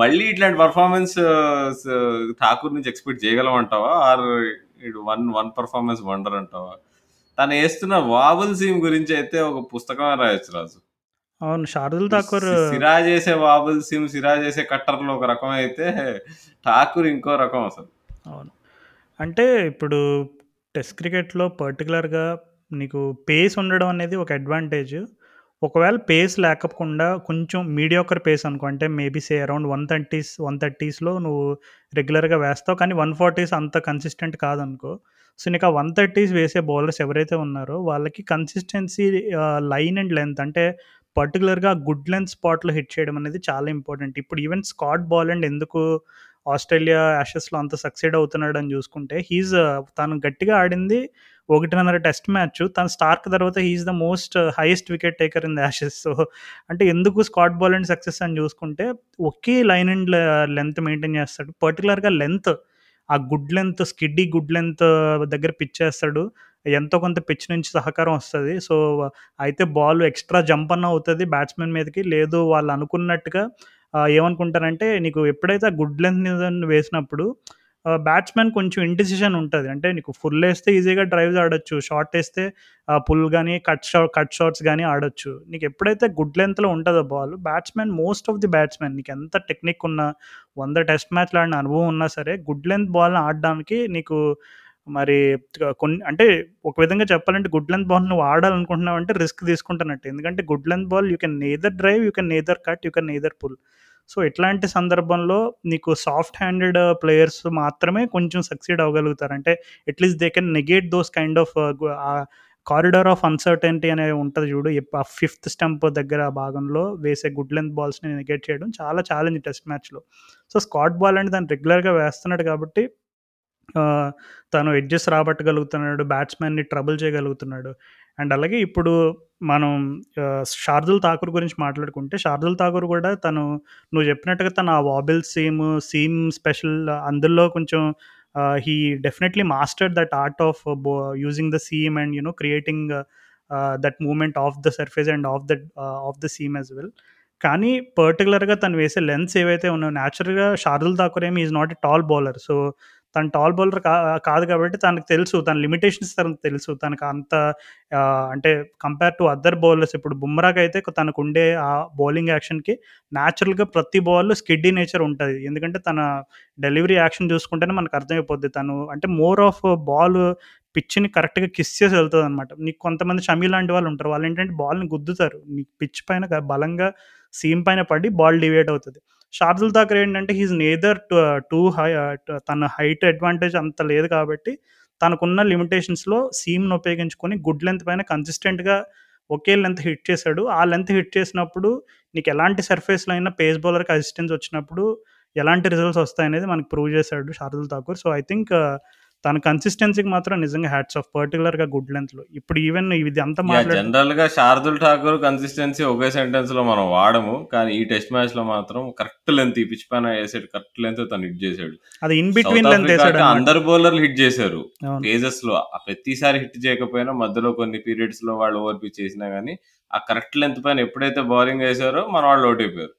మళ్ళీ ఇట్లాంటి పర్ఫార్మెన్స్ ఠాకూర్ నుంచి ఎక్స్పెక్ట్ చేయగలమంటావా? ఆర్ ఇటు వన్ పర్ఫార్మెన్స్ వండర్ అంటావా? తను వేస్తున్న వాబుల్ సీమ్ గురించి అయితే ఒక పుస్తకమే రాయొచ్చు రాజు. అవును, శార్దుల్ ఠాకూర్ సిరాజ్ చేసే వాబుల్ సీమ్, సిరాజ్ చేసే కట్టర్లో ఒక రకం అయితే ఠాకూర్ ఇంకో రకం అసలు. అవును, అంటే ఇప్పుడు టెస్ట్ క్రికెట్లో పర్టికులర్గా నీకు పేస్ ఉండడం అనేది ఒక అడ్వాంటేజ్. ఒకవేళ పేస్ లేకపోకుండా కొంచెం మీడియాకర్ పేస్ అనుకో, అంటే మేబీ సే అరౌండ్ 130s నువ్వు రెగ్యులర్గా వేస్తావు, కానీ 140s అంత కన్సిస్టెంట్ కాదనుకో. సో నీకు ఆ 130s వేసే బౌలర్స్ ఎవరైతే ఉన్నారో వాళ్ళకి కన్సిస్టెన్సీ లైన్ అండ్ లెంత్, అంటే పర్టికులర్గా గుడ్ లెంత్ స్పాట్లో హిట్ చేయడం అనేది చాలా ఇంపార్టెంట్. ఇప్పుడు ఈవెన్ స్కాట్ బోలాండ్ ఎందుకు ఆస్ట్రేలియా యాషెస్లో అంత సక్సెడ్ అవుతున్నాడు అని చూసుకుంటే, తను గట్టిగా ఆడింది 1.5 టెస్ట్ మ్యాచ్, తను స్టార్క్ తర్వాత he's the most highest wicket taker in the Ashes. So అంటే ఎందుకు స్కాట్ బోలాండ్ సక్సెస్ అని చూసుకుంటే ఒకే లైన్ అండ్ లెంత్ మెయింటైన్ చేస్తాడు, పర్టికులర్గా లెంత్, ఆ good length, skiddy good length దగ్గర పిచ్ చేస్తాడు, ఎంతో కొంత పిచ్ నుంచి సహకారం వస్తుంది. సో అయితే బాల్ ఎక్స్ట్రా జంప్ అన్న అవుతుంది బ్యాట్స్మెన్ మీదకి, లేదు వాళ్ళు అనుకున్నట్టుగా ఏమనుకుంటారంటే నీకు ఎప్పుడైతే ఆ గుడ్ లెంత్ వేసినప్పుడు బ్యాట్స్మెన్ కొంచెం ఇండిసిషన్ ఉంటుంది. అంటే నీకు ఫుల్ వేస్తే ఈజీగా డ్రైవ్స్ ఆడొచ్చు, షార్ట్ వేస్తే పుల్ కానీ కట్ షాట్స్ కానీ ఆడొచ్చు. నీకు ఎప్పుడైతే గుడ్ లెంత్లో ఉంటుందో ball, batsmen most of the batsmen నీకు ఎంత టెక్నిక్ ఉన్నా, 100 టెస్ట్ మ్యాచ్లు ఆడిన అనుభవం ఉన్నా సరే గుడ్ లెంత్ బాల్ని ఆడడానికి నీకు మరి కొన్ని, అంటే ఒక విధంగా చెప్పాలంటే గుడ్ లెంత్ బాల్ నువ్వు ఆడాలనుకుంటున్నావు అంటే రిస్క్ తీసుకుంటున్నట్టు. ఎందుకంటే good length ball you can neither drive, you can neither cut, you can neither pull. So ఇట్లాంటి సందర్భంలో నీకు సాఫ్ట్ హ్యాండెడ్ ప్లేయర్స్ మాత్రమే కొంచెం సక్సీడ్ అవ్వగలుగుతారు. అంటే at least they can negate those kind of corridor of uncertainty అనేది ఉంటుంది చూడు, ఆ 5th స్టంప్ దగ్గర ఆ భాగంలో వేసే గుడ్ లెంత్ బాల్స్ని నెగేట్ చేయడం చాలా ఛాలెంజ్ టెస్ట్ మ్యాచ్లో. సో స్కాట్ బాల్ అంటే దాన్ని రెగ్యులర్గా వేస్తున్నాడు కాబట్టి తను ఎడ్జెస్ రాబట్టగలుగుతున్నాడు, బ్యాట్స్మెన్ని ట్రబుల్ చేయగలుగుతున్నాడు. అండ్ అలాగే ఇప్పుడు మనం శార్దుల్ ఠాకూర్ గురించి మాట్లాడుకుంటే, శార్దుల్ ఠాకూర్ కూడా నువ్వు చెప్పినట్టుగా తను ఆ వాబిల్ సీమ్ స్పెషల్ అందులో కొంచెం he definitely mastered that art of using the seam and you know creating that moment of the surface and of the seam as well. కానీ పర్టికులర్గా తను వేసే లెన్స్ ఏవైతే ఉన్నాయో, న్యాచురల్గా శార్దుల్ ఠాకూర్ ఏమి is not a tall bowler. So తను టాల్ బౌలర్ కాదు కాబట్టి తనకు తెలుసు, తన లిమిటేషన్స్ తనకు తెలుసు, తనకు అంత అంటే కంపేర్ టు అదర్ బౌలర్స్. ఇప్పుడు బుమ్రాకి అయితే తనకు ఉండే ఆ బౌలింగ్ యాక్షన్కి న్యాచురల్గా ప్రతి బాల్ స్కిడ్డీ నేచర్ ఉంటుంది. ఎందుకంటే తన డెలివరీ యాక్షన్ చూసుకుంటేనే మనకు అర్థమైపోద్ది తను అంటే మోర్ ఆఫ్ బాల్ పిచ్ని కరెక్ట్గా కిస్ చేసి వెళ్తుంది అనమాట. నీకు కొంతమంది షమీ లాంటి వాళ్ళు ఉంటారు, వాళ్ళు ఏంటంటే బాల్ని గుద్దుతారు, నీకు పిచ్ పైన బలంగా సీమ్ పైన పడి బాల్ డివేట్ అవుతుంది. శార్దుల్ ఠాకూర్ ఏంటంటే హీజ్ నేదర్ టూ హై, తన హైట్ అడ్వాంటేజ్ అంత లేదు కాబట్టి తనకున్న లిమిటేషన్స్లో సీమ్ను ఉపయోగించుకొని గుడ్ లెంత్ పైన కన్సిస్టెంట్గా ఒకే లెంత్ హిట్ చేశాడు. ఆ లెంత్ హిట్ చేసినప్పుడు నీకు ఎలాంటి సర్ఫేస్లో అయినా పేస్ బౌలర్కి అసిస్టెన్స్ వచ్చినప్పుడు ఎలాంటి రిజల్ట్స్ వస్తాయనేది మనకు ప్రూవ్ చేశాడు Shardul Thakur. So I think తన కన్సిస్టెన్సీకి మాత్రం నిజంగా హ్యాట్స్ ఆఫ్, పర్టికులర్గా గుడ్ లెంత్ లో. ఇప్పుడు ఈవెన్ ఇది అంతా జనరల్గా శార్దుల్ ఠాకూర్ కన్సిస్టెన్సీ ఒకే సెంటెన్స్ లో మనం వాడము, కానీ ఈ టెస్ట్ మ్యాచ్ లో మాత్రం కరెక్ట్ లెంత్, ఈ పిచ్ పైన వేసాడు, కరెక్ట్ లెంత్ తను హిట్ చేశాడు. అది ఇన్ బిట్వీన్ లెంత్ వేసాడు, అందరు బౌలర్లు హిట్ చేశారు ఫేజెస్ లో. ప్రతిసారి హిట్ చేయకపోయినా మధ్యలో కొన్ని పీరియడ్స్ లో వాళ్ళు ఓవర్ పిచ్ చేసినా గానీ ఆ కరెక్ట్ లెంత్ పైన ఎప్పుడైతే బౌలింగ్ వేసారో మన వాళ్ళు ఓడిపోయారు.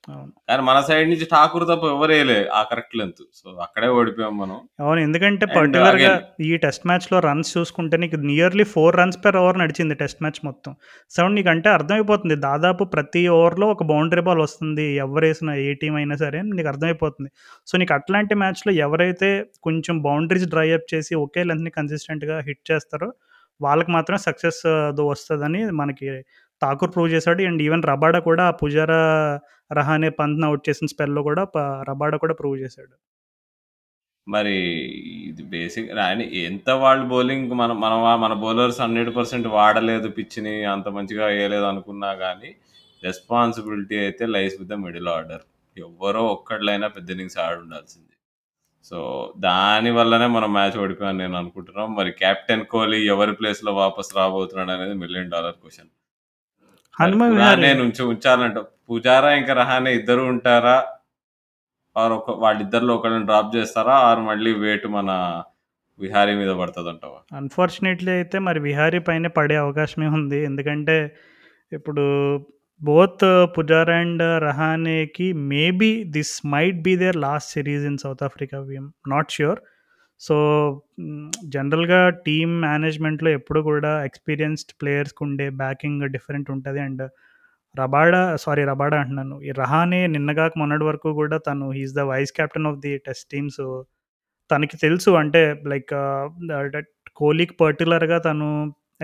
కానీ మన సైడ్ నుంచి ఠాకూర్ తప్ప ఎవరు వేయలేదు ఆ కరెక్ట్ లెంత్, సో అక్కడే ఓడిపోయాం మనం. అవును, ఎందుకంటే పర్టికులర్ గా ఈ టెస్ట్ మ్యాచ్ లో రన్స్ చూసుకుంటే నీకు నియర్లీ 4 రన్స్ పర్ ఓవర్ నడిచింది టెస్ట్ మ్యాచ్ మొత్తం. సో నీకు అంటే అర్థమైపోతుంది దాదాపు ప్రతి ఓవర్లో ఒక బౌండరీ బాల్ వస్తుంది, ఎవరు వేసినా ఏ టీం అయినా సరే నీకు అర్థమైపోతుంది. సో నీకు అట్లాంటి మ్యాచ్ లో ఎవరైతే కొంచెం బౌండరీస్ డ్రై అప్ చేసి ఒకే లెంత్ ని కన్సిస్టెంట్ గా హిట్ చేస్తారో వాళ్ళకి మాత్రం సక్సెస్ వస్తుందని మనకి ఠాకూర్ ప్రూవ్ చేశాడు. అండ్ ఈవెన్ రబాడా కూడా పుజారా రహానే పంత్ని అవుట్ చేసిన స్పెల్లో కూడా రబాడా కూడా ప్రూవ్ చేశాడు. మరి ఇది బేసిక్ ఆయన ఎంత వాళ్ళు బౌలింగ్ మనం మనం మన బౌలర్స్ 100% వాడలేదు పిచ్చిని, అంత మంచిగా వేయలేదు అనుకున్నా కానీ రెస్పాన్సిబిలిటీ అయితే lies with the middle order. ఎవ్వరో ఒక్కడైనా పెద్ద ఇన్నింగ్స్ ఆడి ఉండాల్సింది. సో దానివల్లనే మనం మ్యాచ్ ఓడిపోయాను నేను అనుకుంటున్నాం. మరి కెప్టెన్ కోహ్లీ ఎవరి ప్లేస్లో వాపస్ రాబోతున్నాడు అనేది $1 million క్వశ్చన్. నేను ఉంచాలంట పుజారా ఇంకా రహానే ఇద్దరు ఉంటారా, ఆరు ఒక వాళ్ళిద్దరిలో ఒకళ్ళని డ్రాప్ చేస్తారా, ఆరు మళ్ళీ వెయిట్ మన విహారీ మీద పడుతుంది అంటావా? అన్ఫార్చునేట్లీ అయితే మరి విహారీ పైన పడే అవకాశమే ఉంది. ఎందుకంటే ఇప్పుడు బోత్ పుజారా అండ్ రహానేకి maybe this might be their last series in South Africa, VM not sure. So జనరల్గా టీమ్ మేనేజ్మెంట్లో ఎప్పుడు కూడా ఎక్స్పీరియన్స్డ్ ప్లేయర్స్కి ఉండే బ్యాకింగ్ డిఫరెంట్ ఉంటుంది. అండ్ రబాడా అంటున్నాను, ఈ రహానే నిన్నగాక మొన్నటి వరకు కూడా తను he's the vice captain of the test team. So తనకి తెలుసు అంటే లైక్ కోహ్లీకి పర్టికులర్గా తను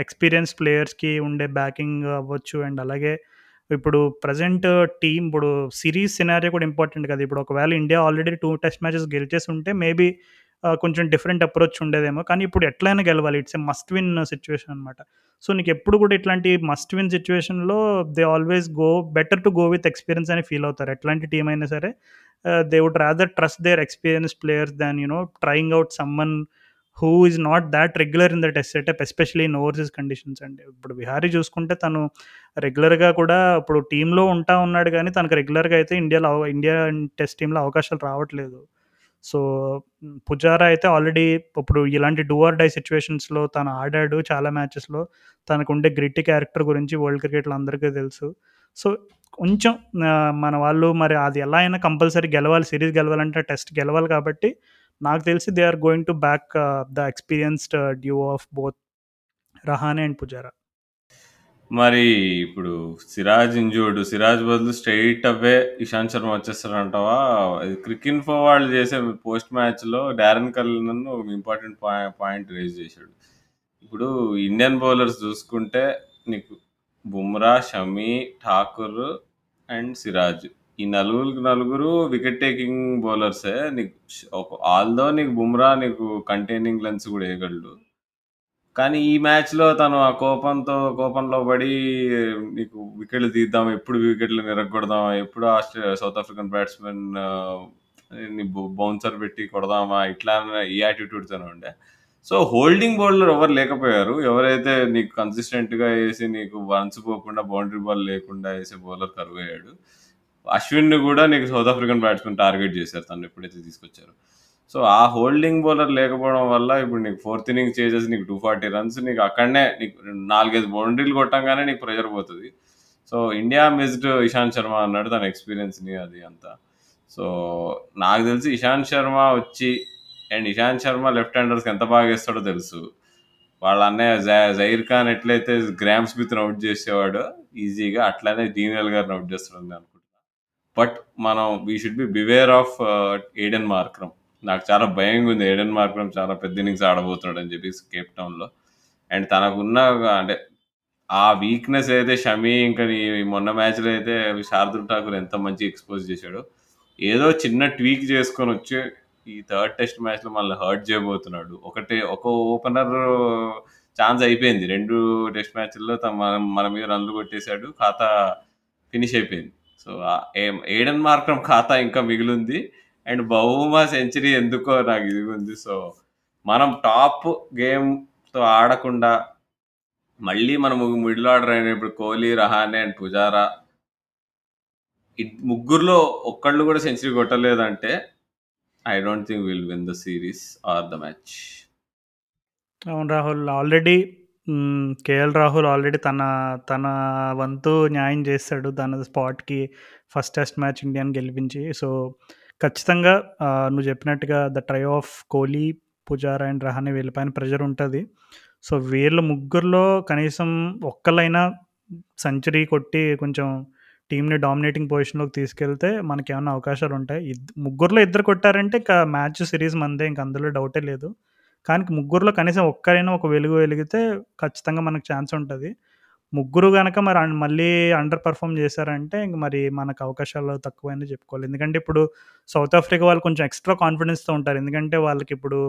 ఎక్స్పీరియన్స్ ప్లేయర్స్కి ఉండే బ్యాకింగ్ అవ్వచ్చు. అండ్ అలాగే ఇప్పుడు ప్రజెంట్ టీం ఇప్పుడు సిరీస్ సినారియో కూడా ఇంపార్టెంట్ కదా. ఇప్పుడు ఒకవేళ ఇండియా ఆల్రెడీ 2 Test matches గెలిచేసి ఉంటే మేబీ కొంచెం డిఫరెంట్ అప్రోచ్ ఉండేదేమో, కానీ ఇప్పుడు ఎట్లయినా గెలవాలి. It's a must win situation అనమాట. సో నీకు ఎప్పుడు కూడా ఇట్లాంటి మస్ట్ విన్ సిచ్యువేషన్లో they always go better to go with experience అని ఫీల్ అవుతారు ఎట్లాంటి టీం అయినా సరే. They would rather trust their experience players than you know trying out someone who is not that regular in the test setup, especially in overseas conditions. అండి ఇప్పుడు విహారీ చూసుకుంటే తను రెగ్యులర్గా కూడా ఇప్పుడు టీంలో ఉంటా ఉన్నాడు, కానీ తనకు రెగ్యులర్గా అయితే ఇండియా టెస్ట్ టీంలో అవకాశాలు రావట్లేదు. సో పుజారా అయితే ఆల్రెడీ ఇప్పుడు ఇలాంటి డూ ఆర్ డై సిచ్యువేషన్స్లో తను ఆడాడు చాలా మ్యాచెస్లో. తనకు ఉండే గ్రిట్టి క్యారెక్టర్ గురించి వరల్డ్ క్రికెట్లో అందరికీ తెలుసు. సో కొంచెం మన వాళ్ళు మరి అది ఎలా అయినా కంపల్సరీ గెలవాలి, సిరీస్ గెలవాలంటే టెస్ట్ గెలవాలి. కాబట్టి నాకు తెలిసి they are going to back the experienced duo of both Rahane and Pujara. మరి ఇప్పుడు సిరాజ్ ఇంజూర్డ్, సిరాజ్ బదులు స్ట్రైట్ అవే ఇషాంత్ శర్మ వచ్చేస్తారంటావా? క్రిక్ ఇన్ఫో వాళ్ళు చేసే పోస్ట్ మ్యాచ్లో డారెన్ కల్నన్ ఒక ఇంపార్టెంట్ పాయింట్ రేజ్ చేశాడు. ఇప్పుడు ఇండియన్ బౌలర్స్ చూసుకుంటే నీకు బుమ్రా, షమి, ఠాకూర్ అండ్ సిరాజ్, ఈ నలుగురు వికెట్ టేకింగ్ బౌలర్సే. నీకు ఆల్దో నీకు బుమ్రా నీకు కంటైనింగ్ లెన్స్ కూడా వేయగలడు, కానీ ఈ మ్యాచ్లో తను ఆ కోపంలో పడి నీకు వికెట్లు తీద్దాం, ఎప్పుడు వికెట్లు నిరగొడదామా, ఎప్పుడు సౌత్ ఆఫ్రికన్ బ్యాట్స్మెన్ బౌన్సర్ పెట్టి కొడదామా, ఇట్లా ఈ యాటిట్యూడ్తోనే ఉండే. సో హోల్డింగ్ బౌలర్ ఎవరు లేకపోయారు. ఎవరైతే నీకు కన్సిస్టెంట్గా వేసి నీకు వంచిపోకుండా బౌండరీ బాల్ లేకుండా వేసే బౌలర్ కరువయ్యాడు. అశ్విన్ని కూడా నీకు సౌత్ ఆఫ్రికన్ బ్యాట్స్మెన్ టార్గెట్ చేశారు తను ఎప్పుడైతే తీసుకొచ్చారు. సో ఆ హోల్డింగ్ బౌలర్ లేకపోవడం వల్ల ఇప్పుడు నీకు ఫోర్త్ ఇన్నింగ్స్ చేసేసి నీకు 240 runs నీకు అక్కడనే నీకు 4-5 బౌండరీలు కొట్టంగానే నీకు ప్రెషర్ పోతుంది. So India missed Ishant Sharma అన్నాడు తన ఎక్స్పీరియన్స్ని అది అంతా. సో నాకు తెలిసి ఇషాంత్ శర్మ వచ్చి, అండ్ ఇషాంత్ శర్మ లెఫ్ట్ హ్యాండర్స్కి ఎంత బాగా వేస్తాడో తెలుసు. వాళ్ళ అన్నయ్య జహీర్ ఖాన్ ఎట్లయితే గ్రామ్ స్మిత్ని అవుట్ చేసేవాడు ఈజీగా, అట్లానే డీన్ ఎల్గార్ని అవుట్ చేస్తాడని అనుకుంటున్నా. బట్ మనం we should be beware of Aiden Markram. నాకు చాలా భయంగా ఉంది ఏడెన్ మార్క్రమ్ చాలా పెద్ద ఇన్నింగ్స్ ఆడబోతున్నాడు అని చెప్పేసి కేప్ టౌన్లో. అండ్ తనకున్న అంటే ఆ వీక్నెస్ అయితే షమీ ఇంకా మొన్న మ్యాచ్లో అయితే శార్దుల్ ఠాకూర్ ఎంత మంచి ఎక్స్పోజ్ చేశాడు, ఏదో చిన్న ట్వీక్ చేసుకొని వచ్చి ఈ థర్డ్ టెస్ట్ మ్యాచ్లో మళ్ళీ హర్ట్ చేయబోతున్నాడు. ఒక ఓపెనర్ ఛాన్స్ అయిపోయింది 2 Test matches మన మీద రన్లు కొట్టేశాడు, ఖాతా ఫినిష్ అయిపోయింది. సో ఏడెన్ మార్క్రమ్ ఖాతా ఇంకా మిగిలింది, అండ్ బౌమా సెంచరీ ఎందుకో నాకు ఇది ఉంది. సో మనం టాప్ గేమ్తో ఆడకుండా మళ్ళీ మనం మిడిల్ ఆర్డర్ అయిన ఇప్పుడు కోహ్లీ, రహానే అండ్ పుజారా ముగ్గురులో ఒక్కళ్ళు కూడా సెంచరీ కొట్టలేదంటే I don't think will win the series or the match. అవును Rahul, already KL Rahul already తన వంతు న్యాయం చేస్తాడు తన స్పాట్కి ఫస్ట్ టెస్ట్ మ్యాచ్ ఇండియాని గెలిపించి. సో ఖచ్చితంగా నువ్వు చెప్పినట్టుగా the trio of Kohli, Pujara and Rahane వీళ్ళపైన ప్రెషర్ ఉంటుంది. సో వీళ్ళ ముగ్గురులో కనీసం ఒక్కళ్ళైనా సెంచరీ కొట్టి కొంచెం టీంని డామినేటింగ్ పొజిషన్లోకి తీసుకెళ్తే మనకి ఏమైనా అవకాశాలు ఉంటాయి. ముగ్గురులో ఇద్దరు కొట్టారంటే ఇంకా మ్యాచ్ సిరీస్ మనదే, ఇంక అందులో డౌటే లేదు. కానీ ముగ్గురులో కనీసం ఒక్కరైనా ఒక వెలుగు వెలిగితే ఖచ్చితంగా మనకు ఛాన్స్ ఉంటుంది. ముగ్గురు కనుక మరి మళ్ళీ అండర్ పర్ఫామ్ చేశారంటే ఇంక మరి మనకు అవకాశాలు తక్కువైనా చెప్పుకోవాలి. ఎందుకంటే ఇప్పుడు సౌత్ ఆఫ్రికా వాళ్ళు కొంచెం ఎక్స్ట్రా కాన్ఫిడెన్స్తో ఉంటారు, ఎందుకంటే వాళ్ళకి ఇప్పుడు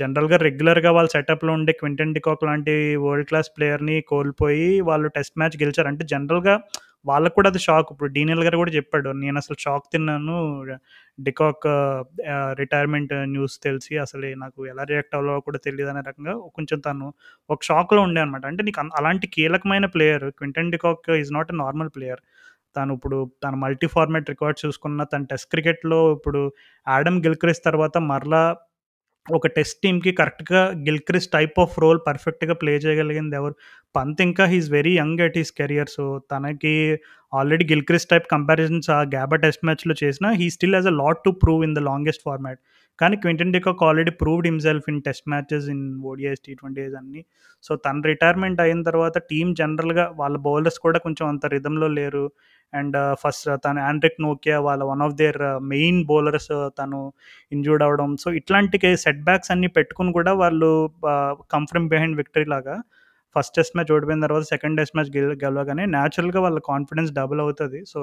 జనరల్గా రెగ్యులర్గా వాళ్ళ సెటప్లో ఉండే క్వింటన్ డి కాక్ లాంటి వరల్డ్ క్లాస్ ప్లేయర్ని కోల్పోయి వాళ్ళు టెస్ట్ మ్యాచ్ గెలిచారు అంటే జనరల్గా వాళ్ళకు కూడా అది షాక్. ఇప్పుడు డీన్ ఎల్గర్ కూడా చెప్పాడు, నేను అసలు షాక్ తిన్నాను డి కాక్ రిటైర్మెంట్ న్యూస్ తెలిసి, అసలు నాకు ఎలా రియాక్ట్ అవ్వాలో కూడా తెలియదు అనే రకంగా కొంచెం తను ఒక షాక్లో ఉండే అనమాట. అంటే నీకు అలాంటి కీలకమైన player Quinton de Kock is not a normal player. తను ఇప్పుడు తన మల్టీ ఫార్మాట్ రికార్డ్ చూసుకున్న తన టెస్ట్ క్రికెట్లో ఇప్పుడు ఆడమ్ గిల్క్రిస్ట్ తర్వాత మరలా ఒక టెస్ట్ టీమ్కి కరెక్ట్గా గిల్క్రిస్ట్ టైప్ ఆఫ్ రోల్ పర్ఫెక్ట్గా ప్లే చేయగలిగింది ఎవరు? పంత్. ఇంకా he's very young at his career, so తనకి ఆల్రెడీ గిల్క్రిస్ట్ టైప్ కంపారిజన్స్ ఆ గ్యాబా టెస్ట్ మ్యాచ్లో చేసినా he still has a lot to prove in the longest format. కానీ Quinton de Kock already proved himself in test matches, in ODIs, T20s అన్నీ. సో తన retirement అయిన తర్వాత టీం జనరల్గా వాళ్ళ బౌలర్స్ కూడా కొంచెం అంత రిథంలో లేరు. అండ్ ఫస్ట్ తను ఆండ్రిక్ నోకియా వాళ్ళ one of their main bowlers తను ఇంజూర్డ్ అవడం, సో ఇట్లాంటి సెట్ బ్యాక్స్ అన్నీ పెట్టుకుని కూడా వాళ్ళు కమ్ ఫ్రమ్ బిహైండ్ విక్టరీ లాగా ఫస్ట్ టెస్ట్ మ్యాచ్ ఓడిపోయిన తర్వాత సెకండ్ టెస్ట్ మ్యాచ్ గెలవగానే న్యాచురల్గా వాళ్ళ కాన్ఫిడెన్స్ డబుల్ అవుతుంది. సో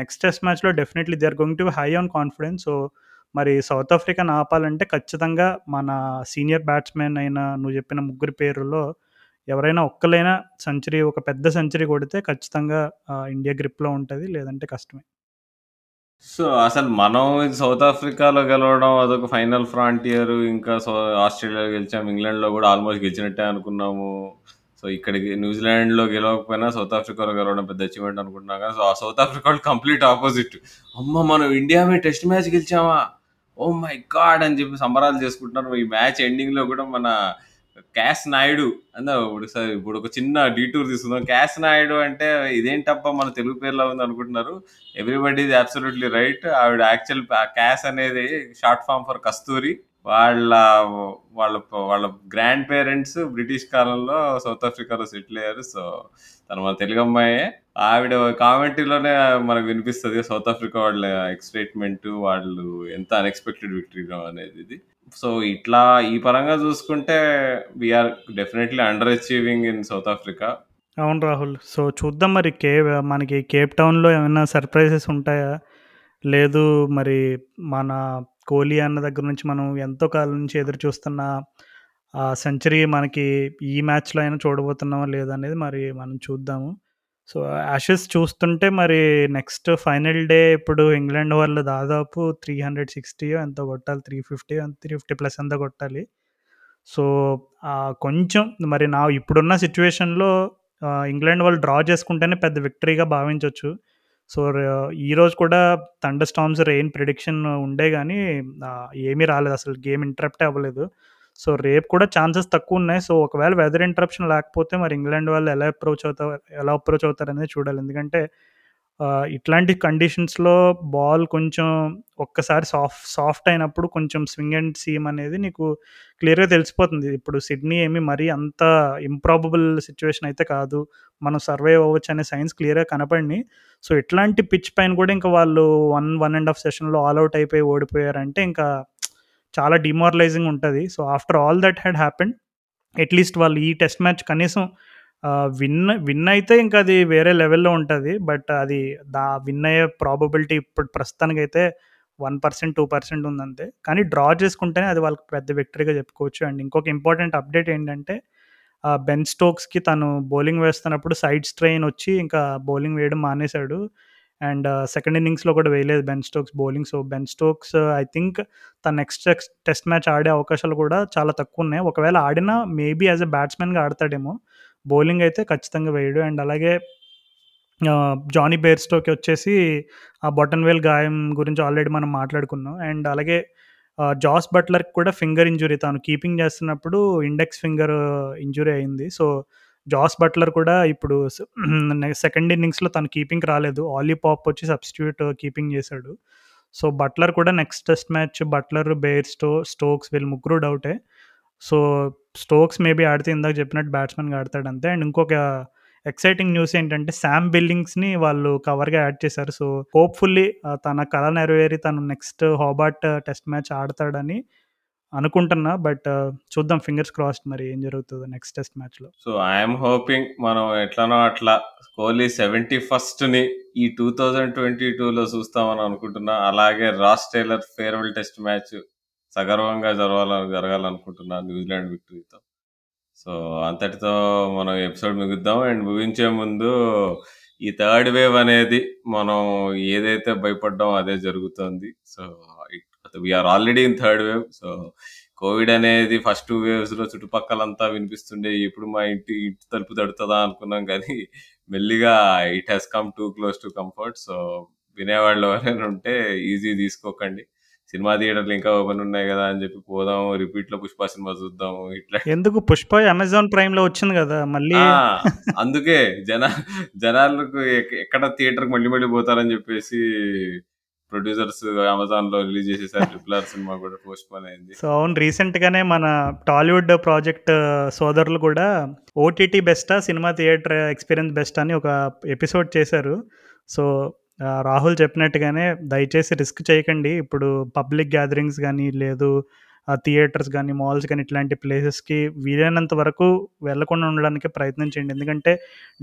నెక్స్ట్ టెస్ట్ మ్యాచ్లో definitely they are going to high on confidence. So మరి సౌత్ ఆఫ్రికాని ఆపాలంటే ఖచ్చితంగా మన సీనియర్ బ్యాట్స్మెన్ అయిన నువ్వు చెప్పిన ముగ్గురు పేరులో ఎవరైనా ఒక్కలైనా సెంచరీ, ఒక పెద్ద సెంచరీ కొడితే ఖచ్చితంగా ఇండియా గ్రిప్లో ఉంటుంది, లేదంటే కష్టమే. సో అసలు మనం ఇది సౌత్ ఆఫ్రికాలో గెలవడం అదొక ఫైనల్ ఫ్రాంటియర్, ఇంకా ఆస్ట్రేలియాలో గెలిచాము, ఇంగ్లాండ్లో కూడా ఆల్మోస్ట్ గెలిచినట్టే అనుకున్నాము. సో ఇక్కడికి న్యూజిలాండ్లో గెలవకపోయినా సౌత్ ఆఫ్రికాలో గెలవడం పెద్ద అచీవ్మెంట్ అనుకుంటున్నాం. కానీ సో ఆ సౌత్ ఆఫ్రికా వాళ్ళు కంప్లీట్ ఆపోజిట్, అమ్మ మనం ఇండియా మీద టెస్ట్ మ్యాచ్ గెలిచామా, ఓ మై గాడ్ అని చెప్పి సంబరాలు చేసుకుంటున్నారు. ఈ మ్యాచ్ ఎండింగ్లో కూడా మన క్యాష్ నాయుడు అందా, ఇప్పుడు ఒక చిన్న డీటూర్ తీసుకుందాం. క్యాష్ నాయుడు అంటే ఇదేంటప్ప మన తెలుగు పేర్లో ఉంది అనుకుంటున్నారు, ఎవ్రీబడి ఇది అబ్సల్యూట్లీ రైట్. ఆవిడ యాక్చువల్ క్యాష్ అనేది షార్ట్ ఫామ్ ఫర్ కస్తూరి. వాళ్ళ వాళ్ళ వాళ్ళ గ్రాండ్ పేరెంట్స్ బ్రిటిష్ కాలంలో సౌత్ ఆఫ్రికాలో సెటిల్ అయ్యారు. సో తను మన తెలుగు అమ్మాయే. ఆవిడ కామెంట్రీలోనే మనకు వినిపిస్తుంది సౌత్ ఆఫ్రికా వాళ్ళ ఎక్సైట్మెంట్, వాళ్ళు ఎంత అన్ఎక్స్పెక్టెడ్ విక్టరీ అనేది ఇది. సో ఇట్లా ఈ పరంగా చూసుకుంటే we are definitely under achieving in South Africa. అవును రాహుల్, సో చూద్దాం మరి మనకి కేప్ టౌన్లో ఏమైనా సర్ప్రైజెస్ ఉంటాయా లేదు. మరి మన కోహ్లీ అన్న దగ్గర నుంచి మనం ఎంతో కాలం నుంచి ఎదురు చూస్తున్న ఆ సెంచరీ మనకి ఈ మ్యాచ్లో అయినా చూడబోతున్నామా లేదనేది మరి మనం చూద్దాము. సో యాషెస్ చూస్తుంటే మరి నెక్స్ట్ ఫైనల్ డే ఇప్పుడు ఇంగ్లాండ్ వాళ్ళు దాదాపు 360 ఎంత కొట్టాలి, 350 ప్లస్ ఎంత కొట్టాలి. సో కొంచెం మరి నా ఇప్పుడున్న సిచ్యువేషన్లో ఇంగ్లాండ్ వాళ్ళు డ్రా చేసుకుంటేనే పెద్ద విక్టరీగా భావించవచ్చు. సో ఈరోజు కూడా థండర్ స్టార్మ్స్ రెయిన్ ప్రిడిక్షన్ ఉండే కానీ ఏమీ రాలేదు, అసలు గేమ్ ఇంటరప్ట్ అవ్వలేదు. సో రేపు కూడా ఛాన్సెస్ తక్కువ ఉన్నాయి. సో ఒకవేళ వెదర్ ఇంటరప్షన్ లేకపోతే మరి ఇంగ్లాండ్ వాళ్ళు ఎలా అప్రోచ్ అవుతారు అనేది చూడాలి. ఎందుకంటే ఇట్లాంటి కండిషన్స్లో బాల్ కొంచెం ఒక్కసారి సాఫ్ట్ అయినప్పుడు కొంచెం స్వింగ్ అండ్ సీమ్ అనేది నీకు క్లియర్గా తెలిసిపోతుంది. ఇప్పుడు సిడ్నీ ఏమి మరీ అంత ఇంప్రాబుల్ సిచ్యువేషన్ అయితే కాదు, మనం సర్వైవ్ అవ్వచ్చు అనే సైన్స్ క్లియర్గా కనపడినాయి. సో ఇట్లాంటి పిచ్ పైన కూడా ఇంకా వాళ్ళు వన్ అండ్ హాఫ్ సెషన్లో ఆల్అవుట్ అయిపోయి ఓడిపోయారంటే ఇంకా చాలా డిమారలైజింగ్ ఉంటుంది. So after all that had happened at least వాళ్ళు ఈ టెస్ట్ మ్యాచ్ కనీసం విన్ అయితే ఇంకా అది వేరే లెవెల్లో ఉంటుంది. బట్ అది విన్ అయ్యే ప్రాబబిలిటీ ఇప్పుడు ప్రస్తుతానికైతే 1%, 2% ఉందంతే. కానీ డ్రా చేసుకుంటేనే అది వాళ్ళకి పెద్ద విక్టరీగా చెప్పుకోవచ్చు. అండ్ ఇంకొక ఇంపార్టెంట్ అప్డేట్ ఏంటంటే బెన్ స్టోక్స్కి తను బౌలింగ్ వేస్తున్నప్పుడు సైడ్ స్ట్రెయిన్ వచ్చి ఇంకా బౌలింగ్ వేయడం మానేశాడు. అండ్ సెకండ్ ఇన్నింగ్స్లో కూడా వేయలేదు Ben Stokes bowling. So Ben Stokes I think తన నెక్స్ట్ టెస్ట్ మ్యాచ్ ఆడే అవకాశాలు కూడా చాలా తక్కువ ఉన్నాయి. ఒకవేళ ఆడినా మేబీ యాజ్ ఎ బ్యాట్స్మెన్గా ఆడతాడేమో, బౌలింగ్ అయితే ఖచ్చితంగా వేయడు. అండ్ అలాగే జానీ బేర్స్టోకి వచ్చేసి ఆ బొటన్వేల్ గాయం గురించి ఆల్రెడీ మనం మాట్లాడుకున్నాం. అండ్ అలాగే జాస్ బట్లర్కి కూడా ఫింగర్ ఇంజురీ, తాను కీపింగ్ చేస్తున్నప్పుడు ఇండెక్స్ ఫింగర్ ఇంజురీ అయింది. సో జాస్ బట్లర్ కూడా ఇప్పుడు సెకండ్ ఇన్నింగ్స్లో తను కీపింగ్ రాలేదు, ఆలీ పాప్ వచ్చి సబ్స్టిట్యూట్ కీపింగ్ చేశాడు. సో బట్లర్ కూడా next test match Buttler, Bairstow Stokes వీళ్ళు ముగ్గురు డౌటే. సో స్టోక్స్ మేబీ ఆడితే ఇందాక చెప్పినట్టు బ్యాట్స్మెన్గా ఆడతాడు అంతే. అండ్ ఇంకొక ఎక్సైటింగ్ న్యూస్ ఏంటంటే శామ్ బిల్లింగ్స్ని వాళ్ళు కవర్గా యాడ్ చేశారు. సో హోప్ఫుల్లీ తన కళ నెరవేరి తను నెక్స్ట్ హాబార్ట్ టెస్ట్ మ్యాచ్ ఆడతాడని అనుకుంటున్నా, బట్ చూద్దాం, ఫింగర్స్ క్రాస్డ్ మరి ఏం జరుగుతుందో నెక్స్ట్ టెస్ట్ మ్యాచ్ లో. సో ఐఎమ్ హోపింగ్ మనం ఎట్లానో అట్లా కోహ్లీ 71st ని ఈ 2022 లో చూస్తామని అనుకుంటున్నా. అలాగే Ross Taylor farewell test match సగర్వంగా జరగాలనుకుంటున్నా న్యూజిలాండ్ విక్టరీతో. సో అంతటితో మనం ఎపిసోడ్ మిగుద్దాం. అండ్ ముగించే ముందు ఈ థర్డ్ వేవ్ అనేది మనం ఏదైతే భయపడ్డామో అదే జరుగుతుంది. So we are already in third wave. So Covid అనేది ఫస్ట్ 2 వేవ్స్ లో చుట్టుపక్కలంతా వినిపిస్తుండే, ఇప్పుడు మా ఇంటి తలుపు తడుతుందా అనుకున్నాం, కానీ మెల్లిగా it has come too close to comfort. So వినేవాళ్ళు ఎవరైనా ఉంటే ఈజీ తీసుకోకండి, సినిమా థియేటర్లు ఇంకా ఓపెన్ ఉన్నాయి కదా అని చెప్పి పోదాము, రిపీట్ లో పుష్ప సినిమా చూద్దాము. ఇట్లా ఎందుకు, పుష్ప అమెజాన్ ప్రైమ్ లో వచ్చింది కదా మళ్ళీ, అందుకే జనాలకు ఎక్కడ థియేటర్ మళ్ళీ మళ్ళీ పోతారని చెప్పేసి ప్రొడ్యూసర్స్ అమెజాన్ లో రిలీజ్ చేసేసారు. ట్రిపుల్ ఆర్ సినిమా కూడా పోస్ట్ పోన్ అయింది. సో అవును, రీసెంట్ గానే మన టాలీవుడ్ ప్రాజెక్ట్ సోదరులు కూడా ఓటీటీ బెస్టా, సినిమా థియేటర్ ఎక్స్పీరియన్స్ బెస్ట్ అని ఒక ఎపిసోడ్ చేశారు. సో రాహుల్ చెప్పినట్టుగానే దయచేసి రిస్క్ చేయకండి. ఇప్పుడు పబ్లిక్ గ్యాదరింగ్స్ కానీ, లేదు థియేటర్స్ కానీ, మాల్స్ కానీ, ఇట్లాంటి ప్లేసెస్కి వీలైనంత వరకు వెళ్లకుండా ఉండడానికి ప్రయత్నం చేయండి. ఎందుకంటే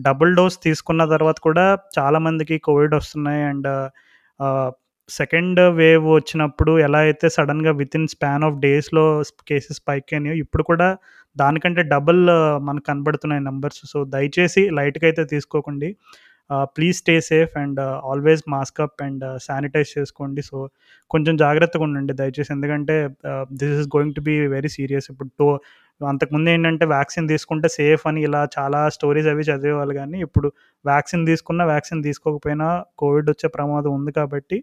డబుల్ డోస్ తీసుకున్న తర్వాత కూడా చాలామందికి కోవిడ్ వస్తున్నాయి. అండ్ సెకండ్ వేవ్ వచ్చినప్పుడు ఎలా అయితే సడన్గా విత్ ఇన్ స్పాన్ ఆఫ్ డేస్లో కేసెస్ స్పైక్ అయినాయో, ఇప్పుడు కూడా దానికంటే డబుల్ మనకు కనబడుతున్నాయి నెంబర్స్. సో దయచేసి లైట్గా అయితే తీసుకోకండి. Please stay safe and always mask up and sanitise చేసుకోండి. సో కొంచెం జాగ్రత్తగా ఉండండి దయచేసి, ఎందుకంటే this is going to be very serious. ఇప్పుడు అంతకుముందు ఏంటంటే వ్యాక్సిన్ తీసుకుంటే సేఫ్ అని ఇలా చాలా స్టోరీస్ అవి చదివేవాళ్ళు, కానీ ఇప్పుడు వ్యాక్సిన్ తీసుకోకపోయినా కోవిడ్ వచ్చే ప్రమాదం ఉంది. కాబట్టి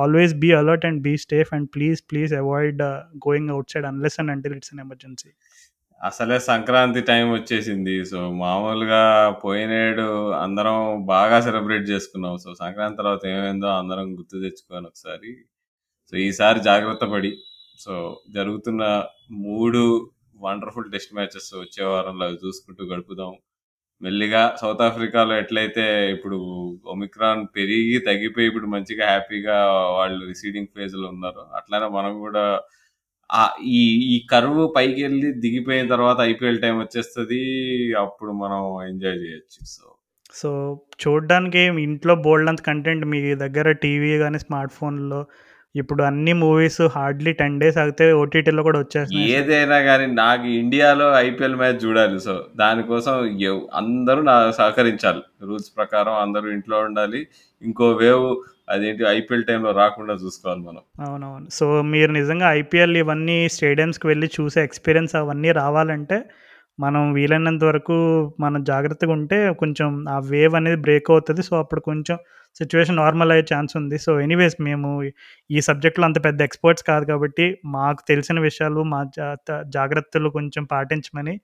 always be alert and be safe and please avoid going outside unless and until it's an emergency. అసలే సంక్రాంతి టైం వచ్చేసింది. సో మామూలుగా పోయినేడు అందరం బాగా సెలబ్రేట్ చేసుకున్నాం. సో సంక్రాంతి తర్వాత ఏమైందో అందరం గుర్తు తెచ్చుకోను ఒకసారి. సో ఈసారి జాగ్రత్త పడి, సో జరుగుతున్న 3 వండర్ఫుల్ టెస్ట్ మ్యాచెస్ వచ్చే వారంలో చూసుకుంటూ గడుపుదాం. మెల్లిగా సౌత్ ఆఫ్రికాలో ఎట్లయితే ఇప్పుడు ఒమిక్రాన్ పెరిగి తగ్గిపోయి ఇప్పుడు మంచిగా హ్యాపీగా వాళ్ళు రిసీడింగ్ ఫేజ్లో ఉన్నారు, అట్లానే మనం కూడా ఈ కరువు పైకి వెళ్ళి దిగిపోయిన తర్వాత ఐపీఎల్ టైం వచ్చేస్తుంది, అప్పుడు మనం ఎంజాయ్ చేయొచ్చు. సో చూడడానికి ఇంట్లో బోల్డ్ అంత కంటెంట్ మీ దగ్గర టీవీ కానీ స్మార్ట్ ఫోన్లో ఇప్పుడు అన్ని మూవీస్ హార్డ్లీ 10 days ఆగితే ఓటీటీలో కూడా వచ్చేస్తాయి. ఏదైనా కానీ నాకు ఇండియాలో ఐపీఎల్ మ్యాచ్ చూడాలి. సో దానికోసం అందరూ సహకరించాలి, రూల్స్ ప్రకారం అందరూ ఇంట్లో ఉండాలి. ఇంకో వేవ్ అదేంటి ఐపీఎల్ టైంలో రాకుండా చూసుకోవాలి మనం. అవునవును. సో మీరు నిజంగా ఐపీఎల్ ఇవన్నీ స్టేడియంస్కి వెళ్ళి చూసే ఎక్స్పీరియన్స్ అవన్నీ రావాలంటే మనం వీలైనంత వరకు మనం జాగ్రత్తగా ఉంటే కొంచెం ఆ వేవ్ అనేది బ్రేక్ అవుతుంది. సో అప్పుడు కొంచెం సిచ్యువేషన్ నార్మల్ అయ్యే ఛాన్స్ ఉంది. సో ఎనీవేస్, మేము ఈ సబ్జెక్ట్లో అంత పెద్ద ఎక్స్పర్ట్స్ కాదు కాబట్టి మాకు తెలిసిన విషయాలు, మా జాగ్రత్తలు కొంచెం పాటించమని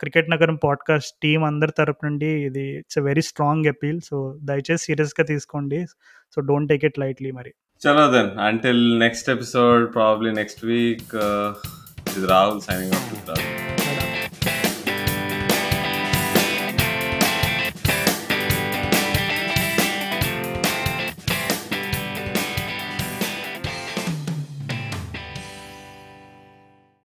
క్రికెట్ నగరం పాడ్కాస్ట్ టీం అందరి తరపు నుండి ఇది it's a very strong appeal. So దయచేసి సీరియస్గా తీసుకోండి. So don't take it lightly. మరి చలో then, until next episode probably next week. Rahul signing of.